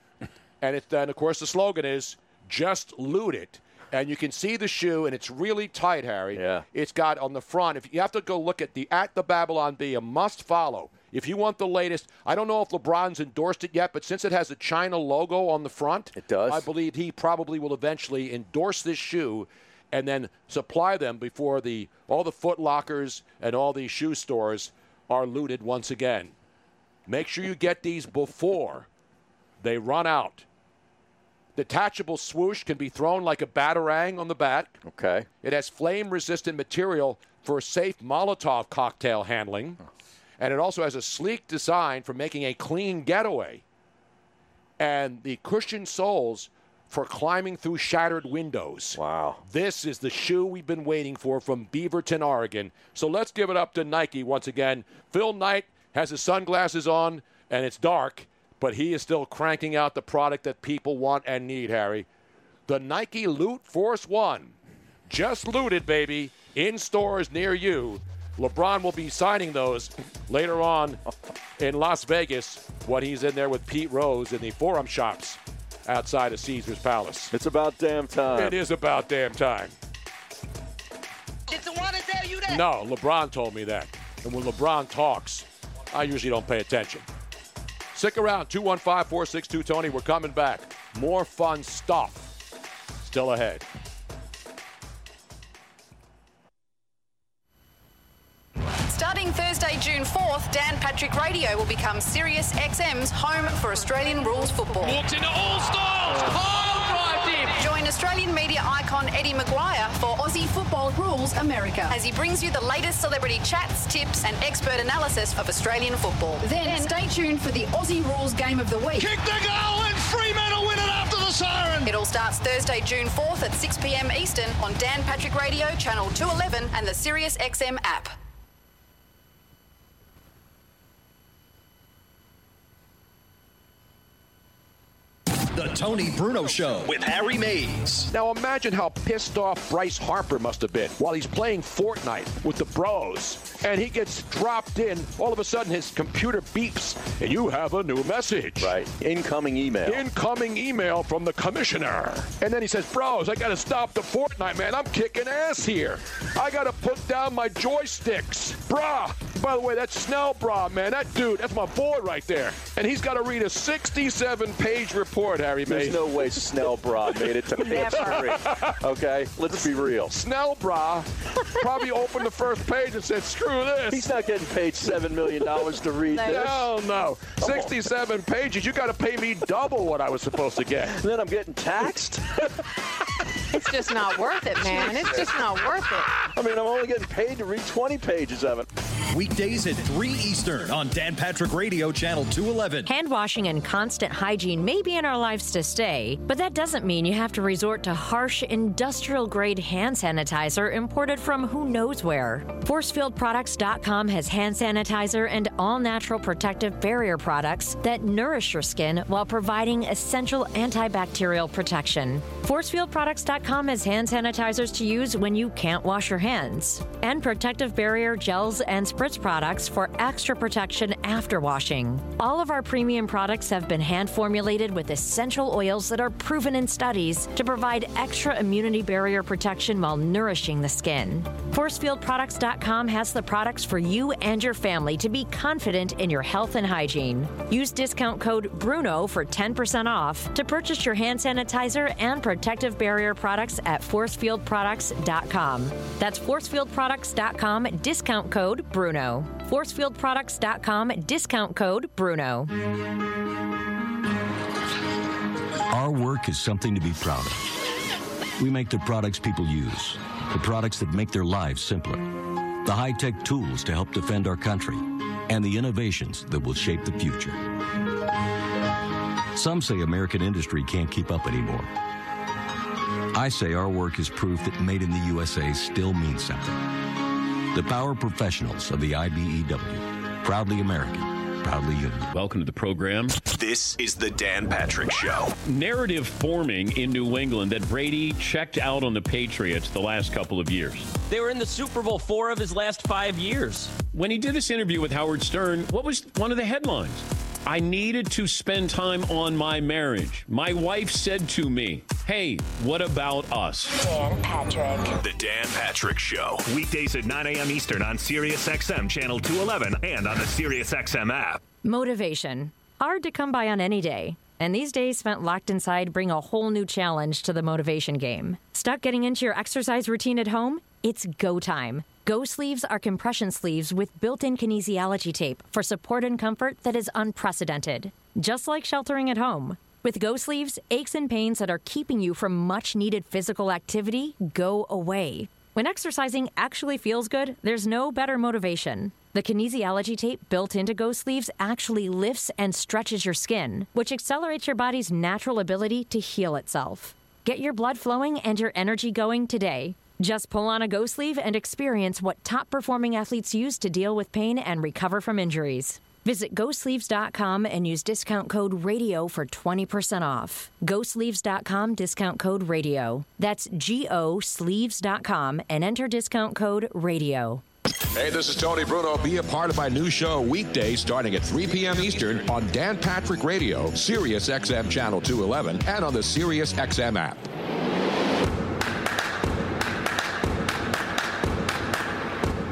and, it, and of course the slogan is, just loot it. And you can see the shoe, and it's really tight, Harry. Yeah. It's got on the front, if you have to go look at the at the Babylon Bee, a must follow. If you want the latest, I don't know if LeBron's endorsed it yet, but since it has a China logo on the front, it does. I believe he probably will eventually endorse this shoe and then supply them before the all the Foot Lockers and all the shoe stores are looted once again. Make sure you get these before they run out. Detachable swoosh can be thrown like a batarang on the bat. Okay. It has flame-resistant material for safe Molotov cocktail handling. Oh. And it also has a sleek design for making a clean getaway. And the cushioned soles for climbing through shattered windows. Wow. This is the shoe we've been waiting for from Beaverton, Oregon. So let's give it up to Nike once again. Phil Knight has his sunglasses on, and it's dark, but he is still cranking out the product that people want and need, Harry. The Nike Loot Force One. Just looted, baby, in stores near you. LeBron will be signing those later on in Las Vegas when he's in there with Pete Rose in the Forum Shops outside of Caesar's Palace. It's about damn time. It is about damn time. Did someone tell you that? No, LeBron told me that. And when LeBron talks, I usually don't pay attention. Stick around, two one five, four six two, Tony. We're coming back. More fun stuff still ahead. Starting Thursday, June fourth, Dan Patrick Radio will become Sirius X M's home for Australian rules football. Walked into all stars. Pile drive deep. Join Australian media icon Eddie McGuire for Aussie Football Rules America as he brings you the latest celebrity chats, tips and expert analysis of Australian football. Then, then stay tuned for the Aussie Rules Game of the Week. Kick the goal and Fremantle win it after the siren. It all starts Thursday, June fourth at six p m Eastern on Dan Patrick Radio, Channel two eleven and the Sirius X M app. The Tony Bruno Show with Harry Mays. Now imagine how pissed off Bryce Harper must have been while he's playing Fortnite with the bros. And he gets dropped in. All of a sudden his computer beeps and you have a new message. Right. Incoming email. Incoming email from the commissioner. And then he says, bros, I got to stop the Fortnite, man. I'm kicking ass here. I got to put down my joysticks. Brah. By the way, that's Snell Brah, man. That dude, that's my boy right there. And he's got to read a sixty-seven page report. Harry Mays. There's no way Snell Brah made it to page three. Okay, let's be real. Snell Brah probably opened the first page and said, "Screw this." He's not getting paid seven million dollars to read this. Hell no, sixty-seven pages. You got to pay me double what I was supposed to get. And then I'm getting taxed. It's just not worth it, man. It's just not worth it. I mean, I'm only getting paid to read twenty pages of it. Weekdays at three Eastern on Dan Patrick Radio, Channel two eleven. Hand washing and constant hygiene may be in our lives to stay, but that doesn't mean you have to resort to harsh, industrial-grade hand sanitizer imported from who knows where. force field products dot com has hand sanitizer and all-natural protective barrier products that nourish your skin while providing essential antibacterial protection. force field products dot com has hand sanitizers to use when you can't wash your hands, and protective barrier gels and sprays Spritz products for extra protection after washing. All of our premium products have been hand-formulated with essential oils that are proven in studies to provide extra immunity barrier protection while nourishing the skin. force field products dot com has the products for you and your family to be confident in your health and hygiene. Use discount code BRUNO for ten percent off to purchase your hand sanitizer and protective barrier products at force field products dot com. That's force field products dot com, discount code BRUNO. force field products dot com, discount code BRUNO. Our work is something to be proud of. We make the products people use, the products that make their lives simpler, the high-tech tools to help defend our country, and the innovations that will shape the future. Some say American industry can't keep up anymore. I say our work is proof that made in the U S A still means something. The power professionals of the I B E W. Proudly American. Proudly you. Welcome to the program. This is the Dan Patrick Show. Narrative forming in New England that Brady checked out on the Patriots the last couple of years. They were in the Super Bowl four of his last five years. When he did this interview with Howard Stern, what was one of the headlines? I needed to spend time on my marriage. My wife said to me, hey, what about us? Dan Patrick. The Dan Patrick Show. Weekdays at nine a.m. Eastern on SiriusXM Channel two eleven and on the SiriusXM app. Motivation. Hard to come by on any day. And these days spent locked inside bring a whole new challenge to the motivation game. Stuck getting into your exercise routine at home? It's go time. Go sleeves are compression sleeves with built-in kinesiology tape for support and comfort that is unprecedented. Just like sheltering at home. With Go sleeves, aches and pains that are keeping you from much-needed physical activity go away. When exercising actually feels good, there's no better motivation. The kinesiology tape built into Go sleeves actually lifts and stretches your skin, which accelerates your body's natural ability to heal itself. Get your blood flowing and your energy going today. Just pull on a Go sleeve and experience what top-performing athletes use to deal with pain and recover from injuries. Visit go sleeves dot com and use discount code RADIO for twenty percent off. go sleeves dot com, discount code RADIO. That's G O sleeves dot com and enter discount code RADIO. Hey, this is Tony Bruno. Be a part of my new show weekday starting at three p.m. Eastern on Dan Patrick Radio, Sirius X M Channel two eleven, and on the Sirius X M app.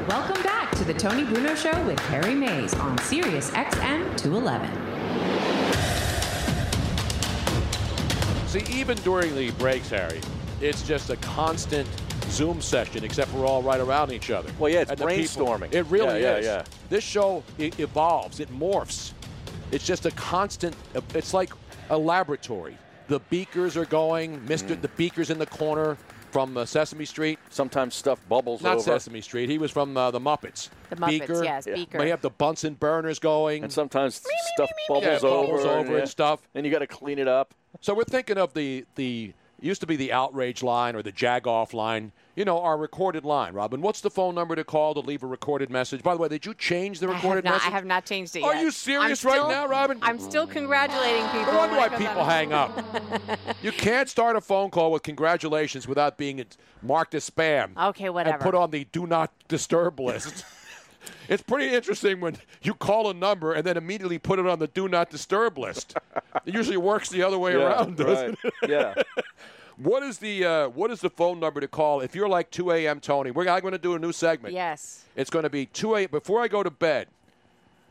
Welcome back to the Tony Bruno Show with Harry Mays on Sirius X M two eleven. See, even during the breaks, Harry, it's just a constant Zoom session, except we're all right around each other. Well, yeah, it's and brainstorming. It really yeah, is. Yeah, yeah. This show it evolves. It morphs. It's just a constant. It's like a laboratory. The beakers are going. Mister Mm. The beakers in the corner. From uh, Sesame Street. Sometimes stuff bubbles Not over. Not Sesame Street. He was from uh, the Muppets. The Muppets, Beaker. yes, yeah. Beaker. We have the Bunsen burners going. And sometimes me, stuff me, me, bubbles yeah, over. Bubbles over and, yeah. and stuff. And you got to clean it up. So we're thinking of the, the used to be the outrage line or the jag-off line. You know, our recorded line, Robin. What's the phone number to call to leave a recorded message? By the way, did you change the recorded I not, message? I have not changed it Are yet. Are you serious still, right now, Robin? I'm still congratulating people. No wonder why people hang up. You can't start a phone call with congratulations without being marked as spam. Okay, whatever. And put on the do not disturb list. It's pretty interesting when you call a number and then immediately put it on the do not disturb list. It usually works the other way yeah, around, doesn't right. it? Yeah. What is the uh, what is the phone number to call if you're like two a.m. Tony? We're I'm going to do a new segment. Yes, it's going to be two a.m. Before I go to bed,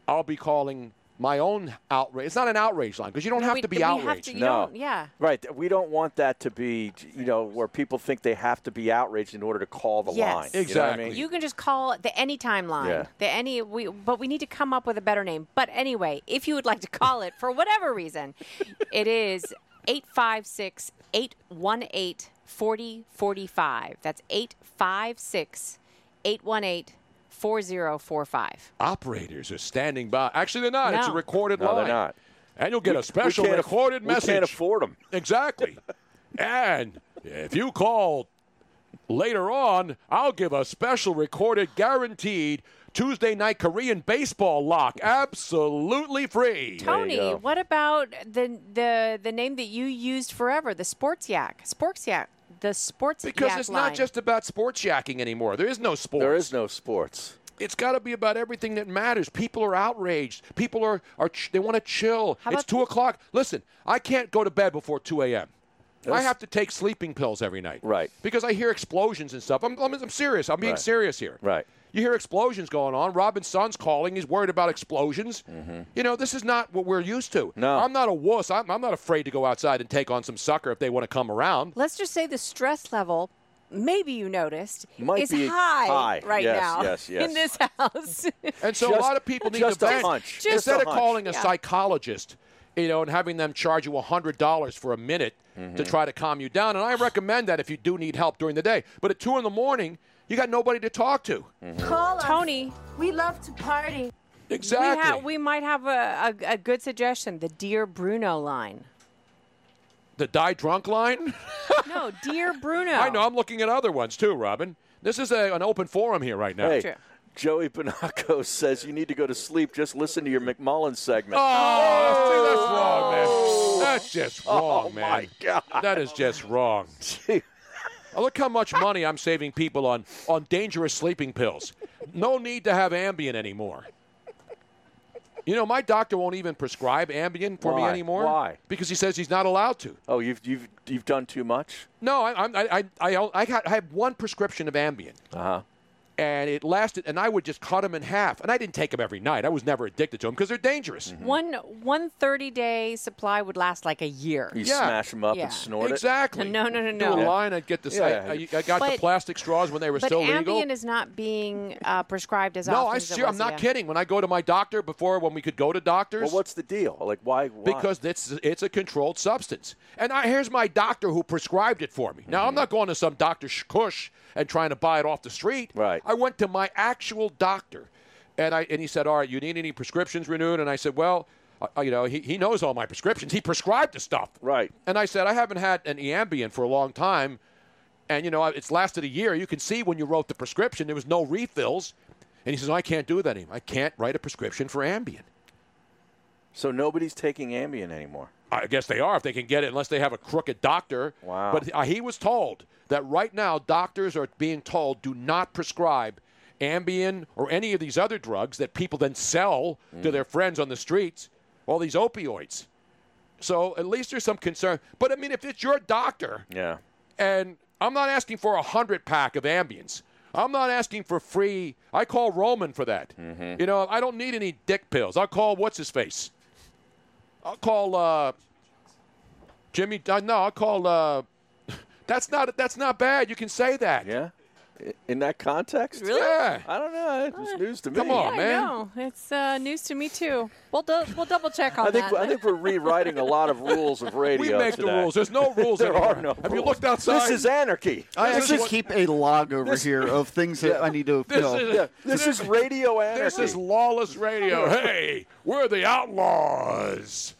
I'll be calling my own outrage. It's not an outrage line because you don't no, have we, to be outraged. To, no, yeah, right. We don't want that to be you know where people think they have to be outraged in order to call the yes. line. Exactly. You know what I mean? You can just call the anytime line. Yeah. The any. We, but we need to come up with a better name. But anyway, if you would like to call it for whatever reason, it is eight five six, eight one eight, four zero four five. That's eight five six, eight one eight, four zero four five. Operators are standing by. Actually, they're not. No. It's a recorded no, line. No, they're not. And you'll get we, a special recorded aff- message. We can't afford them. Exactly. And if you call later on, I'll give a special recorded guaranteed Tuesday night Korean baseball lock, absolutely free. Tony, what about the the the name that you used forever, the Sports Yak, Sports Yak, the Sports Yak line? Because it's not just about sports yacking anymore. There is no sports. There is no sports. It's got to be about everything that matters. People are outraged. People are, are ch- they want to chill. It's two o'clock. Listen, I can't go to bed before two a.m. I have to take sleeping pills every night. Right. Because I hear explosions and stuff. I'm, I'm, I'm serious. I'm being right. serious here. Right. You hear explosions going on. Robin's son's calling. He's worried about explosions. Mm-hmm. You know, this is not what we're used to. No. I'm not a wuss. I'm, I'm not afraid to go outside and take on some sucker if they want to come around. Let's just say the stress level, maybe you noticed, Might is high, high right yes, now yes, yes. in this house. And so just, a lot of people need just to vent. Just Instead just of calling a yeah. psychologist, you know, and having them charge you one hundred dollars for a minute mm-hmm. to try to calm you down. And I recommend that if you do need help during the day. But at two in the morning, you got nobody to talk to. Mm-hmm. Call us. Tony. We love to party. Exactly. We, ha- we might have a, a, a good suggestion, the Dear Bruno line. The Die Drunk line? No, Dear Bruno. I know. I'm looking at other ones, too, Robin. This is a, an open forum here right now. Hey. True. Joey Panaco says you need to go to sleep. Just listen to your McMullen segment. Oh, oh. See, that's wrong, man. That's just wrong, oh, man. Oh, my God. That is just wrong. Gee. Oh, look how much money I'm saving people on, on dangerous sleeping pills. No need to have Ambien anymore. You know, my doctor won't even prescribe Ambien for Why? me anymore. Why? Because he says he's not allowed to. Oh, you've you've you've done too much? No, I I I I, I, got, I had one prescription of Ambien. Uh-huh. And it lasted, and I would just cut them in half. And I didn't take them every night. I was never addicted to them because they're dangerous. Mm-hmm. One one thirty-day supply would last like a year. You yeah. smash them up yeah. and snort exactly. it. Exactly. No, no, no, no. Do a yeah. line, I'd get the, yeah. I, I got but, the plastic straws when they were still legal. But Ambien is not being uh, prescribed as no, often I as ser- it was. No, I'm not yeah. kidding. When I go to my doctor before, when we could go to doctors. Well, what's the deal? Like, why? why? Because it's, it's a controlled substance. And I, here's my doctor who prescribed it for me. Now, mm-hmm. I'm not going to some Doctor Shkush and trying to buy it off the street. Right. I went to my actual doctor, and I and he said, all right, you need any prescriptions renewed? And I said, well, uh, you know, he, he knows all my prescriptions. He prescribed the stuff. Right. And I said, I haven't had an Ambien for a long time, and, you know, it's lasted a year. You can see when you wrote the prescription, there was no refills. And he says, no, I can't do that anymore. I can't write a prescription for Ambien. So nobody's taking Ambien anymore. I guess they are if they can get it, unless they have a crooked doctor. Wow. But uh, he was told that right now doctors are being told do not prescribe Ambien or any of these other drugs that people then sell mm. to their friends on the streets, all these opioids. So at least there's some concern. But, I mean, if it's your doctor, yeah. and I'm not asking for a hundred-pack of Ambiens. I'm not asking for free. I call Roman for that. Mm-hmm. You know, I don't need any dick pills. I'll call what's-his-face. I'll call uh, Jimmy. Uh, no, I'll call. Uh, that's not. That's not bad. You can say that. Yeah. In that context. Really? Yeah. I don't know. It was news to me. Come on, yeah, man. I know. It's uh, news to me too. We'll do- we'll double check on I think, that. I think we're rewriting a lot of rules of radio. We make today. the rules. There's no rules. there anymore. are no. Have rules. you looked outside? This is anarchy. I this actually is, keep a log over this, here of things that yeah, I need to. This, you know, is, yeah, this, this is radio anarchy. This is lawless radio. Hey, we're the outlaws.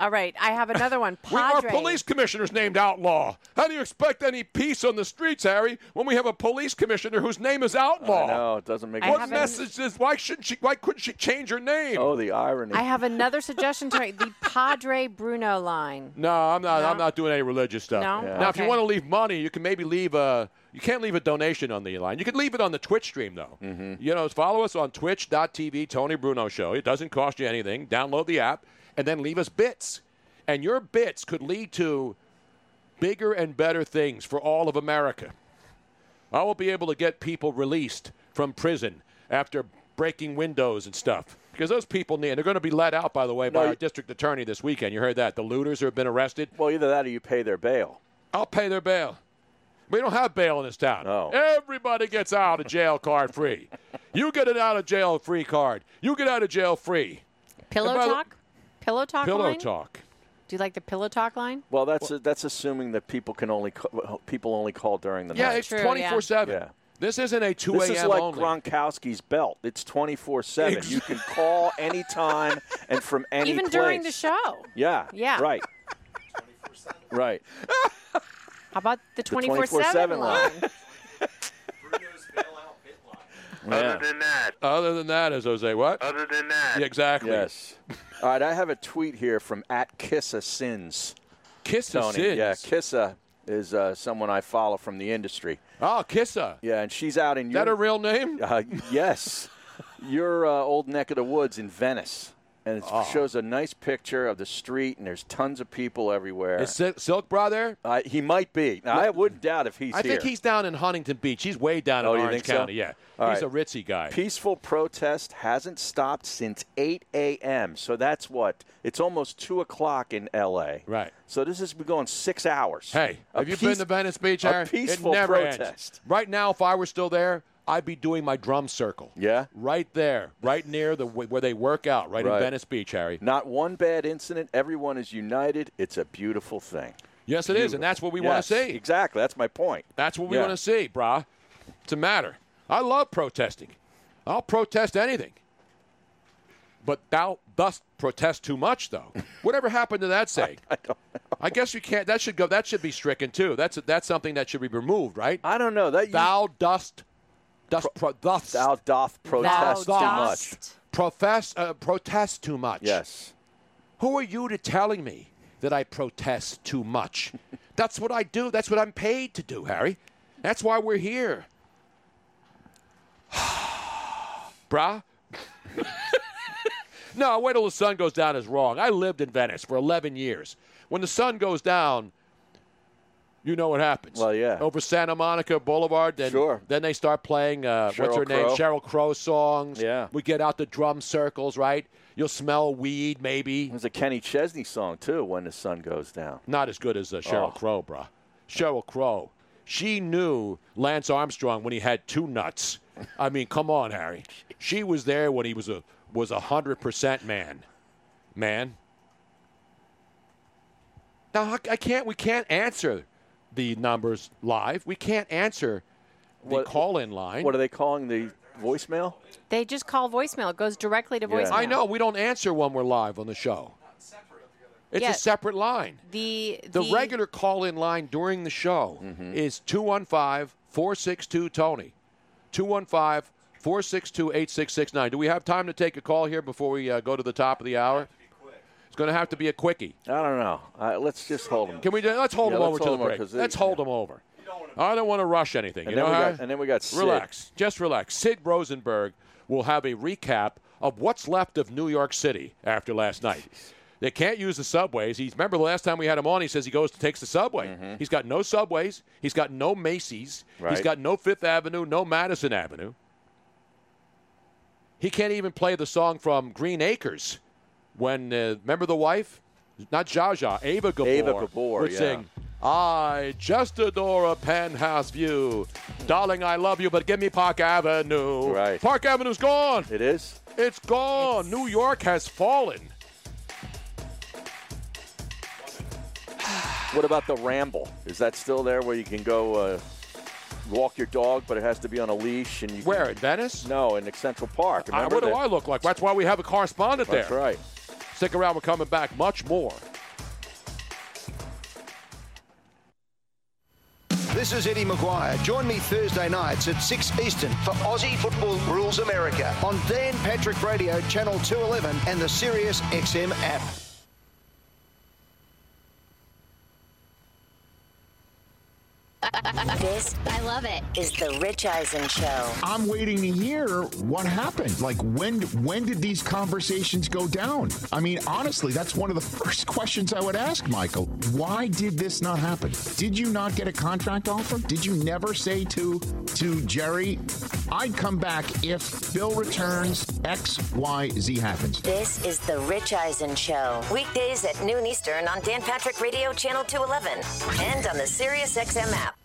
All right, I have another one. Padre. Our police commissioner's named Outlaw. How do you expect any peace on the streets, Harry, when we have a police commissioner whose name is Outlaw? I know, it doesn't make sense. What message is, why shouldn't she, why couldn't she change her name? Oh, the irony. I have another suggestion tonight, the Padre Bruno line. No, I'm not no? I'm not doing any religious stuff. No? Yeah. Now, okay. If you want to leave money, you can maybe leave a, you can't leave a donation on the line. You can leave it on the Twitch stream, though. Mm-hmm. You know, follow us on twitch dot t v, Tony Bruno Show. It doesn't cost you anything. Download the app. And then leave us bits. And your bits could lead to bigger and better things for all of America. I will be able to get people released from prison after breaking windows and stuff. Because those people need, and they're going to be let out, by the way, no, by you, our district attorney this weekend. You heard that. The looters who have been arrested. Well, either that or you pay their bail. I'll pay their bail. We don't have bail in this town. No. Everybody gets out of jail card free. You get an out of jail free card. You get out of jail free. Pillow talk? The, Pillow talk pillow line? Pillow talk. Do you like the pillow talk line? Well, that's well, a, that's assuming that people can only call, people only call during the yeah, night. It's True, yeah, it's twenty-four seven. Yeah. This isn't a two a.m. only. This is like only. Gronkowski's belt. It's twenty-four seven. Exactly. You can call anytime and from any Even place. Even during the show. Yeah. Yeah. Right. twenty-four seven. Right. How about the twenty-four seven line? Yeah. Other than that. Other than that, as Jose, what? Other than that. Yeah, exactly. Yes. All right, I have a tweet here from at Kissa Sins. Kissa Sins? Yeah, Kissa is uh, someone I follow from the industry. Oh, Kissa. Yeah, and she's out in Europe. Is that her real name? Uh, yes. Your uh, old neck of the woods in Venice. And it oh. shows a nice picture of the street, and there's tons of people everywhere. Is Silk Bra there? Uh, he might be. Now, I wouldn't doubt if he's I here. I think he's down in Huntington Beach. He's way down oh, in Orange County. So? Yeah, All he's right. a ritzy guy. Peaceful protest hasn't stopped since eight a m So that's what? It's almost two o'clock in L A Right. So this has been going six hours. Hey, a have you been to Venice Beach, Aaron? A peaceful it never protest. Ends. Right now, if I were still there, I'd be doing my drum circle. Yeah? Right there, right near the where they work out, right, right in Venice Beach, Harry. Not one bad incident. Everyone is united. It's a beautiful thing. Yes, it beautiful. is, and that's what we yes, want to see. Exactly. That's my point. That's what we yeah. want to see, brah. It's a matter. I love protesting. I'll protest anything. But thou dost protest too much, though. Whatever happened to that saying? I, I don't know. I guess you can't. That should go. That should be stricken, too. That's, that's something that should be removed, right? I don't know. That thou you... dost Dost pro, dost, thou doth protest thou too dost. much. Profess, uh, protest too much. Yes. Who are you to telling me that I protest too much? That's what I do. That's what I'm paid to do, Harry. That's why we're here. Brah? No, wait till the sun goes down is wrong. I lived in Venice for eleven years. When the sun goes down, you know what happens. Well, yeah. Over Santa Monica Boulevard. Then, sure. Then they start playing, uh, what's her name, Sheryl Crow songs. Yeah. We get out the drum circles, right? You'll smell weed, maybe. There's a Kenny Chesney song, too, When the Sun Goes Down. Not as good as uh, Sheryl oh. Crow, brah. Sheryl Crow. She knew Lance Armstrong when he had two nuts. I mean, come on, Harry. She was there when he was a was a one hundred percent man. Man. Now, I can't, we can't answer the numbers live. We can't answer the what, call-in line. What are they calling, the voicemail? They just call voicemail. It goes directly to yeah. voicemail. I know. We don't answer when we're live on the show. It's yeah. a separate line. The, the, the regular call-in line during the show mm-hmm. is two one five, four six two, Tony. two one five, four six two, eight six six nine. Do we have time to take a call here before we uh, go to the top of the hour? It's going to have to be a quickie. I don't know. Uh, let's just hold him. Can we? Let's hold yeah, him let's over hold to the break. Over, let's hold yeah. him over. I don't want to rush anything. And, you then, know we got, and then we got Sid. Relax. Just relax. Sid Rosenberg will have a recap of what's left of New York City after last night. Jeez. They can't use the subways. He's, remember the last time we had him on, he says he goes to takes the subway. Mm-hmm. He's got no subways. He's got no Macy's. Right. He's got no Fifth Avenue, no Madison Avenue. He can't even play the song from Green Acres. When, uh, remember the wife? Not Zsa Zsa, Ava Gabor. Ava Gabor, would yeah. sing, I just adore a penthouse view. Darling, I love you, but give me Park Avenue. Right. Park Avenue's gone. It is? It's gone. It's... New York has fallen. What about the Ramble? Is that still there where you can go uh, walk your dog, but it has to be on a leash? And you Where, can... in Venice? No, in Central Park. I, what that? do I look like? That's why we have a correspondent That's there. That's right. Stick around. We're coming back. Much more. This is Eddie McGuire. Join me Thursday nights at six Eastern for Aussie Football Rules America on Dan Patrick Radio, Channel two eleven and the Sirius X M app. This, I love it, is the Rich Eisen Show. I'm waiting to hear what happened. Like, when when did these conversations go down? I mean, honestly, that's one of the first questions I would ask, Michael. Why did this not happen? Did you not get a contract offer? Did you never say to, to Jerry, I'd come back if Bill returns, X, Y, Z happens? This is the Rich Eisen Show. Weekdays at noon Eastern on Dan Patrick Radio, Channel two eleven. And on the Sirius X M app.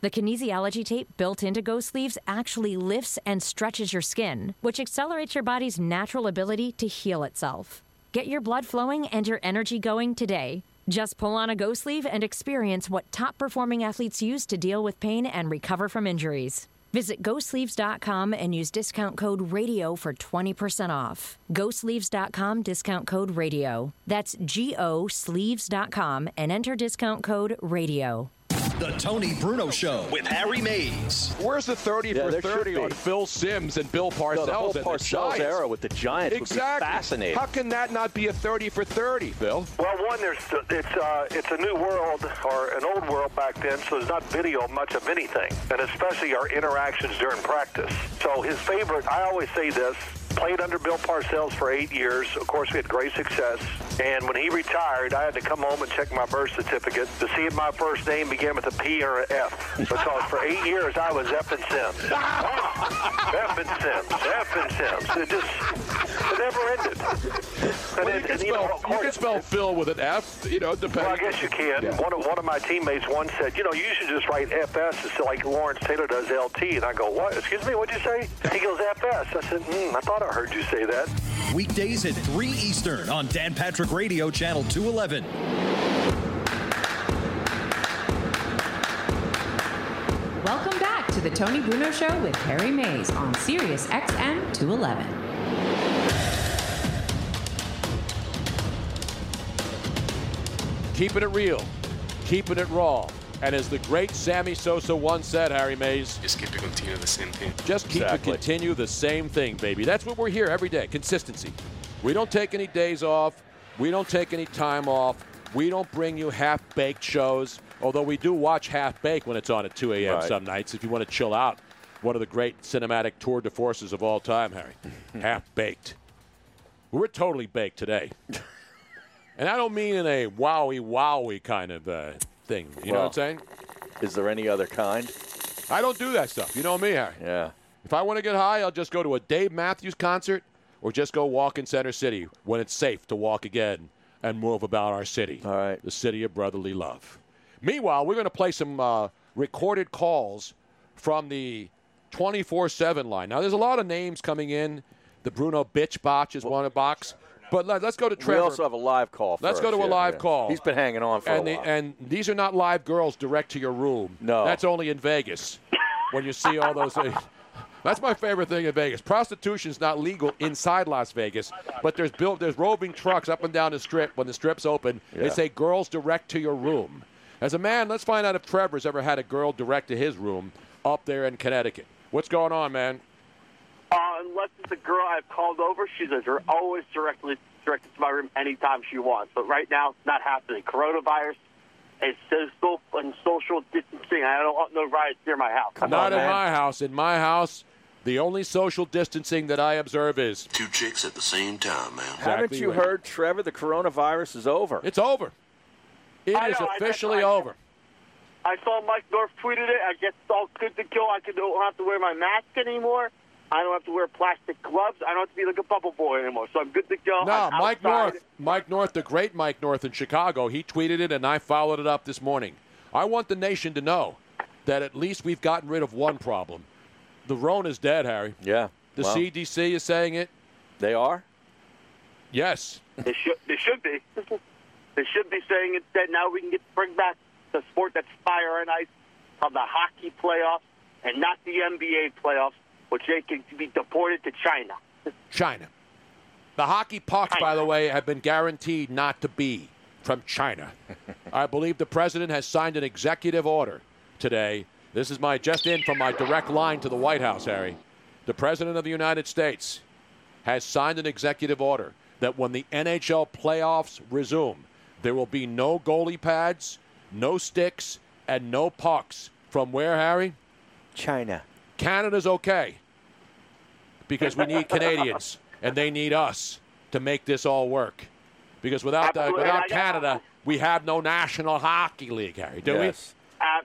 The kinesiology tape built into Go sleeves actually lifts and stretches your skin, which accelerates your body's natural ability to heal itself. Get your blood flowing and your energy going today. Just pull on a Go sleeve and experience what top-performing athletes use to deal with pain and recover from injuries. Visit go sleeves dot com and use discount code RADIO for twenty percent off. go sleeves dot com, discount code RADIO. That's G O sleeves dot com and enter discount code RADIO. The Tony Bruno Show with Harry Mays. Where's the thirty yeah, for thirty on Phil Simms and Bill Parcells? No, the whole and Parcells the era with the Giants exactly. would be fascinating. How can that not be a thirty for thirty, Phil? Well, one, there's it's uh, it's a new world or an old world back then, so there's not video much of anything, and especially our interactions during practice. So his favorite, I always say this, played under Bill Parcells for eight years. Of course, we had great success. And when he retired, I had to come home and check my birth certificate to see if my first name began with a P or an F. Because for eight years, I was F and Sims. F and Sims. F and Sims. It just it never ended. Well, and you, it, can and, you, spell, know, course, you can spell Phil with an F, you know, depending. Well, I guess you can. Yeah. One, of, one of my teammates once said, you know, you should just write F S instead, like Lawrence Taylor does L T. And I go, what? Excuse me, what'd you say? He goes, F S. I said, hmm, I thought I heard you say that. Weekdays at three Eastern on Dan Patrick Radio, Channel two eleven. Welcome back to the Tony Bruno Show with Harry Mays on Sirius X M two eleven. Keeping it real, keeping it raw. And as the great Sammy Sosa once said, Harry Mays, just keep to continue the same thing. Just keep exactly. to continue the same thing, baby. That's what we're here every day, consistency. We don't take any days off. We don't take any time off. We don't bring you half-baked shows, although we do watch half-baked when it's on at two a.m. Right. Some nights if you want to chill out. One of the great cinematic tour de forces of all time, Harry. Half-baked. We're totally baked today. And I don't mean in a wowie, wowie kind of uh, thing. You well, know what I'm saying? Is there any other kind? I don't do that stuff. You know me, Harry. Yeah. If I want to get high, I'll just go to a Dave Matthews concert or just go walk in Center City when it's safe to walk again and move about our city. All right. The city of brotherly love. Meanwhile, we're going to play some uh, recorded calls from the twenty-four seven line. Now, there's a lot of names coming in. The Bruno Bitch Botch is well, one of box. But let's go to Trevor. We also have a live call. Let's first. go to yeah, a live yeah. call. He's been hanging on for and a while. The, and these are not live girls direct to your room. No. That's only in Vegas when you see all those things. That's my favorite thing in Vegas. Prostitution's not legal inside Las Vegas, but there's built, there's roving trucks up and down the strip. When the strip's open, yeah. they say girls direct to your room. As a man, let's find out if Trevor's ever had a girl direct to his room up there in Connecticut. What's going on, man? Uh, unless it's a girl I've called over, she's always directly directed to my room anytime she wants. But right now, it's not happening. Coronavirus is social and social distancing. I don't want no riots near my house. Come not on, in man. my house. In my house, the only social distancing that I observe is two chicks at the same time, man. Exactly. Haven't you right. heard, Trevor? The coronavirus is over. It's over. It I is know, officially I, I, I, over. I saw Mike North tweeted it. I guess it's all good to go. I don't have to wear my mask anymore. I don't have to wear plastic gloves. I don't have to be like a bubble boy anymore. So I'm good to go. No, Mike North, Mike North, the great Mike North in Chicago, he tweeted it, and I followed it up this morning. I want the nation to know that at least we've gotten rid of one problem. The Rona is dead, Harry. Yeah. The wow. C D C is saying it. They are? Yes. They should, they should be. They should be saying it's dead. Now we can get bring back the sport that's fire and ice of the hockey playoffs and not the N B A playoffs. Which they can be deported to China. China. The hockey pucks, China. by the way, have been guaranteed not to be from China. I believe the president has signed an executive order today. This is my just in from my direct line to the White House, Harry. The president of the United States has signed an executive order that when the N H L playoffs resume, there will be no goalie pads, no sticks, and no pucks. From where, Harry? China. Canada's okay because we need Canadians and they need us to make this all work. Because without the, without Canada, we have no National Hockey League, Harry, do yes. we? Uh,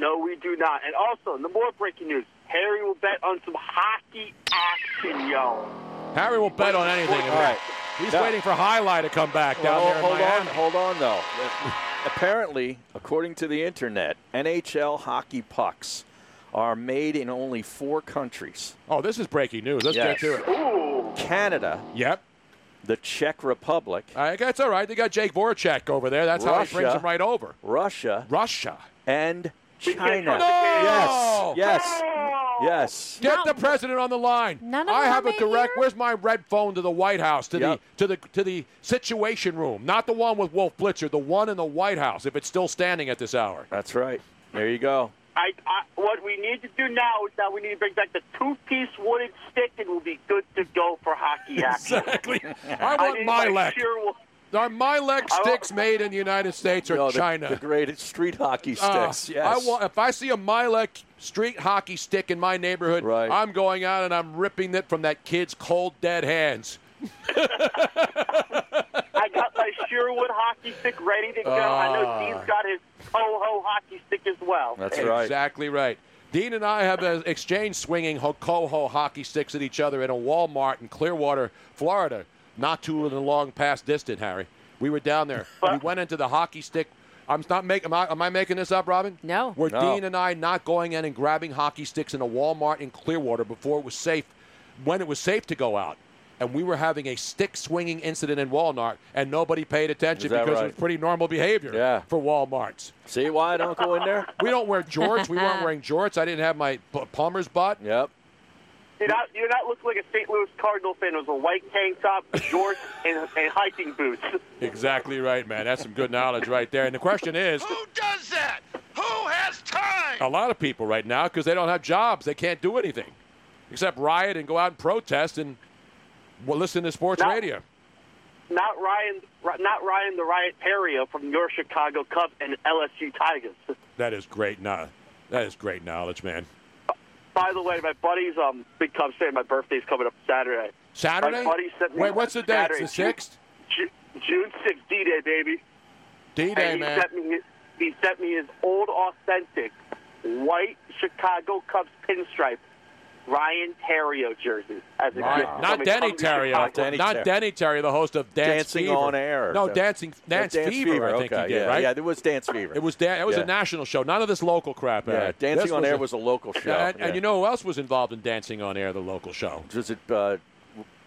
no, we do not. And also, the more breaking news, Harry will bet on some hockey action, yo. Harry will bet on anything. All right. He's now, waiting for Highlight to come back down well, there in hold Miami. Hold on, hold on, though. Apparently, according to the internet, N H L hockey pucks are made in only four countries. Oh, this is breaking news. Let's yes. get to it. Ooh. Canada. Yep. the Czech Republic. All right, that's all right. They got Jake Voracek over there. That's Russia, how he brings them right over. Russia. Russia. And China. No! Yes. Yes. No! Yes. Get no. the president on the line. None of I have a direct. Here? Where's my red phone to the White House? To yep. the to the to the Situation Room. Not the one with Wolf Blitzer. The one in the White House. If it's still standing at this hour. That's right. There you go. I, I, what we need to do now is that we need to bring back the two-piece wooden stick, and we'll be good to go for hockey action. Exactly. I want my Milek. Sure Are Milek sticks made in the United States or no, China? The, the greatest street hockey sticks, uh, yes. I want, if I see a Milek street hockey stick in my neighborhood, right. I'm going out and I'm ripping it from that kid's cold, dead hands. I got my Sherwood hockey stick ready to go. Uh, I know Dean's got his ho-ho hockey stick as well. That's right. Exactly right. Dean and I have exchanged swinging ho-ho hockey sticks at each other in a Walmart in Clearwater, Florida, not too long past distant, Harry. We were down there. We went into the hockey stick. I'm not making. Am, am I making this up, Robin? No. Were no. Dean and I not going in and grabbing hockey sticks in a Walmart in Clearwater before it was safe, when it was safe to go out? And we were having a stick-swinging incident in Walmart, and nobody paid attention because right? it was pretty normal behavior yeah. for Walmarts. See why I don't go in there? We don't wear jorts. We weren't wearing jorts. I didn't have my plumber's butt. Yep. You're not, you're not looking like a Saint Louis Cardinal fan. It was a white tank top, jorts, and, and hiking boots. Exactly right, man. That's some good knowledge right there. And the question is... Who does that? Who has time? A lot of people right now because they don't have jobs. They can't do anything except riot and go out and protest and... Well, listen to sports not, radio. Not Ryan, not Ryan the Riot Perio from your Chicago Cubs and L S U Tigers. That is great. No, that is great knowledge, man. By the way, my buddy's um big Cubs fan. My birthday's coming up Saturday. Saturday. My buddy sent me Wait, what's the date? It's the sixth. June, June sixth, D-Day, baby. D-Day, he man. Sent me his, he sent me his old, authentic, white Chicago Cubs pinstripe. Ryan Terrio jersey. As a wow. Not Denny Terrio. Denny not Terrio. Denny Terrio, the host of Dance Dancing Fever. on Air. No, so. Dancing Dance, Dance Fever, Fever, I think okay. he did, yeah, right? Yeah, it was Dance Fever. It was, da- it was yeah. a national show. None of this local crap. Yeah, right. Dancing this on was Air a, was a local show. And, yeah. and you know who else was involved in Dancing on Air, the local show? Was it uh,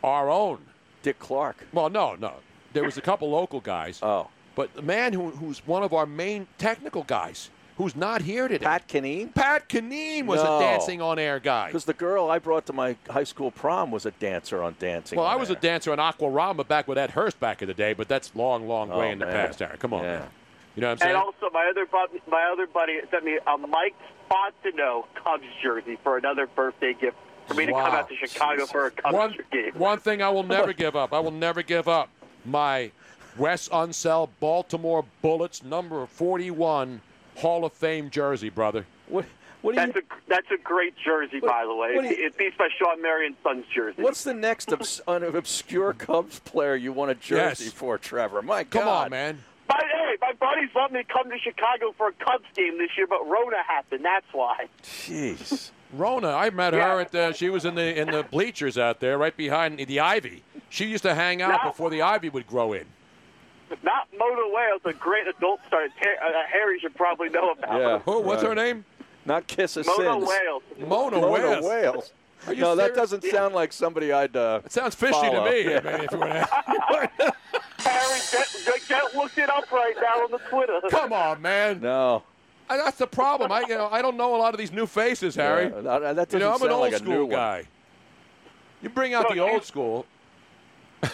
our own? Dick Clark. Well, no, no. There was a couple local guys. Oh. But the man who, who's one of our main technical guys. Who's not here today? Pat Kineen? Pat Kineen was no. a Dancing on Air guy. Because the girl I brought to my high school prom was a dancer on Dancing Well, on I was Air. a dancer on Aquarama back with Ed Hurst back in the day, but that's long, long oh, way in man. the past, Aaron. Come on. Yeah. You know what I'm saying? And also, my other, bu- my other buddy sent me a Mike Fontano Cubs jersey for another birthday gift for me wow. to come out to Chicago Jesus. for a Cubs one, game. One thing I will never give up. I will never give up my Wes Unseld Baltimore Bullets number forty-one Hall of Fame jersey, brother. What? What do you? That's a, that's a great jersey, what, by the way. You, it beats my Sean Marion Sons jersey. What's the next obs- an obscure Cubs player you want a jersey yes. for, Trevor? My God, come on, man. But hey, my buddies want me to come to Chicago for a Cubs game this year, but Rona happened. That's why. Jeez, Rona. I met yeah. her at the. She was in the in the bleachers out there, right behind the ivy. She used to hang out now, before the ivy would grow in. Not Mona Wales, a great adult star uh, Harry should probably know about. Yeah, who? What's right. her name? Not Kiss of Mona Sins. Wales. Mona, Mona Wales. Wales. Are you no, serious? That doesn't sound like somebody I'd uh, It sounds fishy follow. to me. Yeah. I mean, if you want to. Harry, get, get looked it up right now on the Twitter. Come on, man. No. I, that's the problem. I you know I don't know a lot of these new faces, Harry. Yeah, that doesn't you know, I'm an old like school guy. One. You bring out so, the old school. I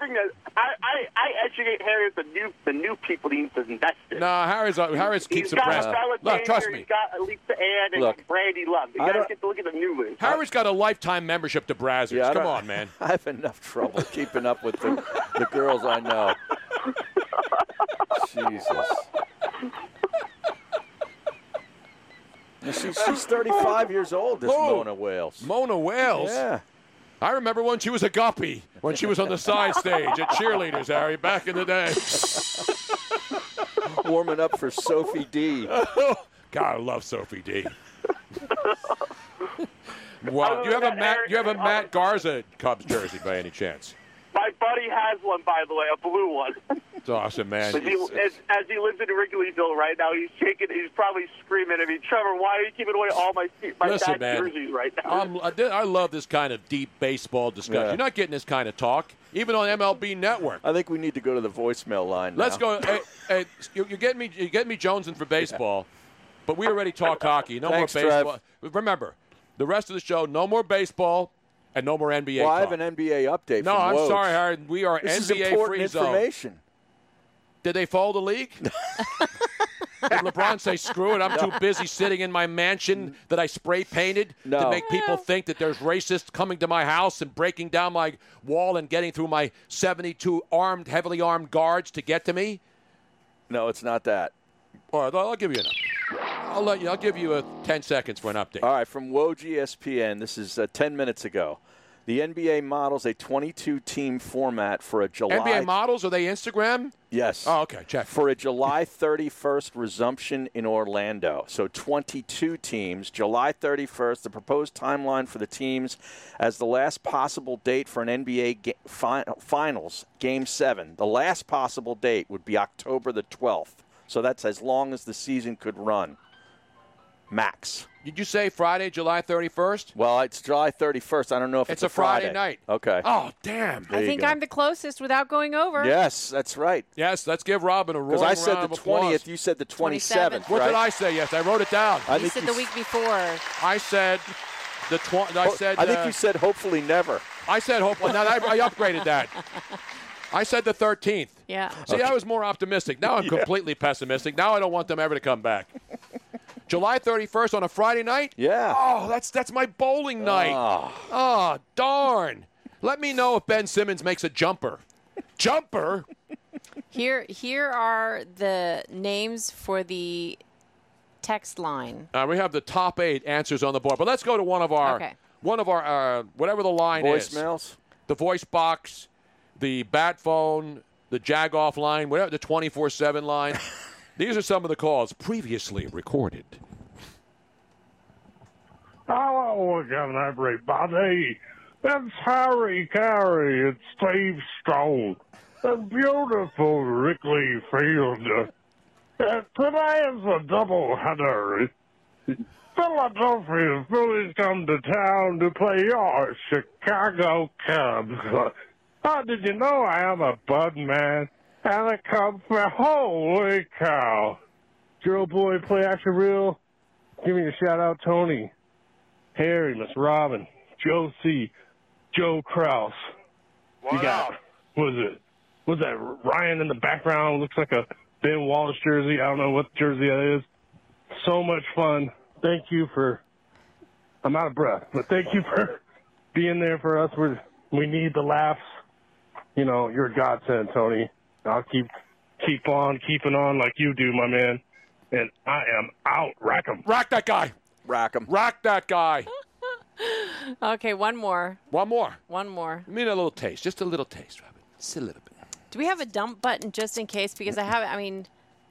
bring that. I, I, I educate Harry with the new the new people he needs to invest in. No, Harry's uh, Harry's keeps suppressed. Look, trust me. He's got Elisa Ann and look, Brandy Love. You gotta get to look at the new ones. Harry's got a lifetime membership to Brazzers. Yeah, Come on, man. I have enough trouble keeping up with the, the girls I know. Jesus. She's, she's thirty-five years old. This oh, Mona Wales. Mona Wales. Yeah. I remember when she was a guppy, when she was on the side stage at Cheerleaders, Harry, back in the day. Warming up for Sophie D. God, I love Sophie D. Wow. Do you have a Matt, you have a Matt Garza Cubs jersey by any chance? My buddy has one, by the way, a blue one. It's awesome, man. As he, as, as he lives in Wrigleyville right now, he's shaking. He's probably screaming at me, Trevor, why are you giving away all my my Listen, man, jerseys right now? I'm, I love this kind of deep baseball discussion. Yeah. You're not getting this kind of talk. even on M L B Network. I think we need to go to the voicemail line now. Let's go. Hey, hey, you, you get me, you get me Jonesing for baseball, yeah. But we already talk hockey. No Thanks, more baseball. Trev. Remember, the rest of the show, no more baseball. And no more N B A Well, talk. I have an N B A update. No, I'm Woj. sorry, Harry. We are this N B A free zone. Information. Did they follow the league? Did LeBron say, screw it, I'm no. too busy sitting in my mansion that I spray painted no. to make people think that there's racists coming to my house and breaking down my wall and getting through my seventy-two armed, heavily armed guards to get to me? No, it's not that. All right, I'll give you an update. I'll let you. I'll give you a ten seconds for an update. All right, from Woj E S P N. This is uh, ten minutes ago. The N B A models a twenty-two team format for a July. N B A models, are they Instagram? Yes. Oh, okay. Check for a July thirty-first resumption in Orlando. So twenty-two teams, July thirty-first. The proposed timeline for the teams as the last possible date for an N B A ga- fi- finals game seven. The last possible date would be October the twelfth. So that's as long as the season could run. Max. Did you say Friday, July thirty-first? Well, it's July thirty-first. I don't know if it's, it's a, a Friday. Friday night. Okay. Oh, damn. There I think go. I'm the closest without going over. Yes, that's right. Yes, let's give Robin a roaring round of applause. Because I said the twentieth, applause. You said the twenty-seventh, twenty-seventh. Right? What did I say? Yes, I wrote it down. I you said you the week before. I said the tw- I said. I think uh, you said hopefully never. I said hopefully. Now, I, I upgraded that. I said the thirteenth. Yeah. See, okay. I was more optimistic. Now I'm yeah. completely pessimistic. Now I don't want them ever to come back. July thirty-first on a Friday night? Yeah. Oh, that's that's my bowling night. Oh, oh darn. Let me know if Ben Simmons makes a jumper. Jumper? Here here are the names for the text line. Uh, we have the top eight answers on the board. But let's go to one of our, okay. one of our uh, whatever the line Voicemails? is. Voicemails? The voice box, the bat phone, the jag-off line, whatever, the twenty-four seven line. These are some of the calls previously recorded. Hello again, everybody. It's Harry Carey. It's Steve Stone. A beautiful Wrigley Field. Uh, today is a doubleheader. Philadelphia Phillies come to town to play your Chicago Cubs. Oh, did you know I am a bud man? And it comes from, holy cow. Your boy, play action reel. Give me a shout-out, Tony, Harry, Miss Robin, Joe C., Joe Krause. What you got, what is it? What's that, Ryan in the background? Looks like a Ben Wallace jersey. I don't know what jersey that is. So much fun. Thank you for, I'm out of breath, but thank you for being there for us. We're, we need the laughs. You know, you're a godsend, Tony. I'll keep keep on keeping on like you do, my man. And I am out. Rack him. Rack that guy. Rack him. Rack that guy. Okay, one more. One more. One more. I mean, a little taste. Just a little taste, Robin. Just a little bit. Do we have a dump button just in case? Because I have, I mean,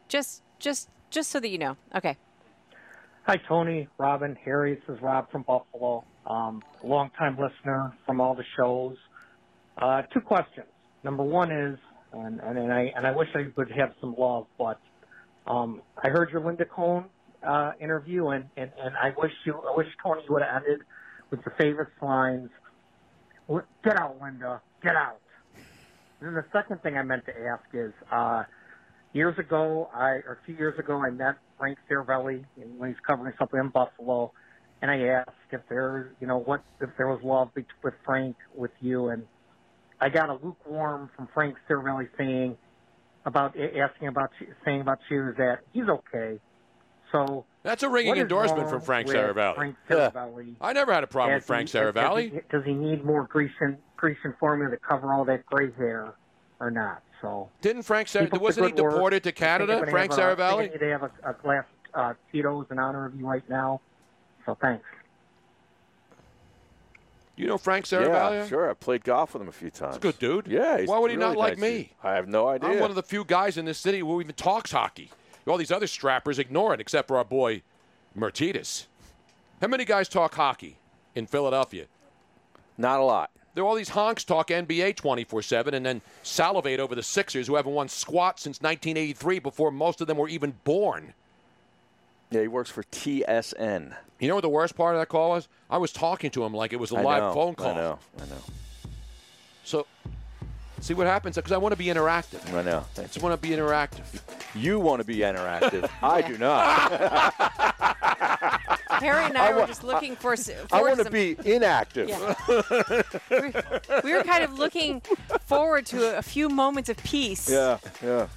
just just just so that you know. Okay. Hi, Tony, Robin, Harry. This is Rob from Buffalo. Um, long-time listener from all the shows. Uh, two questions. Number one is, And, and and I and I wish I could have some love, but um, I heard your Linda Cohn uh, interview, and, and, and I wish you I wish Tony would have ended with your favorite lines. Get out, Linda, get out. And then the second thing I meant to ask is, uh, years ago, I or a few years ago, I met Frank Cervelli when he's covering something in Buffalo, and I asked if there you know what if there was love be- with Frank with you and. I got a lukewarm from Frank Cervelli saying about asking about saying about you is that he's okay. So that's a ringing endorsement from Frank Cervelli. Frank Cervelli. Yeah. I never had a problem with Frank Cervelli. Does, does he need more grease and grease and formula to cover all that gray hair, or not? So didn't Frank Cervelli? Wasn't he deported to Canada? Frank Cervelli. They have a, a glass uh, Tito's in honor of you right now. So thanks. You know Frank Cervelli? Yeah, sure. I played golf with him a few times. He's a good dude. Yeah. He's Why would he really not like nice me? Dude. I have no idea. I'm one of the few guys in this city who even talks hockey. All these other strappers ignore it, except for our boy Mertitas. How many guys talk hockey in Philadelphia? Not a lot. There are all these honks talk N B A twenty-four seven and then salivate over the Sixers, who haven't won squat since nineteen eighty-three before most of them were even born. Yeah, he works for T S N. You know what the worst part of that call was? I was talking to him like it was a I live know, phone call. I know, I know. So see what happens, because I want to be interactive. I know. I just want to be interactive. You want to be interactive. I do not. Harry and I, I were just looking for, for I want to be inactive. Yeah. we, we were kind of looking forward to a, a few moments of peace. Yeah, yeah.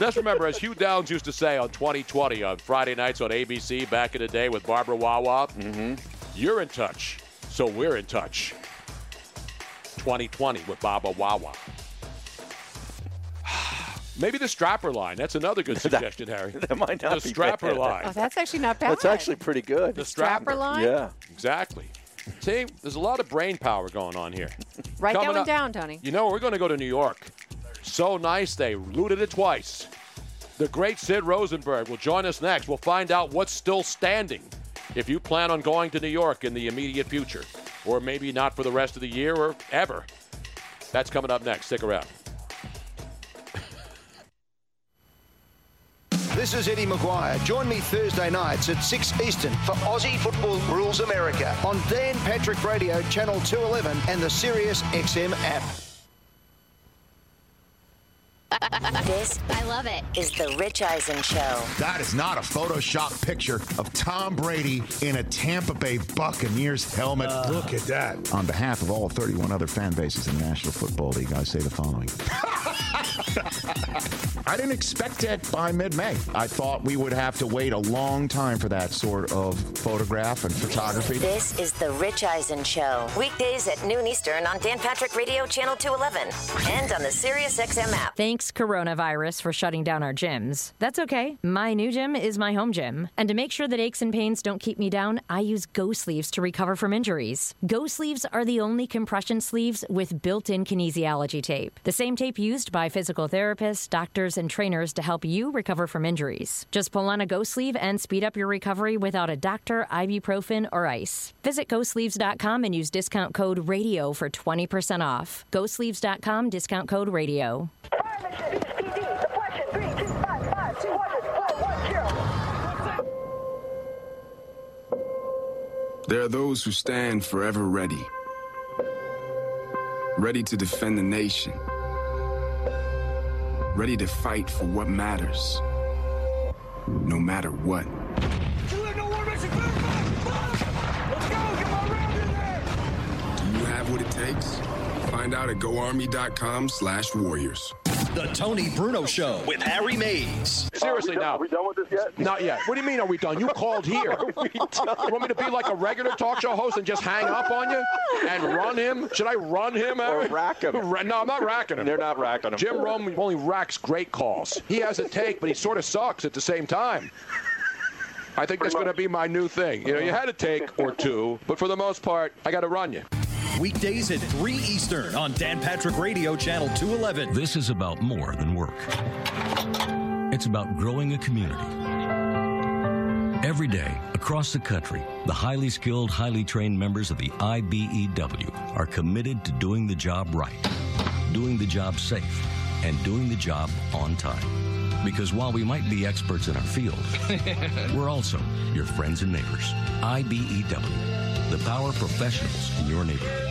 Let's remember, as Hugh Downs used to say on twenty twenty on Friday nights on A B C back in the day with Barbara Wawa, mm-hmm. you're in touch, so we're in touch. twenty twenty with Barbara Wawa. Maybe the strapper line. That's another good suggestion, that, Harry. That might not the be strapper bad. line. Oh, that's actually not bad. That's actually pretty good. The, the strapper, strapper line? Yeah. Exactly. See, there's a lot of brain power going on here. Write that one down, Tony. You know, we're going to go to New York. So nice they looted it twice. The great Sid Rosenberg will join us next. We'll find out what's still standing if you plan on going to New York in the immediate future, or maybe not for the rest of the year or ever. That's coming up next. Stick around. This is Eddie McGuire. Join me Thursday nights at six Eastern for Aussie Football Rules America on Dan Patrick Radio, Channel two eleven, and the Sirius X M app. This, I love it, is the Rich Eisen Show. That is not a Photoshop picture of Tom Brady in a Tampa Bay Buccaneers helmet. Uh, Look at that. On behalf of all thirty-one other fan bases in the National Football League, I say the following. I didn't expect it by mid-May. I thought we would have to wait a long time for that sort of photograph and photography. This is the Rich Eisen Show. Weekdays at noon Eastern on Dan Patrick Radio, Channel two eleven, and on the Sirius X M app. Thanks, coronavirus, for shutting down our gyms. That's okay. My new gym is my home gym. And to make sure that aches and pains don't keep me down, I use Go Sleeves to recover from injuries. Go Sleeves are the only compression sleeves with built-in kinesiology tape. The same tape used by physical therapists, doctors, and trainers to help you recover from injuries. Just pull on a Go Sleeve and speed up your recovery without a doctor, ibuprofen, or ice. Visit Go Sleeves dot com and use discount code RADIO for twenty percent off. Go Sleeves dot com, discount code RADIO. There are those who stand forever ready, ready to defend the nation, ready to fight for what matters, no matter what. You have no war mission, verified! Let's go, get my round in there! Do you have what it takes? Find out at go army dot com slash warriors. The Tony Bruno Show with Harry Mays. Seriously, now. Are we done with this yet? Not yet. What do you mean, are we done? You called here. Are we done? You want me to be like a regular talk show host and just hang up on you and run him? Should I run him, Harry? Or rack him. No, I'm not racking him. They're not racking him. Jim Rome only racks great calls. He has a take, but he sort of sucks at the same time. I think Pretty that's going to be my new thing. You know, you had a take or two, but for the most part, I got to run you. Weekdays at three Eastern on Dan Patrick Radio, Channel two eleven. This is about more than work. It's about growing a community. Every day, across the country, the highly skilled, highly trained members of the I B E W are committed to doing the job right, doing the job safe, and doing the job on time. Because while we might be experts in our field, we're also your friends and neighbors. I B E W, the power professionals in your neighborhood.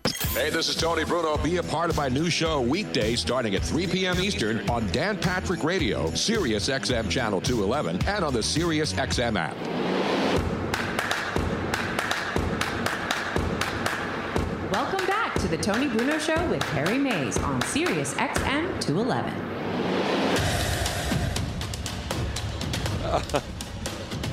Hey, this is Tony Bruno. Be a part of my new show weekday starting at three p.m. Eastern on Dan Patrick Radio, Sirius X M Channel two eleven, and on the Sirius X M app. Welcome back to the Tony Bruno Show with Harry Mays on Sirius X M two eleven. Uh,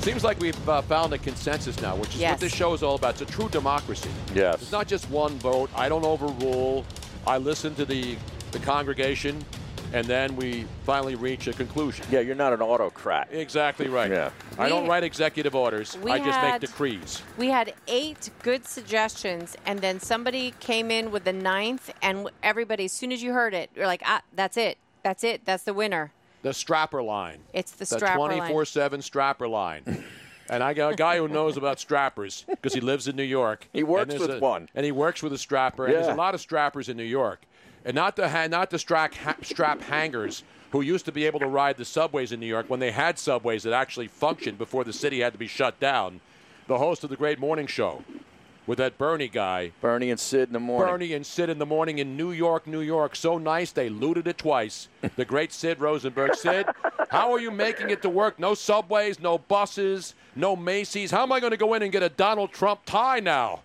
Seems like we've uh, found a consensus now, which is yes. what this show is all about. It's a true democracy. Yes. It's not just one vote. I don't overrule. I listen to the, the congregation. and then we finally reach a conclusion. Yeah, you're not an autocrat. Exactly right. Yeah. We, I don't write executive orders. I just had, make decrees. We had eight good suggestions, and then somebody came in with the ninth, and everybody, as soon as you heard it, you're like, ah, that's it. That's it. That's the winner. The strapper line. It's the, the strapper line. The twenty-four seven strapper line. And I got a guy who knows about strappers because he lives in New York. He works with a, one. And he works with a strapper. Yeah. And there's a lot of strappers in New York. And not to, ha not to strap, ha strap hangers who used to be able to ride the subways in New York when they had subways that actually functioned before the city had to be shut down. The host of the Great Morning Show with that Bernie guy. Bernie and Sid in the morning. Bernie and Sid in the morning in New York, New York. So nice they looted it twice. The great Sid Rosenberg. Sid, how are you making it to work? No subways, no buses, no Macy's. How am I going to go in and get a Donald Trump tie now?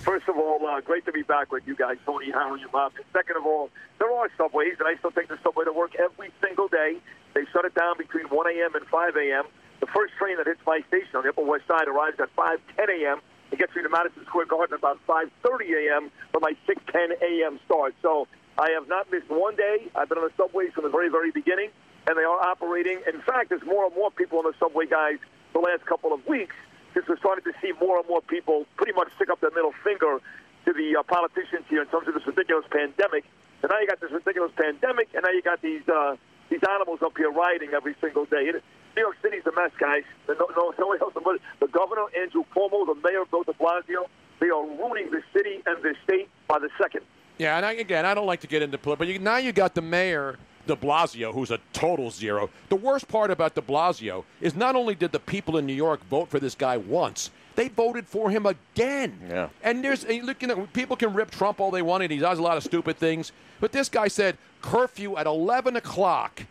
First of all, uh, great to be back with you guys, Tony, Harry, and Bob. And second of all, there are subways, and I still take the subway to work every single day. They shut it down between one A M and five A M The first train that hits my station on the Upper West Side arrives at five ten A M It gets me to Madison Square Garden about five thirty A M for my six ten A M start. So I have not missed one day. I've been on the subways from the very, very beginning, and they are operating. In fact, there's more and more people on the subway, guys, the last couple of weeks, since we're starting to see more and more people pretty much stick up their middle finger to the uh, politicians here in terms of this ridiculous pandemic. And now you got this ridiculous pandemic, and now you got these uh, these animals up here rioting every single day. It, New York City's a mess, guys. No, no, no one else. The governor, Andrew Cuomo, the mayor, Bill de Blasio, they are ruining the city and the state by the second. Yeah, and I, again, I don't like to get into politics, but you, now you got the mayor, de Blasio, who's a total zero. The worst part about de Blasio is not only did the people in New York vote for this guy once, they voted for him again. Yeah. And there's, and look, you know, people can rip Trump all they want, and he does a lot of stupid things. But this guy said curfew at eleven o'clock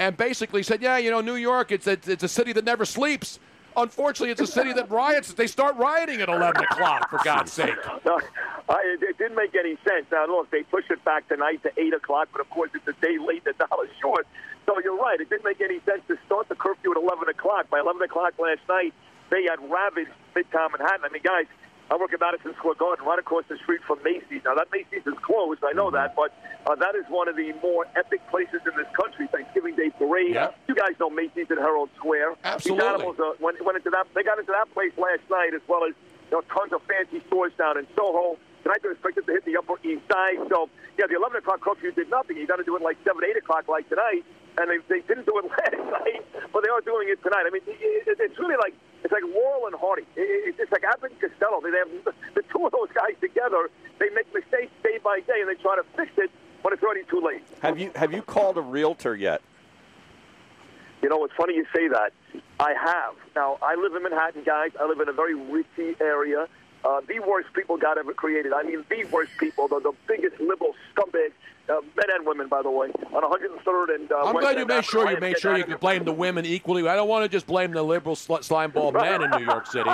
and basically said, yeah, you know, New York, it's a, it's a city that never sleeps. Unfortunately, it's a city that riots. They start rioting at eleven o'clock, for God's sake. No, I, it didn't make any sense. Now, look, they push it back tonight to eight o'clock, but, of course, it's a day late, the dollar's short. So you're right. It didn't make any sense to start the curfew at eleven o'clock. By eleven o'clock last night, they had ravaged Midtown Manhattan. I mean, guys, I work at Madison Square Garden right across the street from Macy's. Now, that Macy's is closed. I know that, but uh, that is one of the more epic places in this country, Thanksgiving Day Parade. Yeah. You guys know Macy's at Herald Square. Absolutely. These animals uh, went, went into that. They got into that place last night, as well as, you know, tons of fancy stores down in Soho. Tonight they're expected to hit the Upper East Side. So, yeah, the eleven o'clock curfew did nothing. You got to do it like seven, eight o'clock like tonight. And they, they didn't do it last night, but they are doing it tonight. I mean, it, it, it's really like, it's like Laurel and Hardy. It, it, it's like Abbott and Costello. They have the two of those guys together. They make mistakes day by day, and they try to fix it, but it's already too late. Have you have you called a realtor yet? You know, it's funny you say that. I have. Now, I live in Manhattan, guys. I live in a very ritzy area. Uh, the worst people God ever created. I mean, the worst people. They're the biggest liberal scumbags. Uh, men and women, by the way, on one hundred third and uh, I'm West glad you made sure you made sure you could blame the women equally. I don't want to just blame the liberal sl slimeball men in New York City.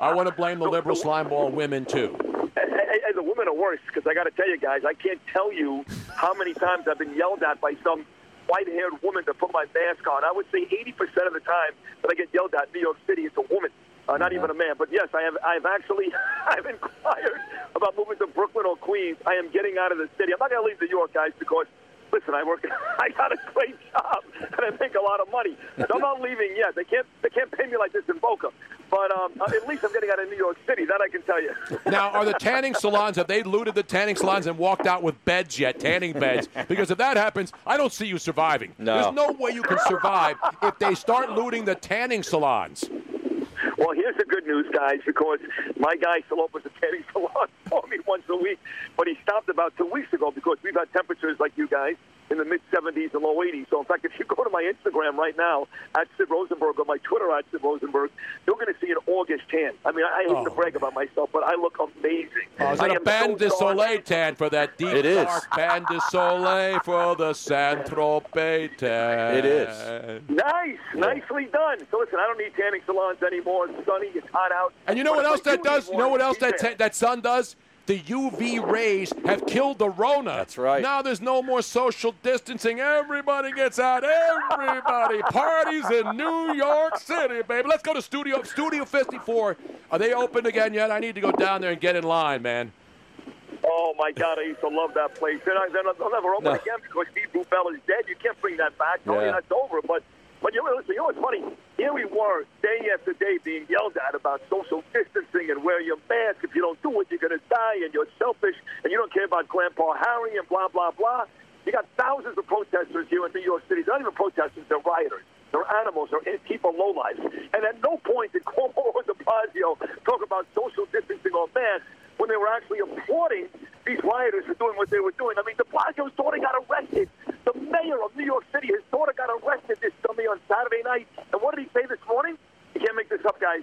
I want to blame the liberal slimeball women too. And, and, and the women are worse because I got to tell you guys, I can't tell you how many times I've been yelled at by some white-haired woman to put my mask on. I would say eighty percent of the time that I get yelled at in New York City, it's a woman. Uh, not even a man, but yes, I have. I've actually, I've inquired about moving to Brooklyn or Queens. I am getting out of the city. I'm not going to leave New York, guys, because listen, I work. I got a great job and I make a lot of money. So I'm not leaving yet. They can't. They can't pay me like this in Boca. But um, at least I'm getting out of New York City. That I can tell you. Now, are the tanning salons? Have they looted the tanning salons and walked out with beds yet? Tanning beds? Because if that happens, I don't see you surviving. No. There's no way you can survive if they start looting the tanning salons. Well, here's the good news, guys, because my guy still opens a tanning salon for me once a week, but he stopped about two weeks ago because we've had temperatures like you guys in the mid seventies and low eighties. So, in fact, if you go to my Instagram right now, at Sid Rosenberg, or my Twitter, at Sid Rosenberg, you're going to see an August tan. I mean, I hate oh. to brag about myself, but I look amazing. Oh, is that I a band so de soleil tan for that deep it dark is. Band de soleil for the Saint-Tropez tan? It is. Nice. Yeah. Nicely done. So, listen, I don't need tanning salons anymore. It's sunny. It's hot out. And you know what, what else that does? You know what else that, that sun does? The U V rays have killed the Rona. That's right. Now there's no more social distancing. Everybody gets out. Everybody parties in New York City, baby. Let's go to Studio Studio fifty-four. Are they open again yet? I need to go down there and get in line, man. Oh, my God, I used to love that place. Then I, then I'll never open no. again because Steve Bubel is dead. You can't bring that back. Tony, yeah. that's over. But, but you know, listen, you know what's funny? Here we were, day after day, being yelled at about social distancing and wear your mask. If you don't do it, you're going to die, and you're selfish, and you don't care about Grandpa Harry and blah, blah, blah. You got thousands of protesters here in New York City. They're not even protesters. They're rioters. They're animals. They're people lowlives. And at no point did Cuomo or de Blasio talk about social distancing or masks when they were actually applauding these rioters for doing what they were doing. I mean, de Blasio's daughter got arrested. The mayor of New York City, his daughter got arrested this dummy on Saturday night. And what did he say this morning? You can't make this up, guys.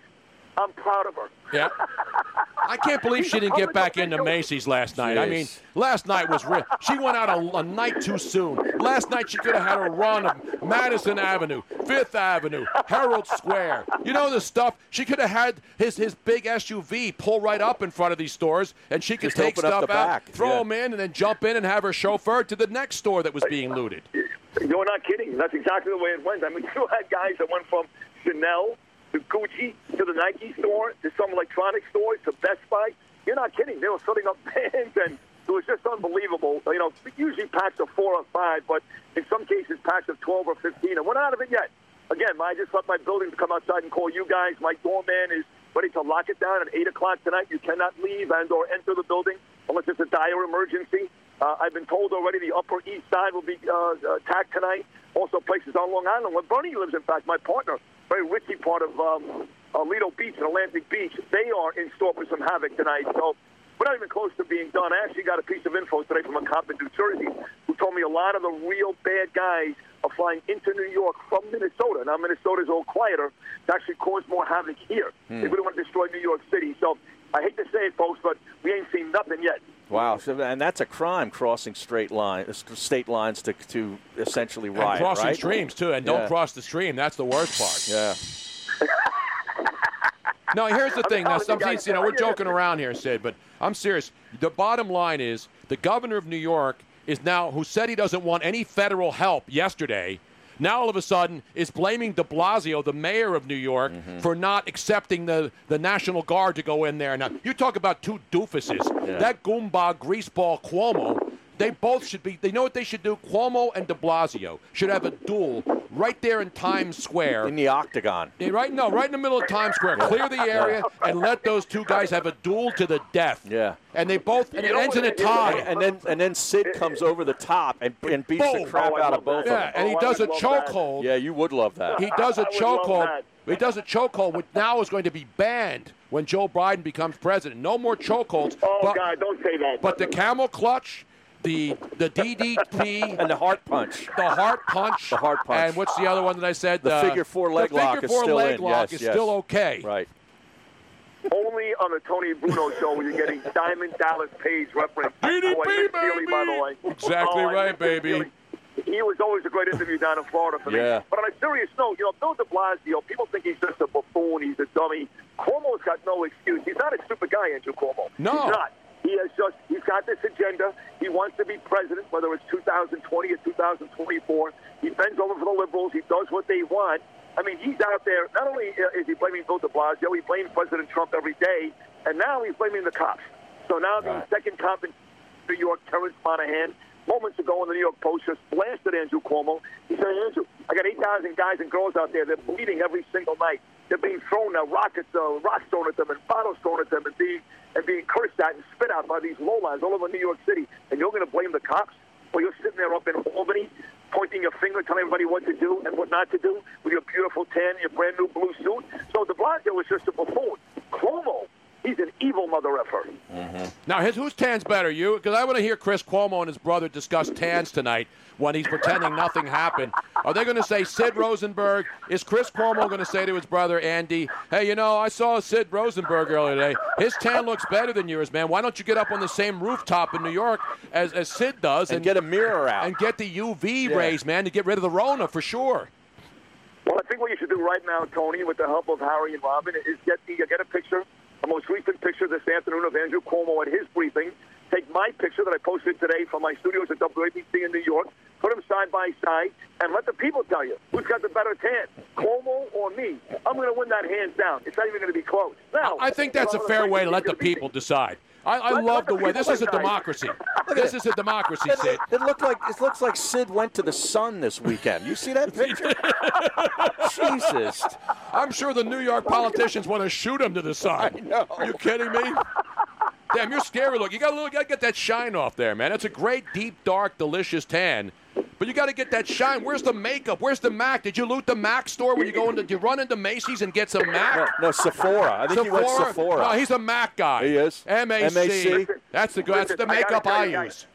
I'm proud of her. Yeah. I can't believe she didn't get back into Macy's last night. Jeez. I mean, last night was real. She went out a, a night too soon. Last night she could have had a run of Madison Avenue, Fifth Avenue, Herald Square. You know the stuff. She could have had his, his big S U V pull right up in front of these stores, and she could Just take stuff out, back. throw yeah. them in, and then jump in and have her chauffeur to the next store that was being looted. You're not kidding. That's exactly the way it went. I mean, you had guys that went from Chanel to Gucci, to the Nike store, to some electronic stores, to Best Buy. You're not kidding. They were setting up bands, and it was just unbelievable. You know, usually packs of four or five, but in some cases packs of twelve or fifteen. And we're not out of it yet. Again, I just left my building to come outside and call you guys. My doorman is ready to lock it down at eight o'clock tonight. You cannot leave and or enter the building unless it's a dire emergency. Uh, I've been told already the Upper East Side will be uh, attacked tonight. Also places on Long Island where Bernie lives, in fact, my partner. Very richy part of um, Alito Beach and Atlantic Beach. They are in store for some havoc tonight. So we're not even close to being done. I actually got a piece of info today from a cop in New Jersey who told me a lot of the real bad guys are flying into New York from Minnesota. Now, Minnesota's all quieter. It's actually caused more havoc here. Hmm. They really want to destroy New York City. So I hate to say it, folks, but we ain't seen nothing yet. Wow, so, and that's a crime, crossing straight lines, state lines to to essentially riot, and crossing right? streams, too, and yeah. don't cross the stream. That's the worst part. Yeah. No, here's the thing. Now, some things, you know, we're joking around here, Sid, but I'm serious. The bottom line is the governor of New York is now, who said he doesn't want any federal help yesterday, now all of a sudden is blaming de Blasio, the mayor of New York, mm-hmm. for not accepting the, the National Guard to go in there. Now, you talk about two doofuses. Yeah. That Goomba, Greaseball, Cuomo, they both should be – they know what they should do. Cuomo and de Blasio should have a duel right there in Times Square. In the octagon. Right? No, right in the middle of Times Square. Yeah. Clear the area yeah. and let those two guys have a duel to the death. Yeah. And they both – and it ends in a tie. And then and then Sid comes over the top and, and beats Boom. the crap oh, out of both yeah. of them. Yeah, and he does oh, a chokehold. Yeah, you would love that. He does a chokehold. He does a chokehold, which now is going to be banned when Joe Biden becomes president. No more chokeholds. Oh, but, God, don't say that. But the camel clutch – The the D D T and the heart punch, the heart punch, the heart punch, and what's the other one that I said? The uh, figure four leg lock is still in. The figure four leg lock is still okay. Right. Only on the Tony Bruno show were you getting Diamond Dallas Page reference. D D T, oh, baby. By the way. Exactly oh, right, baby. He was always a great interview down in Florida for yeah. me. But on a serious note, you know, Bill de Blasio, people think he's just a buffoon, he's a dummy. Cuomo's got no excuse. He's not a stupid guy, Andrew Cuomo. No. He's not. He has just, he's got this agenda. He wants to be president, whether it's two thousand twenty or two thousand twenty-four. He bends over for the liberals. He does what they want. I mean, he's out there. Not only is he blaming Bill de Blasio, he blames President Trump every day, and now he's blaming the cops. So now the second cop in New York, Terrence Monahan, moments ago in the New York Post, just blasted Andrew Cuomo. He said, Andrew, I got eight thousand guys and girls out there. They're bleeding every single night. They're being thrown now, rockets, uh, rocks thrown at them, and bottles thrown at them, and being and being cursed at and spit out by these lowlives all over New York City. And you're going to blame the cops? Well, you're sitting there up in Albany, pointing your finger, telling everybody what to do and what not to do with your beautiful tan and your brand new blue suit. So de Blasio was just a buffoon. Cuomo, he's an evil mother effer. Mm-hmm. Now, his, whose tan's better, you? Because I want to hear Chris Cuomo and his brother discuss tans tonight when he's pretending nothing happened. Are they going to say Sid Rosenberg? Is Chris Cuomo going to say to his brother, Andy, hey, you know, I saw Sid Rosenberg earlier today. His tan looks better than yours, man. Why don't you get up on the same rooftop in New York as, as Sid does? And, and get a mirror out. And get the U V yeah. rays, man, to get rid of the Rona for sure. Well, I think what you should do right now, Tony, with the help of Harry and Robin, is get, the, get a picture. The most recent picture this afternoon of Andrew Cuomo at his briefing. Take my picture that I posted today from my studios at W A B C in New York, put them side by side, and let the people tell you who's got the better tan, Cuomo or me. I'm going to win that hands down. It's not even going to be close. Now, I think that's a fair way to let the people decide. I, I let, love let the way this is a democracy. This is a democracy, Sid. It looked like it looks like Sid went to the sun this weekend. You see that picture? Jesus! I'm sure the New York politicians want to shoot him to the sun. I know. Are you kidding me? Damn, you're scary looking. You got to gotta get that shine off there, man. It's a great, deep, dark, delicious tan. But you got to get that shine. Where's the makeup? Where's the Mac? Did you loot the Mac store when you go into? Did you run into Macy's and get some Mac? No, no Sephora. I think Sephora? he went Sephora. No, he's a Mac guy. He is. M A C. That's the that's the makeup I, I use.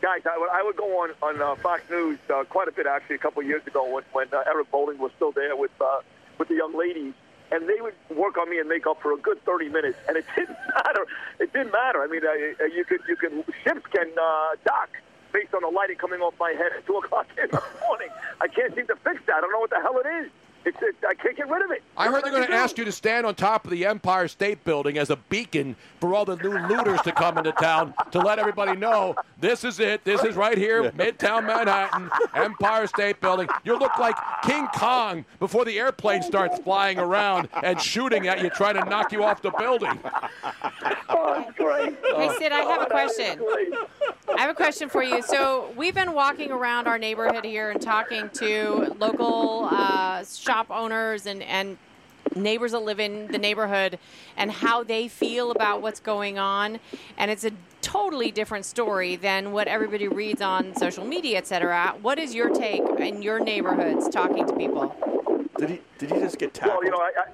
Guys, guys I, would, I would go on on uh, Fox News uh, quite a bit actually. A couple of years ago, when when uh, Eric Bolling was still there with uh, with the young ladies. And they would work on me and make up for a good thirty minutes, and it didn't matter. It didn't matter. I mean, uh, you could, you could, ships can uh, dock based on the lighting coming off my head at two o'clock in the morning. I can't seem to fix that. I don't know what the hell it is. It's, it, I can't get rid of it. I heard they're going to ask you to stand on top of the Empire State Building as a beacon for all the new looters to come into town to let everybody know this is it. This is right here, yeah. Midtown Manhattan, Empire State Building. You look like King Kong before the airplane starts flying around and shooting at you, trying to knock you off the building. Oh, that's great. Hey, Sid, I have a question. I have a question for you. So we've been walking around our neighborhood here and talking to local uh, shop owners and, and neighbors that live in the neighborhood and how they feel about what's going on. And it's a totally different story than what everybody reads on social media, et cetera. What is your take in your neighborhoods talking to people? Did he, did he just get tackled? Well, you know, I... I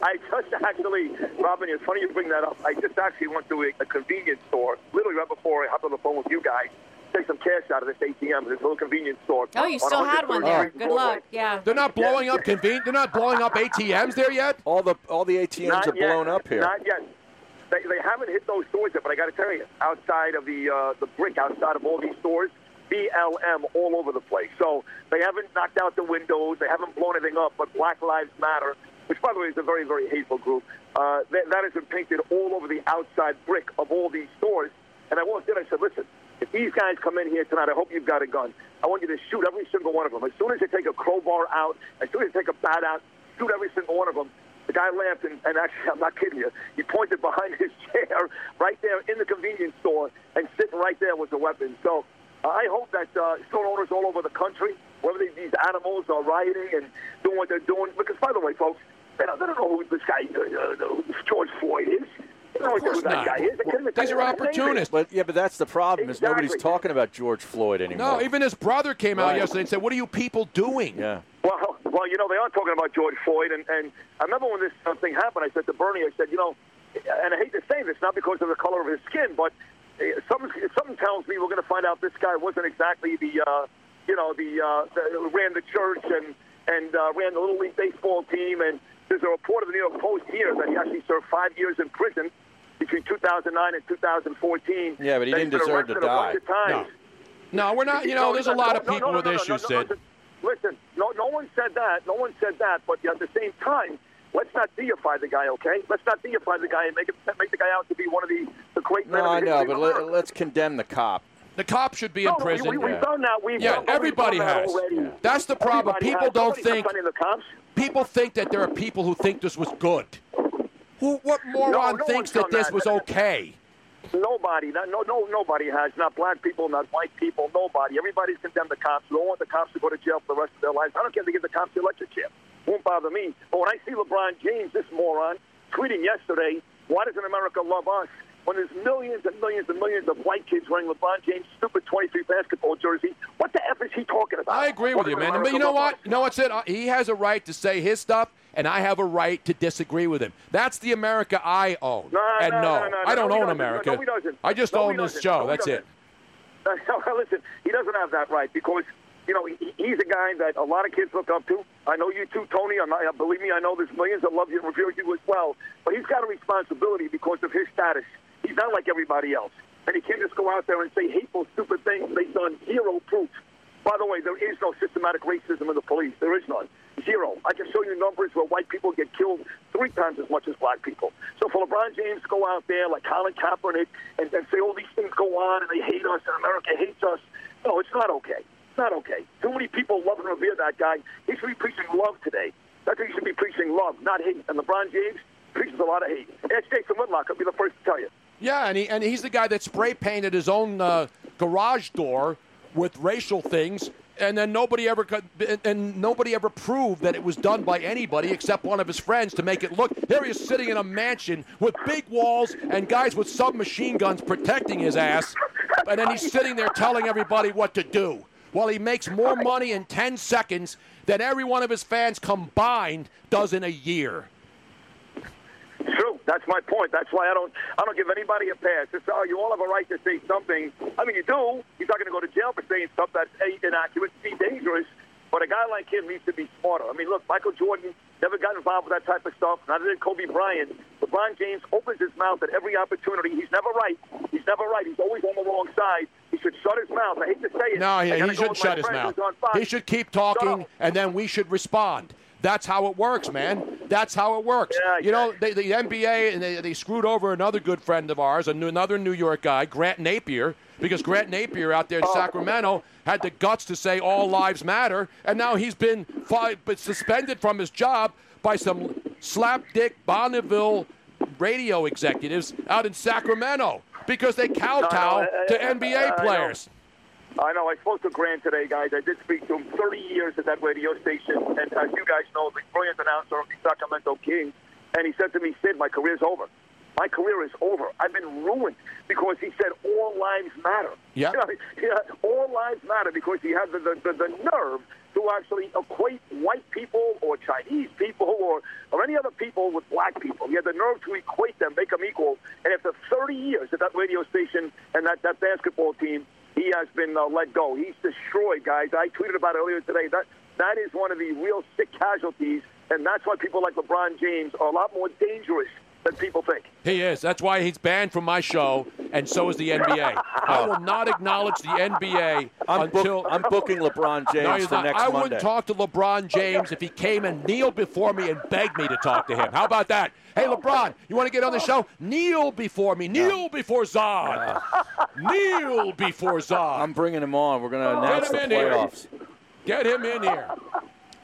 I just actually, Robin, it's funny you bring that up. I just actually went to a, a convenience store, literally right before I hopped on the phone with you guys, take some cash out of this A T M, this little convenience store. Oh, you still had one there. Good luck. Yeah. They're not blowing up conven- They're not blowing up A T Ms there yet. All the all the A T Ms not are yet. blown up here. Not yet. They, they haven't hit those stores yet, but I got to tell you, outside of the uh, the brick, outside of all these stores, B L M all over the place. So they haven't knocked out the windows. They haven't blown anything up. But Black Lives Matter, which, by the way, is a very, very hateful group, uh, that, that has been painted all over the outside brick of all these stores. And I walked in, I said, listen, if these guys come in here tonight, I hope you've got a gun. I want you to shoot every single one of them. As soon as they take a crowbar out, as soon as they take a bat out, shoot every single one of them. The guy laughed, and, and actually, I'm not kidding you, he pointed behind his chair right there in the convenience store, and sitting right there was a weapon. So uh, I hope that uh, store owners all over the country, whether they, these animals are rioting and doing what they're doing, because, by the way, folks, They don't, they don't know who this guy, uh, who George Floyd is. They don't know who that guy is. Well, these are opportunists. But, yeah, but that's the problem exactly. is nobody's talking about George Floyd anymore. No, even his brother came right. out yesterday and said, what are you people doing? Yeah. Well, well, you know, they are talking about George Floyd. And, and I remember when this thing happened, I said to Bernie, I said, you know, and I hate to say this, not because of the color of his skin, but something, something tells me we're going to find out this guy wasn't exactly the, uh, you know, the, uh, the ran the church and, and uh, ran the Little League baseball team and, there's a report of the New York Post here that he actually served five years in prison between two thousand nine and two thousand fourteen. Yeah, but he didn't deserve to die. No. no, we're not. You know, there's a lot of people with issues, Sid. Listen, no, no one said that. No one said that. But at the same time, let's not deify the guy, okay? Let's not deify the guy and make him, make the guy out to be one of the, the great men. No, I know, but let, let's condemn the cop. The cop should be no, in prison. We, we, we've done that. We've yeah, done, everybody we've done has. That yeah. That's the problem. Everybody people has. don't Somebody's think. The cops. People think that there are people who think this was good. Who? What moron no, no thinks that this that. was okay? Nobody. Not, no, no, nobody has. Not black people, not white people, nobody. Everybody's condemned the cops. We don't want the cops to go to jail for the rest of their lives. I don't care if they give the cops the electric chair. Won't bother me. But when I see LeBron James, this moron, tweeting yesterday, why doesn't America love us? When there's millions and millions and millions of white kids wearing LeBron James' stupid twenty-three basketball jersey, what the F is he talking about? I agree with you, man. But you know what? You know what's it? He has a right to say his stuff, and I have a right to disagree with him. That's the America I own. No, and no, no, no, no I don't no, own America. No, he doesn't. I just no, own this show. No, That's doesn't. it. No, listen, he doesn't have that right because, you know, he, he's a guy that a lot of kids look up to. I know you too, Tony. I'm not, believe me, I know there's millions that love you and revere you as well. But he's got a responsibility because of his status. He's not like everybody else. And he can't just go out there and say hateful, stupid things based on zero proof. By the way, there is no systematic racism in the police. There is none. Zero. I can show you numbers where white people get killed three times as much as black people. So for LeBron James to go out there like Colin Kaepernick and, and say all these things go on and they hate us and America hates us, no, it's not okay. It's not okay. Too many people love and revere that guy. He should be preaching love today. That's what he should be preaching, love, not hate. And LeBron James, preaches a lot of hate. And that's Jason Whitlock. I'll be the first to tell you. Yeah, and he and he's the guy that spray painted his own uh, garage door with racial things, and then nobody ever could, and nobody ever proved that it was done by anybody except one of his friends to make it look. Here he is sitting in a mansion with big walls and guys with submachine guns protecting his ass, and then he's sitting there telling everybody what to do. Well, he makes more money in ten seconds than every one of his fans combined does in a year. True. That's my point. That's why I don't I don't give anybody a pass. It's, uh, you all have a right to say something. I mean, you do. He's not going to go to jail for saying stuff that's A, inaccurate, B, dangerous. But a guy like him needs to be smarter. I mean, look, Michael Jordan never got involved with that type of stuff. Neither did Kobe Bryant. LeBron James opens his mouth at every opportunity. He's never right. He's never right. He's always on the wrong side. He should shut his mouth. I hate to say it. No, yeah, he should shut his mouth. He should keep talking, and then we should respond. That's how it works, man. That's how it works. Yeah, you know, they, the N B A, and they, they screwed over another good friend of ours, another New York guy, Grant Napear, because Grant Napear out there in oh. Sacramento had the guts to say all lives matter, and now he's been five, but suspended from his job by some slapdick Bonneville radio executives out in Sacramento because they kowtow to N B A players. I know. I spoke to Grant today, guys. I did speak to him. thirty years at that radio station. And as you guys know, the brilliant announcer of the Sacramento Kings. And he said to me, Sid, my career's over. My career is over. I've been ruined because he said all lives matter. Yeah. You know, yeah all lives matter because he had the, the, the, the nerve to actually equate white people or Chinese people or, or any other people with black people. He had the nerve to equate them, make them equal. And after thirty years at that radio station and that, that basketball team, he has been uh, let go. He's destroyed, guys. I tweeted about it earlier today. That That is one of the real sick casualties, and that's why people like LeBron James are a lot more dangerous than people think. He is. That's why he's banned from my show, and so is the N B A. I will not acknowledge the N B A I'm until... Book, I'm booking LeBron James for no, next I Monday. I wouldn't talk to LeBron James if he came and kneeled before me and begged me to talk to him. How about that? Hey, LeBron, you want to get on the show? Kneel before me. Kneel no. before Zod. No. Kneel before Zod. I'm bringing him on. We're going to announce the playoffs. Here. Get him in here.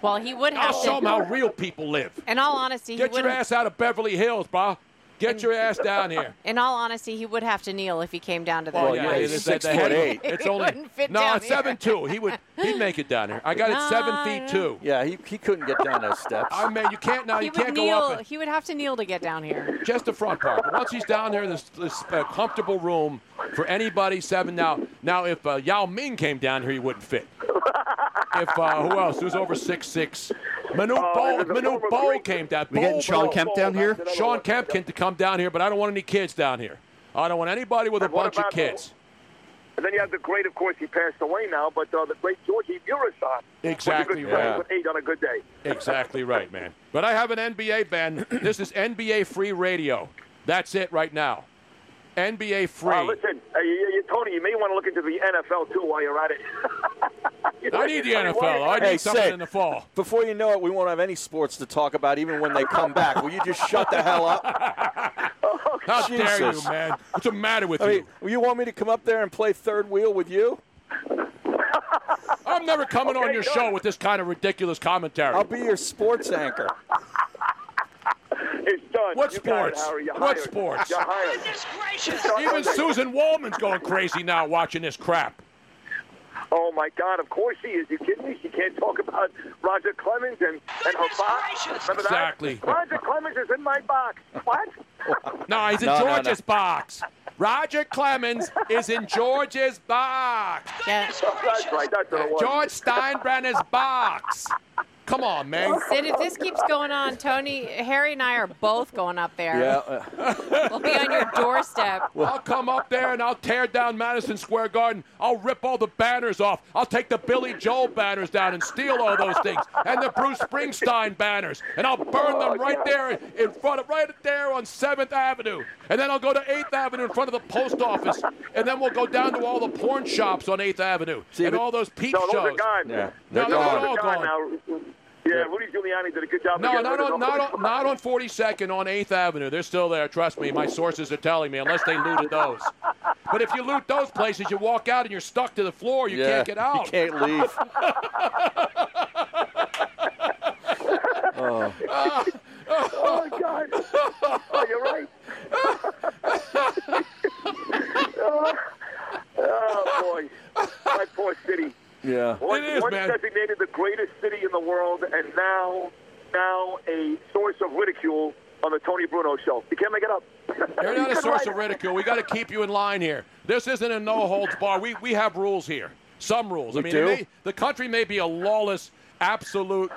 Well, he would have I'll to. Show him how real people live. In all honesty, get he your ass out of Beverly Hills, bro. Get in, your ass down here. In all honesty, he would have to kneel if he came down to that. Well, yeah, he's six foot eight. It's only fit no, seven here. two. He would he'd make it down here. I got no, it seven no. feet two. Yeah, he he couldn't get down those steps. I mean, you can't now. He you can't kneel. go up. And, he would have to kneel to get down here. Just the front part. But once he's down there, this this uh, comfortable room for anybody seven now. Now, if uh, Yao Ming came down here, he wouldn't fit. If uh, who else? Who's over six six? Manute uh, Bowl. Manute Bowl came down. We getting Sean Kemp down here. Sean Kemp can come down here, but I don't want any kids down here. I don't want anybody with a bunch of kids. And then you have the great, of course, he passed away now, but uh, the great Georgie Murison. Exactly right. Eight on a good day. Exactly right, man. But I have an N B A ban. This is N B A free radio. That's it right now. N B A free. Uh, listen, uh, you, you, Tony, you may want to look into the N F L, too, while you're at it. I need the N F L. I need hey, something say, in the fall. Before you know it, we won't have any sports to talk about, even when they come back. Will you just shut the hell up? oh, How Jesus. dare you, man? What's the matter with I mean, you? You want me to come up there and play third wheel with you? I'm never coming okay, on your no. show with this kind of ridiculous commentary. I'll be your sports anchor. It's done. What you sports? It, what sports? Goodness gracious. Even Susan Wallman's going crazy now watching this crap. Oh, my God. Of course she is. You kidding me? She can't talk about Roger Clemens and, and her box. Remember exactly. That? Roger Clemens is in my box. What? no, he's in no, George's no, no. box. Roger Clemens is in George's box. That's right. That's the one. George Steinbrenner's box. Come on, man. Sid, if this keeps going on, Tony, Harry and I are both going up there. Yeah. We'll be on your doorstep. I'll come up there, and I'll tear down Madison Square Garden. I'll rip all the banners off. I'll take the Billy Joel banners down and steal all those things, and the Bruce Springsteen banners, and I'll burn them right there in front of, right there on seventh Avenue. And then I'll go to eighth Avenue in front of the post office, and then we'll go down to all the porn shops on eighth Avenue See, and all those peep no, shows. Those are gone. Yeah. They're no, they're gone. all gone. Now. Yeah, Rudy Giuliani did a good job. No, not on, not, on, not on forty-second, on eighth Avenue. They're still there, trust me. My sources are telling me, unless they looted those. But if you loot those places, you walk out and you're stuck to the floor. You yeah, can't get out. You can't leave. oh. Uh, oh. Oh, my God. once man. designated the greatest city in the world, and now, now a source of ridicule on the Tony Bruno show. You can't make it up. You're not you a source of ridicule. We got to keep you in line here. This isn't a no-holds bar. We we have rules here. Some rules. We I mean, do? May, the country may be a lawless, absolute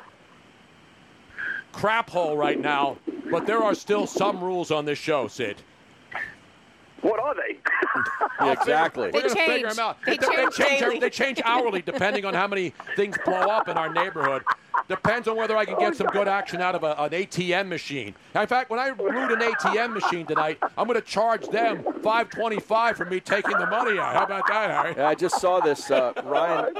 crap hole right now, but there are still some rules on this show, Sid. What are they? Yeah, exactly. They change. Them out. They, they, change they, change every, they change hourly depending on how many things blow up in our neighborhood. Depends on whether I can get some good action out of a, an A T M machine. In fact, when I loot an A T M machine tonight, I'm going to charge them five twenty-five for me taking the money out. How about that, Harry? Yeah, I just saw this. Uh, Ryan,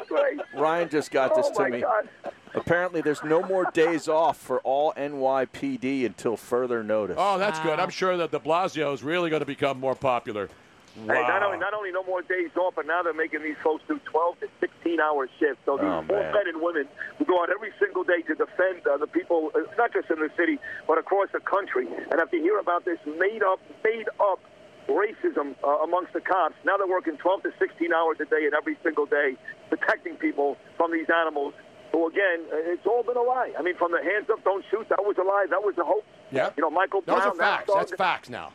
Ryan just got this oh to me. God. Apparently, there's no more days off for all N Y P D until further notice. Oh, that's wow. good. I'm sure that de Blasio is really going to become more popular. Wow. Hey, not only, not only no more days off, but now they're making these folks do twelve to sixteen hour shifts. So these oh, poor men and women who go out every single day to defend uh, the people, uh, not just in the city, but across the country. And if you hear about this made-up, made-up racism uh, amongst the cops, now they're working twelve to sixteen hours a day and every single day, protecting people from these animals. So, again, it's all been a lie. I mean, from the hands up, don't shoot, that was a lie. That was a hoax. Yeah. You know, Michael Brown. Those are facts. That's facts now.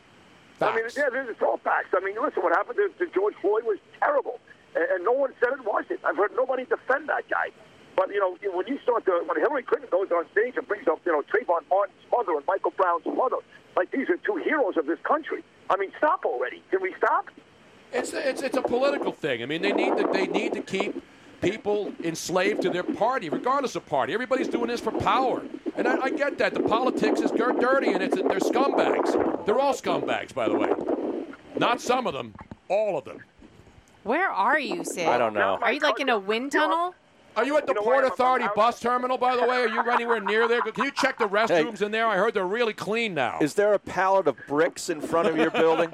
Facts. I mean, yeah, this is all facts. I mean, listen, what happened to George Floyd was terrible, and no one said it wasn't. I've heard nobody defend that guy. But, you know, when you start to, when Hillary Clinton goes on stage and brings up, you know, Trayvon Martin's mother and Michael Brown's mother, like, these are two heroes of this country. I mean, stop already. Can we stop? It's a, it's, it's a political thing. I mean, they need to, they need to keep people enslaved to their party, regardless of party. Everybody's doing this for power. And I, I get that. The politics is dirt dirty, and it's they're scumbags. They're all scumbags, by the way. Not some of them, all of them. Where are you, Sid? I don't know. Are you, like, in a wind tunnel? Are you at the you know Port Authority bus terminal, by the way? Are you anywhere near there? Can you check the restrooms hey. in there? I heard they're really clean now. Is there a pallet of bricks in front of your building?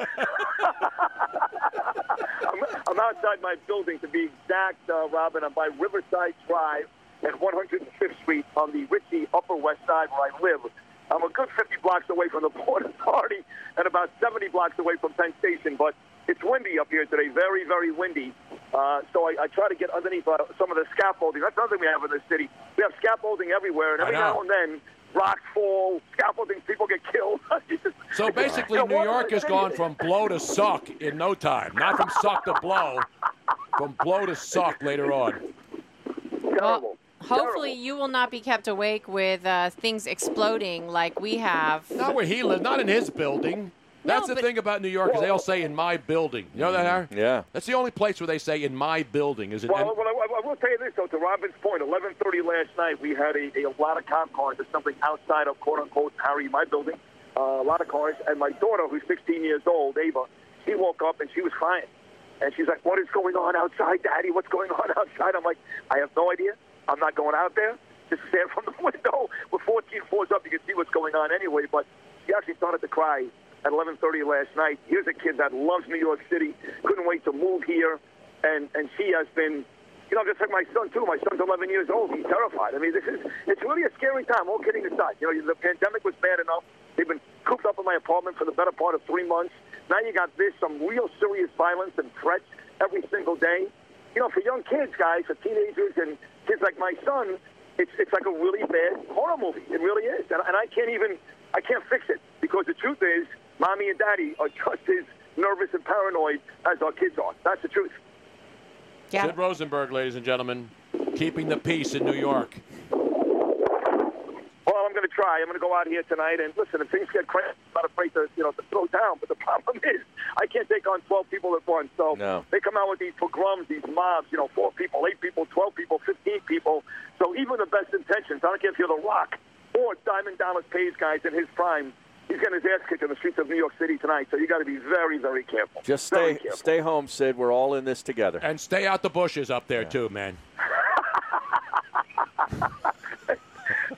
I'm outside my building, to be exact, uh, Robin. I'm by Riverside Drive and one hundred fifth street on the Ritzy Upper West Side where I live. I'm a good fifty blocks away from the Port Authority and about seventy blocks away from Penn Station, but it's windy up here today, very, very windy. Uh, so I, I try to get underneath uh, some of the scaffolding. That's another thing we have in this city. We have scaffolding everywhere, and every now and then rocks fall, scaffolding, people get killed. So basically, you know, New York has gone from blow to suck in no time. Not from suck to blow, from blow to suck later on. Terrible. Hopefully you will not be kept awake with uh, things exploding like we have. Not where he lives, not in his building. That's no, the thing about New York is they all say, in my building. You know that, Harry? Yeah. That's the only place where they say, in my building. Is it? Well, well I, I will tell you this, though, to Robin's point, eleven thirty last night, we had a, a lot of cop cars or something outside of, quote-unquote, Harry, my building, uh, a lot of cars. And my daughter, who's sixteen years old, Ava, she woke up and she was crying. And she's like, what is going on outside, Daddy? What's going on outside? I'm like, I have no idea. I'm not going out there. Just stand from the window. We're fourteen floors up. You can see what's going on anyway. But she actually started to cry at eleven thirty last night. Here's a kid that loves New York City, couldn't wait to move here, and, and she has been, you know, just like my son, too. My son's eleven years old. He's terrified. I mean, this is it's really a scary time, all kidding aside. You know, the pandemic was bad enough. They've been cooped up in my apartment for the better part of three months. Now you got this, some real serious violence and threats every single day. You know, for young kids, guys, for teenagers and kids like my son, it's it's like a really bad horror movie. It really is. And, and I can't even, I can't fix it because the truth is, Mommy and Daddy are just as nervous and paranoid as our kids are. That's the truth. Yeah. Sid Rosenberg, ladies and gentlemen, keeping the peace in New York. Well, I'm going to try. I'm going to go out here tonight, and listen, if things get cramped, I'm not afraid to, you know, to slow down. But the problem is I can't take on twelve people at once. So no. They come out with these pogroms, these mobs, you know, four people, eight people, twelve people, fifteen people. So even the best intentions, I don't care if you're The Rock or Diamond Dallas Page, guys, in his prime, he's getting his ass kicked in the streets of New York City tonight, so you got to be very, very careful. Just stay very careful. Stay home, Sid. We're all in this together. And stay out the bushes up there, yeah. too, man.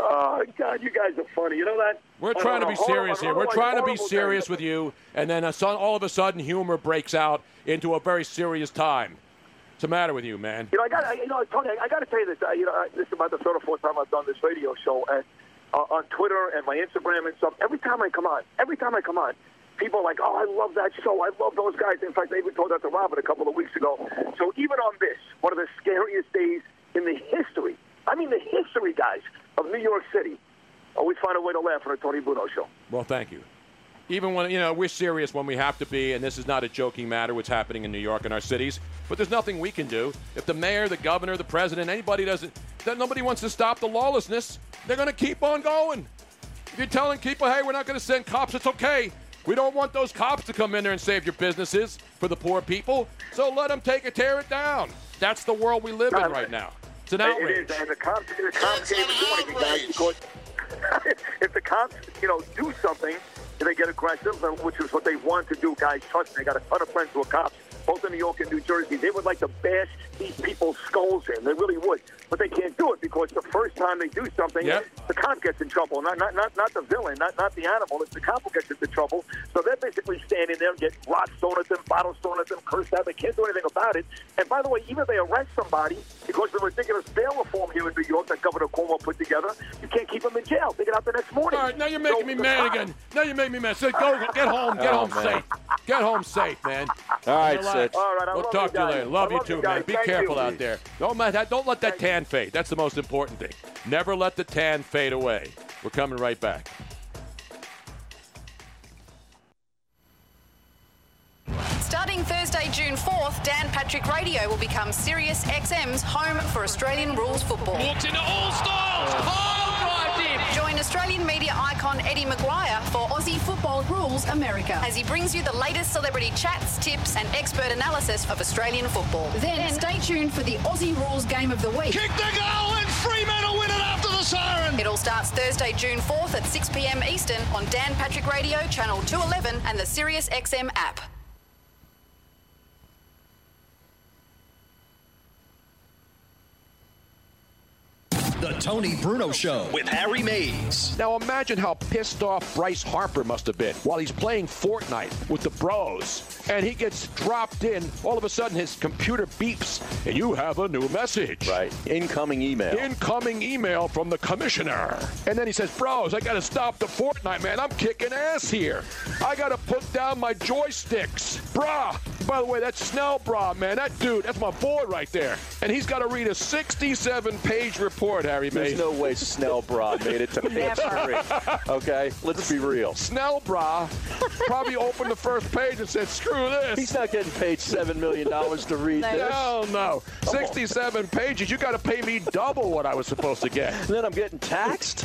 Oh, God, you guys are funny. You know that? We're trying to be serious here. We're trying to be serious with you, and then a son, all of a sudden humor breaks out into a very serious time. What's the matter with you, man? You know, I got, you know, Tony, I got to tell you this. Uh, you know, I, this is about the third or fourth time I've done this radio show, and Uh, on Twitter and my Instagram and stuff, every time I come on, every time I come on, people are like, oh, I love that show. I love those guys. In fact, I even told that to Robin a couple of weeks ago. So even on this, one of the scariest days in the history, I mean the history, guys, of New York City. Always find a way to laugh on a Tony Bruno show. Well, thank you. Even when, you know, we're serious when we have to be, and this is not a joking matter, what's happening in New York and our cities, but there's nothing we can do. If the mayor, the governor, the president, anybody doesn't, that nobody wants to stop the lawlessness, they're going to keep on going. If you're telling people, hey, we're not going to send cops, it's okay. We don't want those cops to come in there and save your businesses for the poor people, so let them take it, tear it down. That's the world we live in right now. It's an outrage. It is, and the cops, the cops can't do anything, guys, because if the cops, you know, do something, and they get aggressive, which is what they want to do, guys. Trust me, I got a ton of friends who are cops, both in New York and New Jersey. They would like to bash these people's skulls in. They really would. But they can't do it because the first time they do something, yep. the cop gets in trouble. Not not not, not the villain, not, not the animal. It's the cop who gets into trouble. So they're basically standing there and get rocks thrown at them, bottles thrown at them, cursed out. They can't do anything about it. And by the way, even if they arrest somebody, because of the ridiculous bail reform here in New York that Governor Cuomo put together, you can't keep them in jail. They get out the next morning. All right, now you're making so, me mad cop. again. Now you're making me mad. So go, get home. Get oh, home man. safe. Get home safe, man. All right, Sid. All right, I we'll love talk you to you later. Love, love you too, guys. man. Be Thank careful you. out there. Don't let that, don't let that Thank tan fade. That's the most important thing. Never let the tan fade away. We're coming right back. Starting Thursday, June fourth, Dan Patrick Radio will become Sirius X M's home for Australian rules football. Walked into all stalls. Oh, drive in. Join Australian media icon Eddie McGuire for Aussie Football Rules America as he brings you the latest celebrity chats, tips and expert analysis of Australian football. Then, then stay tuned for the Aussie Rules Game of the Week. Kick the goal and Fremantle win it after the siren. It all starts Thursday, June fourth at six p.m. Eastern on Dan Patrick Radio, Channel two eleven and the Sirius X M app. The Tony Bruno Show with Harry Mays. Now imagine how pissed off Bryce Harper must have been while he's playing Fortnite with the bros. And he gets dropped in. All of a sudden, his computer beeps, and you have a new message. Right. Incoming email. Incoming email from the commissioner. And then he says, bros, I got to stop the Fortnite, man. I'm kicking ass here. I got to put down my joysticks. Brah. By the way, that's Snell Brah, man. That dude, that's my boy right there. And he's got to read a sixty-seven page report. Harry Mays. There's no way Snell Brah made it to page three. Okay, let's be real. Snell Brah probably opened the first page and said, "Screw this." He's not getting paid seven million dollars to read no. this. Hell no, Come sixty-seven on. pages. You got to pay me double what I was supposed to get. And then I'm getting taxed.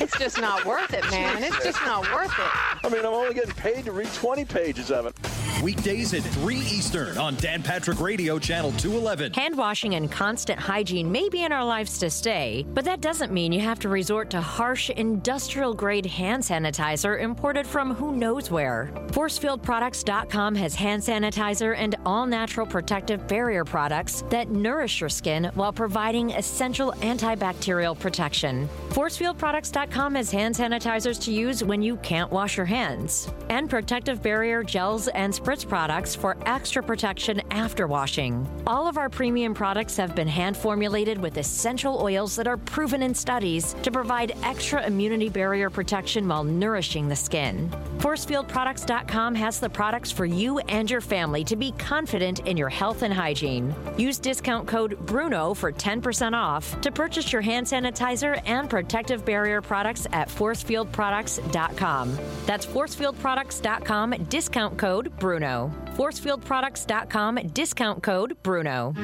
It's just not worth it, man. It's just not worth it. I mean, I'm only getting paid to read twenty pages of it. Weekdays at three Eastern on Dan Patrick Radio, Channel two eleven. Hand washing and constant hygiene may be in our lives to stay, but that doesn't mean you have to resort to harsh, industrial-grade hand sanitizer imported from who knows where. force field products dot com has hand sanitizer and all-natural protective barrier products that nourish your skin while providing essential antibacterial protection. force field products dot com has hand sanitizers to use when you can't wash your hands, and protective barrier gels and spritz products for extra protection after washing. All of our premium products have been hand-formulated with essential oils that are proven in studies to provide extra immunity barrier protection while nourishing the skin. force field products dot com has the products for you and your family to be confident in your health and hygiene. Use discount code BRUNO for ten percent off to purchase your hand sanitizer and protective barrier products at force field products dot com. That's force field products dot com, discount code BRUNO. force field products dot com, discount code BRUNO.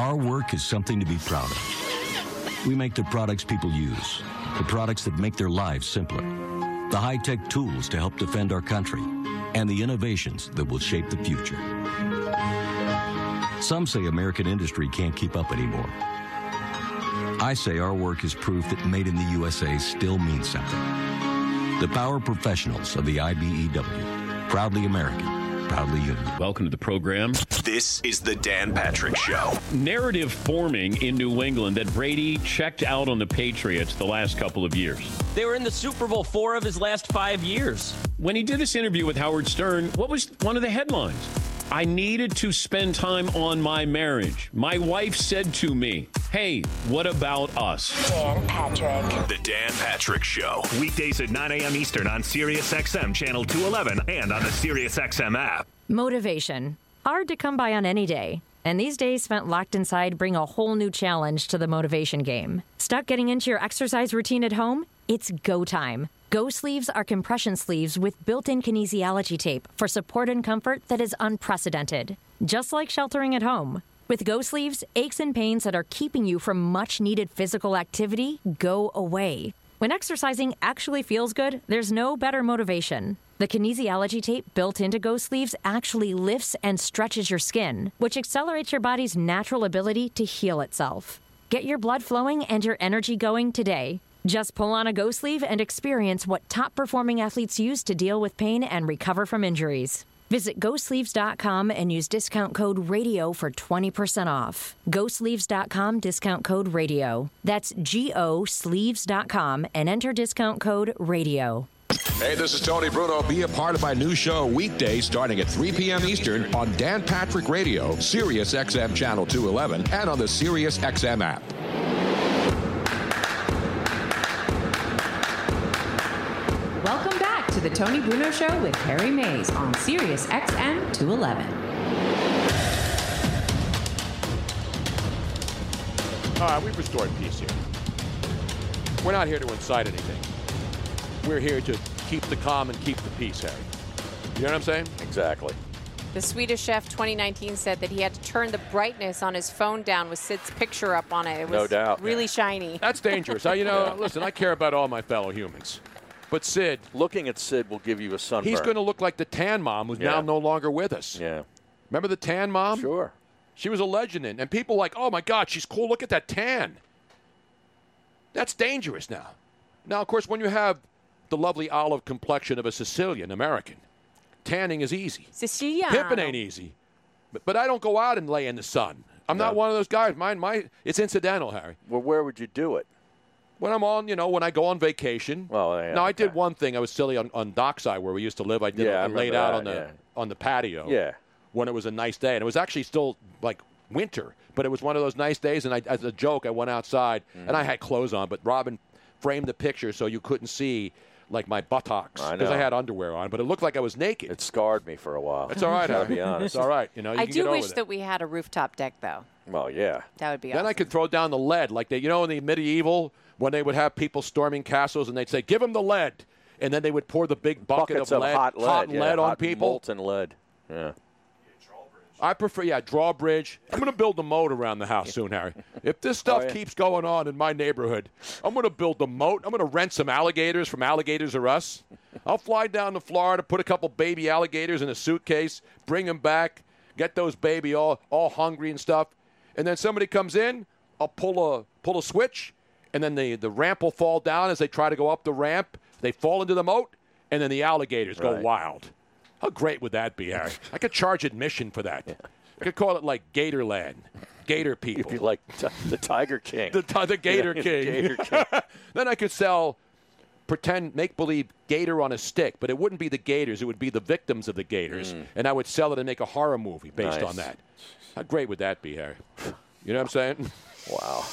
Our work is something to be proud of. We make the products people use, the products that make their lives simpler, the high-tech tools to help defend our country, and the innovations that will shape the future. Some say American industry can't keep up anymore. I say our work is proof that made in the U S A still means something. The power professionals of the I B E W. Proudly American. Proudly you. Welcome to the program. This is the Dan Patrick Show. Narrative forming in New England that Brady checked out on the Patriots the last couple of years. They were in the Super Bowl four of his last five years. When he did this interview with Howard Stern, what was one of the headlines? I needed to spend time on my marriage. My wife said to me, hey, what about us? Dan Patrick. The Dan Patrick Show. Weekdays at nine a.m. Eastern on Sirius X M Channel two eleven and on the Sirius X M app. Motivation. hard to come by on any day. And these days spent locked inside bring a whole new challenge to the motivation game. Stuck getting into your exercise routine at home? It's go time. Go sleeves are compression sleeves with built-in kinesiology tape for support and comfort that is unprecedented. Just like sheltering at home. With Go sleeves, aches and pains that are keeping you from much-needed physical activity go away. When exercising actually feels good, there's no better motivation. The kinesiology tape built into Go sleeves actually lifts and stretches your skin, which accelerates your body's natural ability to heal itself. Get your blood flowing and your energy going today. Just pull on a Go sleeve and experience what top-performing athletes use to deal with pain and recover from injuries. Visit go sleeves dot com and use discount code RADIO for twenty percent off. go sleeves dot com, discount code RADIO. That's G O sleeves dot com and enter discount code RADIO. Hey, this is Tony Bruno. Be a part of my new show weekday starting at three p.m. Eastern on Dan Patrick Radio, Sirius X M Channel two eleven, and on the Sirius X M app. Welcome back to the Tony Bruno Show with Harry Mays on Sirius X M two eleven. All right, we've restored peace here. We're not here to incite anything. We're here to keep the calm and keep the peace, Harry. You know what I'm saying? Exactly. The Swedish Chef twenty nineteen said that he had to turn the brightness on his phone down with Sid's picture up on it. It was no doubt. Really yeah. shiny. That's dangerous. I, you know, yeah. listen, I care about all my fellow humans. But Sid. Looking at Sid will give you a sunburn. He's going to look like the tan mom who's yeah. now no longer with us. Yeah. Remember the tan mom? Sure. She was a legend in. And people like, oh, my God, she's cool. Look at that tan. That's dangerous now. Now, of course, when you have the lovely olive complexion of a Sicilian American. Tanning is easy. Siciliano. Pippin ain't easy. But, but I don't go out and lay in the sun. I'm no. not one of those guys. Mine, my, it's incidental, Harry. Well, where would you do it? When I'm on, you know, when I go on vacation. Well, yeah, now, okay. I did one thing. I was silly on, on Dockside where we used to live. I did yeah, it I laid out that, on the yeah. on the patio yeah. when it was a nice day. And it was actually still, like, winter. But it was one of those nice days. And I, as a joke, I went outside. Mm. And I had clothes on. But Robin framed the picture so you couldn't see like my buttocks, because I, I had underwear on, but it looked like I was naked. It scarred me for a while. It's all right, I'll be honest. It's all right. You know, you I can do get wish that it. we had a rooftop deck, though. Well, yeah. That would be then awesome. Then I could throw down the lead, like they, you know, in the medieval, when they would have people storming castles, and they'd say, give them the lead, and then they would pour the big bucket Buckets of lead, of hot lead, hot yeah, lead hot on people. Molten lead. Yeah. yeah drawbridge. I prefer, yeah, drawbridge. I'm going to build a moat around the house soon, Harry. If this stuff oh, yeah. keeps going on in my neighborhood, I'm going to build the moat. I'm going to rent some alligators from Alligators or Us. I'll fly down to Florida, put a couple baby alligators in a suitcase, bring them back, get those baby all, all hungry and stuff. And then somebody comes in, I'll pull a pull a switch, and then the, the ramp will fall down as they try to go up the ramp. They fall into the moat, and then the alligators right. go wild. How great would that be, Harry? I could charge admission for that. Yeah. I could call it like Gatorland. Gator people. You'd be like t- the Tiger King. the, t- the Gator yeah, King. Gator King. Then I could sell, pretend, make-believe gator on a stick, but it wouldn't be the gators. It would be the victims of the gators, mm. and I would sell it and make a horror movie based nice. on that. How great would that be, Harry? You know what I'm saying? Wow.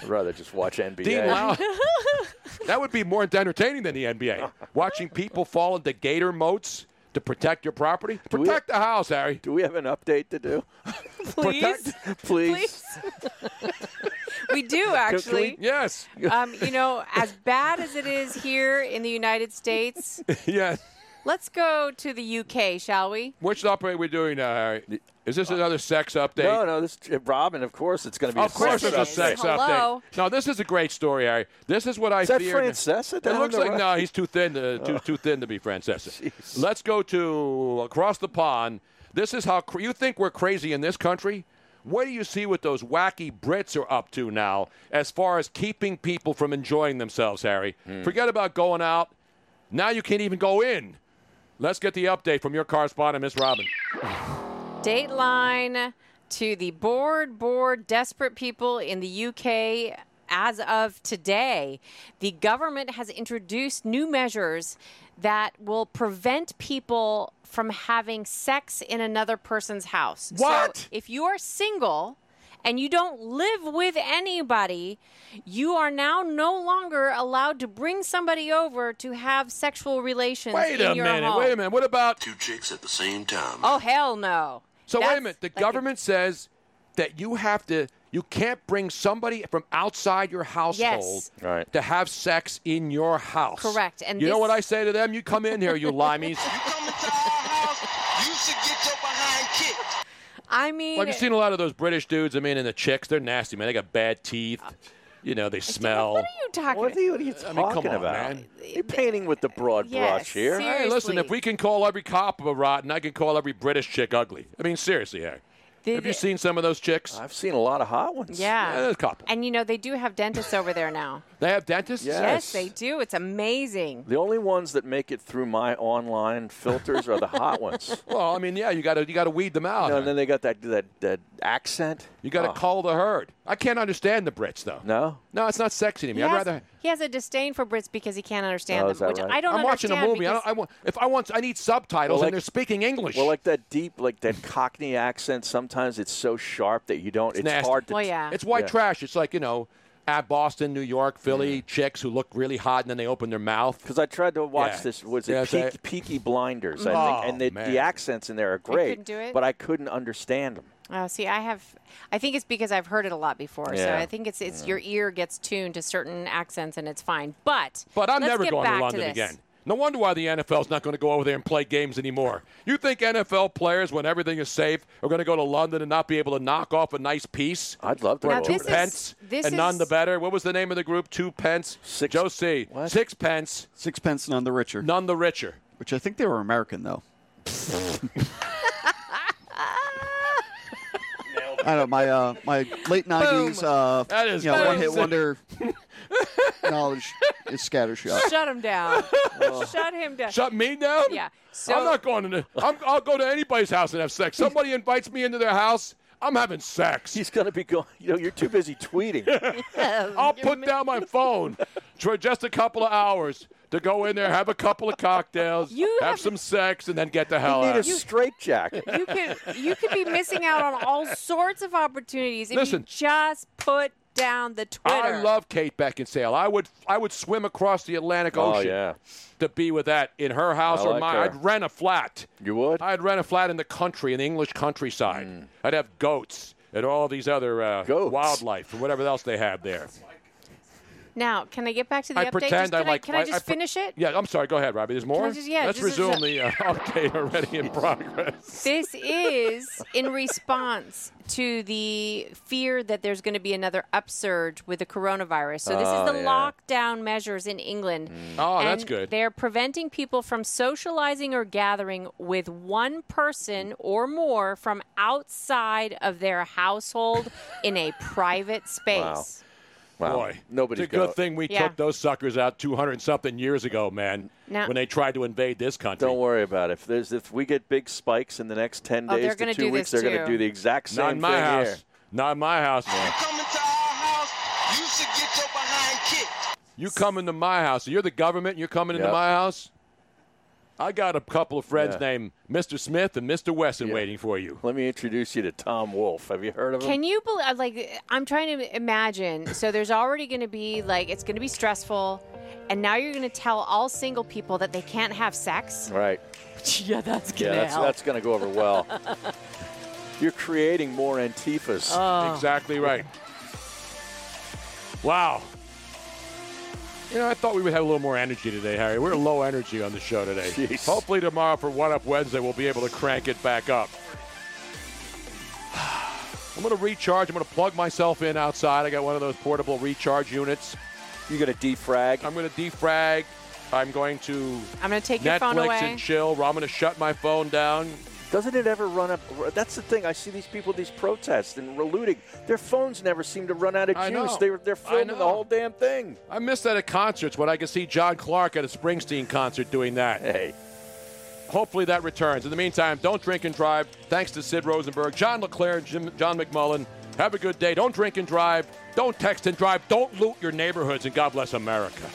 I'd rather just watch N B A. Dean Lau- that would be more entertaining than the N B A. Watching people fall into gator moats. To protect your property? Do protect we, the house, Harry. Do we have an update to do? Please? Protect, please. please. We do, actually. We? Yes. Um, you know, as bad as it is here in the United States, yes. let's go to the U K, shall we? Which update are we doing now, Harry? Is this another sex update? No, no. This Robin, of course, it's going to be. Of a course, it's a sex Hello. update. No, this is a great story, Harry. This is what I feared. Is that Francesa? It looks like right? no, he's too thin to oh. too too thin to be Francesa. Jeez. Let's go to across the pond. This is how cr- you think we're crazy in this country. What do you see what those wacky Brits are up to now, as far as keeping people from enjoying themselves, Harry? Hmm. Forget about going out. Now you can't even go in. Let's get the update from your correspondent, Miss Robin. Dateline to the bored, bored, desperate people in the U K as of today. The government has introduced new measures that will prevent people from having sex in another person's house. What? So if you are single and you don't live with anybody, you are now no longer allowed to bring somebody over to have sexual relations in your home. Wait a minute, wait a minute. What about two chicks at the same time? Oh, hell no. So that's, wait a minute. The like government says that you have to, you can't bring somebody from outside your household yes. right. to have sex in your house. Correct. And you this... know what I say to them? You come in here, you limeys. You should get your behind kicked. I mean, well, I've seen a lot of those British dudes. I mean, and the chicks, they're nasty, man. They got bad teeth. You know, they smell. What are you talking about? What are you, what are you talking I mean, come on, about? Man. You're painting with the broad yes, brush here. Seriously. Hey, listen, if we can call every cop a rotten, I can call every British chick ugly. I mean, seriously, Harry. Did have you it, seen some of those chicks? I've seen a lot of hot ones. Yeah. yeah there's a couple. And, you know, they do have dentists over there now. They have dentists? Yes. yes, they do. It's amazing. The only ones that make it through my online filters are the hot ones. Well, I mean, yeah, you got to you got to weed them out. No, and then they got that that, that accent. You got to oh. cull the herd. I can't understand the Brits, though. No? No, it's not sexy to me. He I'd has, rather... He has a disdain for Brits because he can't understand oh, them, which right? I don't I'm understand. I'm watching a movie. I don't, I want, if I want, I need subtitles, well, like, and they're speaking English. Well, like that deep, like that Cockney accent sometimes. Sometimes it's so sharp that you don't, it's, it's nasty. hard to. Well, yeah. It's white yeah. trash. It's like, you know, at Boston, New York, Philly, yeah. chicks who look really hot and then they open their mouth. Because I tried to watch yeah. this, was it yeah, Peaky, I... Peaky Blinders, I oh, think. And the, the accents in there are great. I couldn't do it. But I couldn't understand them. Oh, see, I have, I think it's because I've heard it a lot before. Yeah. So I think it's, it's yeah. your ear gets tuned to certain accents and it's fine. But, but I'm never going to London again. No wonder why the N F L is not going to go over there and play games anymore. You think N F L players, when everything is safe, are going to go to London and not be able to knock off a nice piece? I'd love to. Now, two is, pence, and is... none the better. What was the name of the group? Two pence. Six. Joe C. What? Six pence. Six pence, none the richer. None the richer. Which I think they were American, though. I don't know, my, uh, my late nineties uh, that is you know, one-hit wonder knowledge is scattershot. Shut him down. Oh. Shut him down. Shut me down? Yeah. So I'm not going to – I'll go to anybody's house and have sex. Somebody invites me into their house, I'm having sex. He's going to be going – you know, you're too busy tweeting. I'll put down my phone for just a couple of hours. To go in there, have a couple of cocktails, you have, have some sex, and then get the hell out. You need a you, straitjacket. You could you could be missing out on all sorts of opportunities if Listen, you just put down the Twitter. I love Kate Beckinsale. I would I would swim across the Atlantic Ocean oh, yeah. to be with that in her house I or like mine. Her. I'd rent a flat. You would? I'd rent a flat in the country, in the English countryside. Mm. I'd have goats and all these other uh, wildlife or whatever else they have there. Now, can I get back to the I update? Pretend just, I can like, I, can I just I, I pre- finish it? Yeah, I'm sorry. Go ahead, Robbie. There's more? Just, yeah, Let's resume the uh, update already in progress. This is in response to the fear that there's going to be another upsurge with the coronavirus. So this oh, is the yeah. lockdown measures in England. Mm. Oh, and that's good. They're preventing people from socializing or gathering with one person or more from outside of their household in a private space. Wow. Wow. Boy, nobody's it's a good going. thing we yeah. took those suckers out two hundred and something years ago, man, no. when they tried to invade this country. Don't worry about it. If, there's, if we get big spikes in the next ten oh, days to two weeks, they're going to do the exact same thing here. Not in my house. Here. Not in my house, man. You come into our house, you should get your behind kicked. You come into my house. You're the government, and you're coming yep. into my house? I got a couple of friends yeah. named Mister Smith and Mister Wesson yeah. waiting for you. Let me introduce you to Tom Wolfe. Have you heard of him? Can you believe, like, I'm trying to imagine. So there's already going to be, like, it's going to be stressful. And now you're going to tell all single people that they can't have sex? Right. yeah, that's going to yeah, help. That's going to go over well. You're creating more Antifas. Oh. Exactly right. Wow. You know, I thought we would have a little more energy today, Harry. We're low energy on the show today. Jeez. Hopefully tomorrow for One Up Wednesday, we'll be able to crank it back up. I'm going to recharge. I'm going to plug myself in outside. I got one of those portable recharge units. You're going to defrag? I'm going to defrag. I'm going to I'm going to take Netflix your phone away. and chill. I'm going to shut my phone down. Doesn't it ever run up? That's the thing. I see these people, these protests and looting. Their phones never seem to run out of juice. They, they're filming the whole damn thing. I miss that at concerts when I could see John Clark at a Springsteen concert doing that. Hey. Hopefully that returns. In the meantime, don't drink and drive. Thanks to Sid Rosenberg, John LeClair, Jim, John McMullen. Have a good day. Don't drink and drive. Don't text and drive. Don't loot your neighborhoods. And God bless America.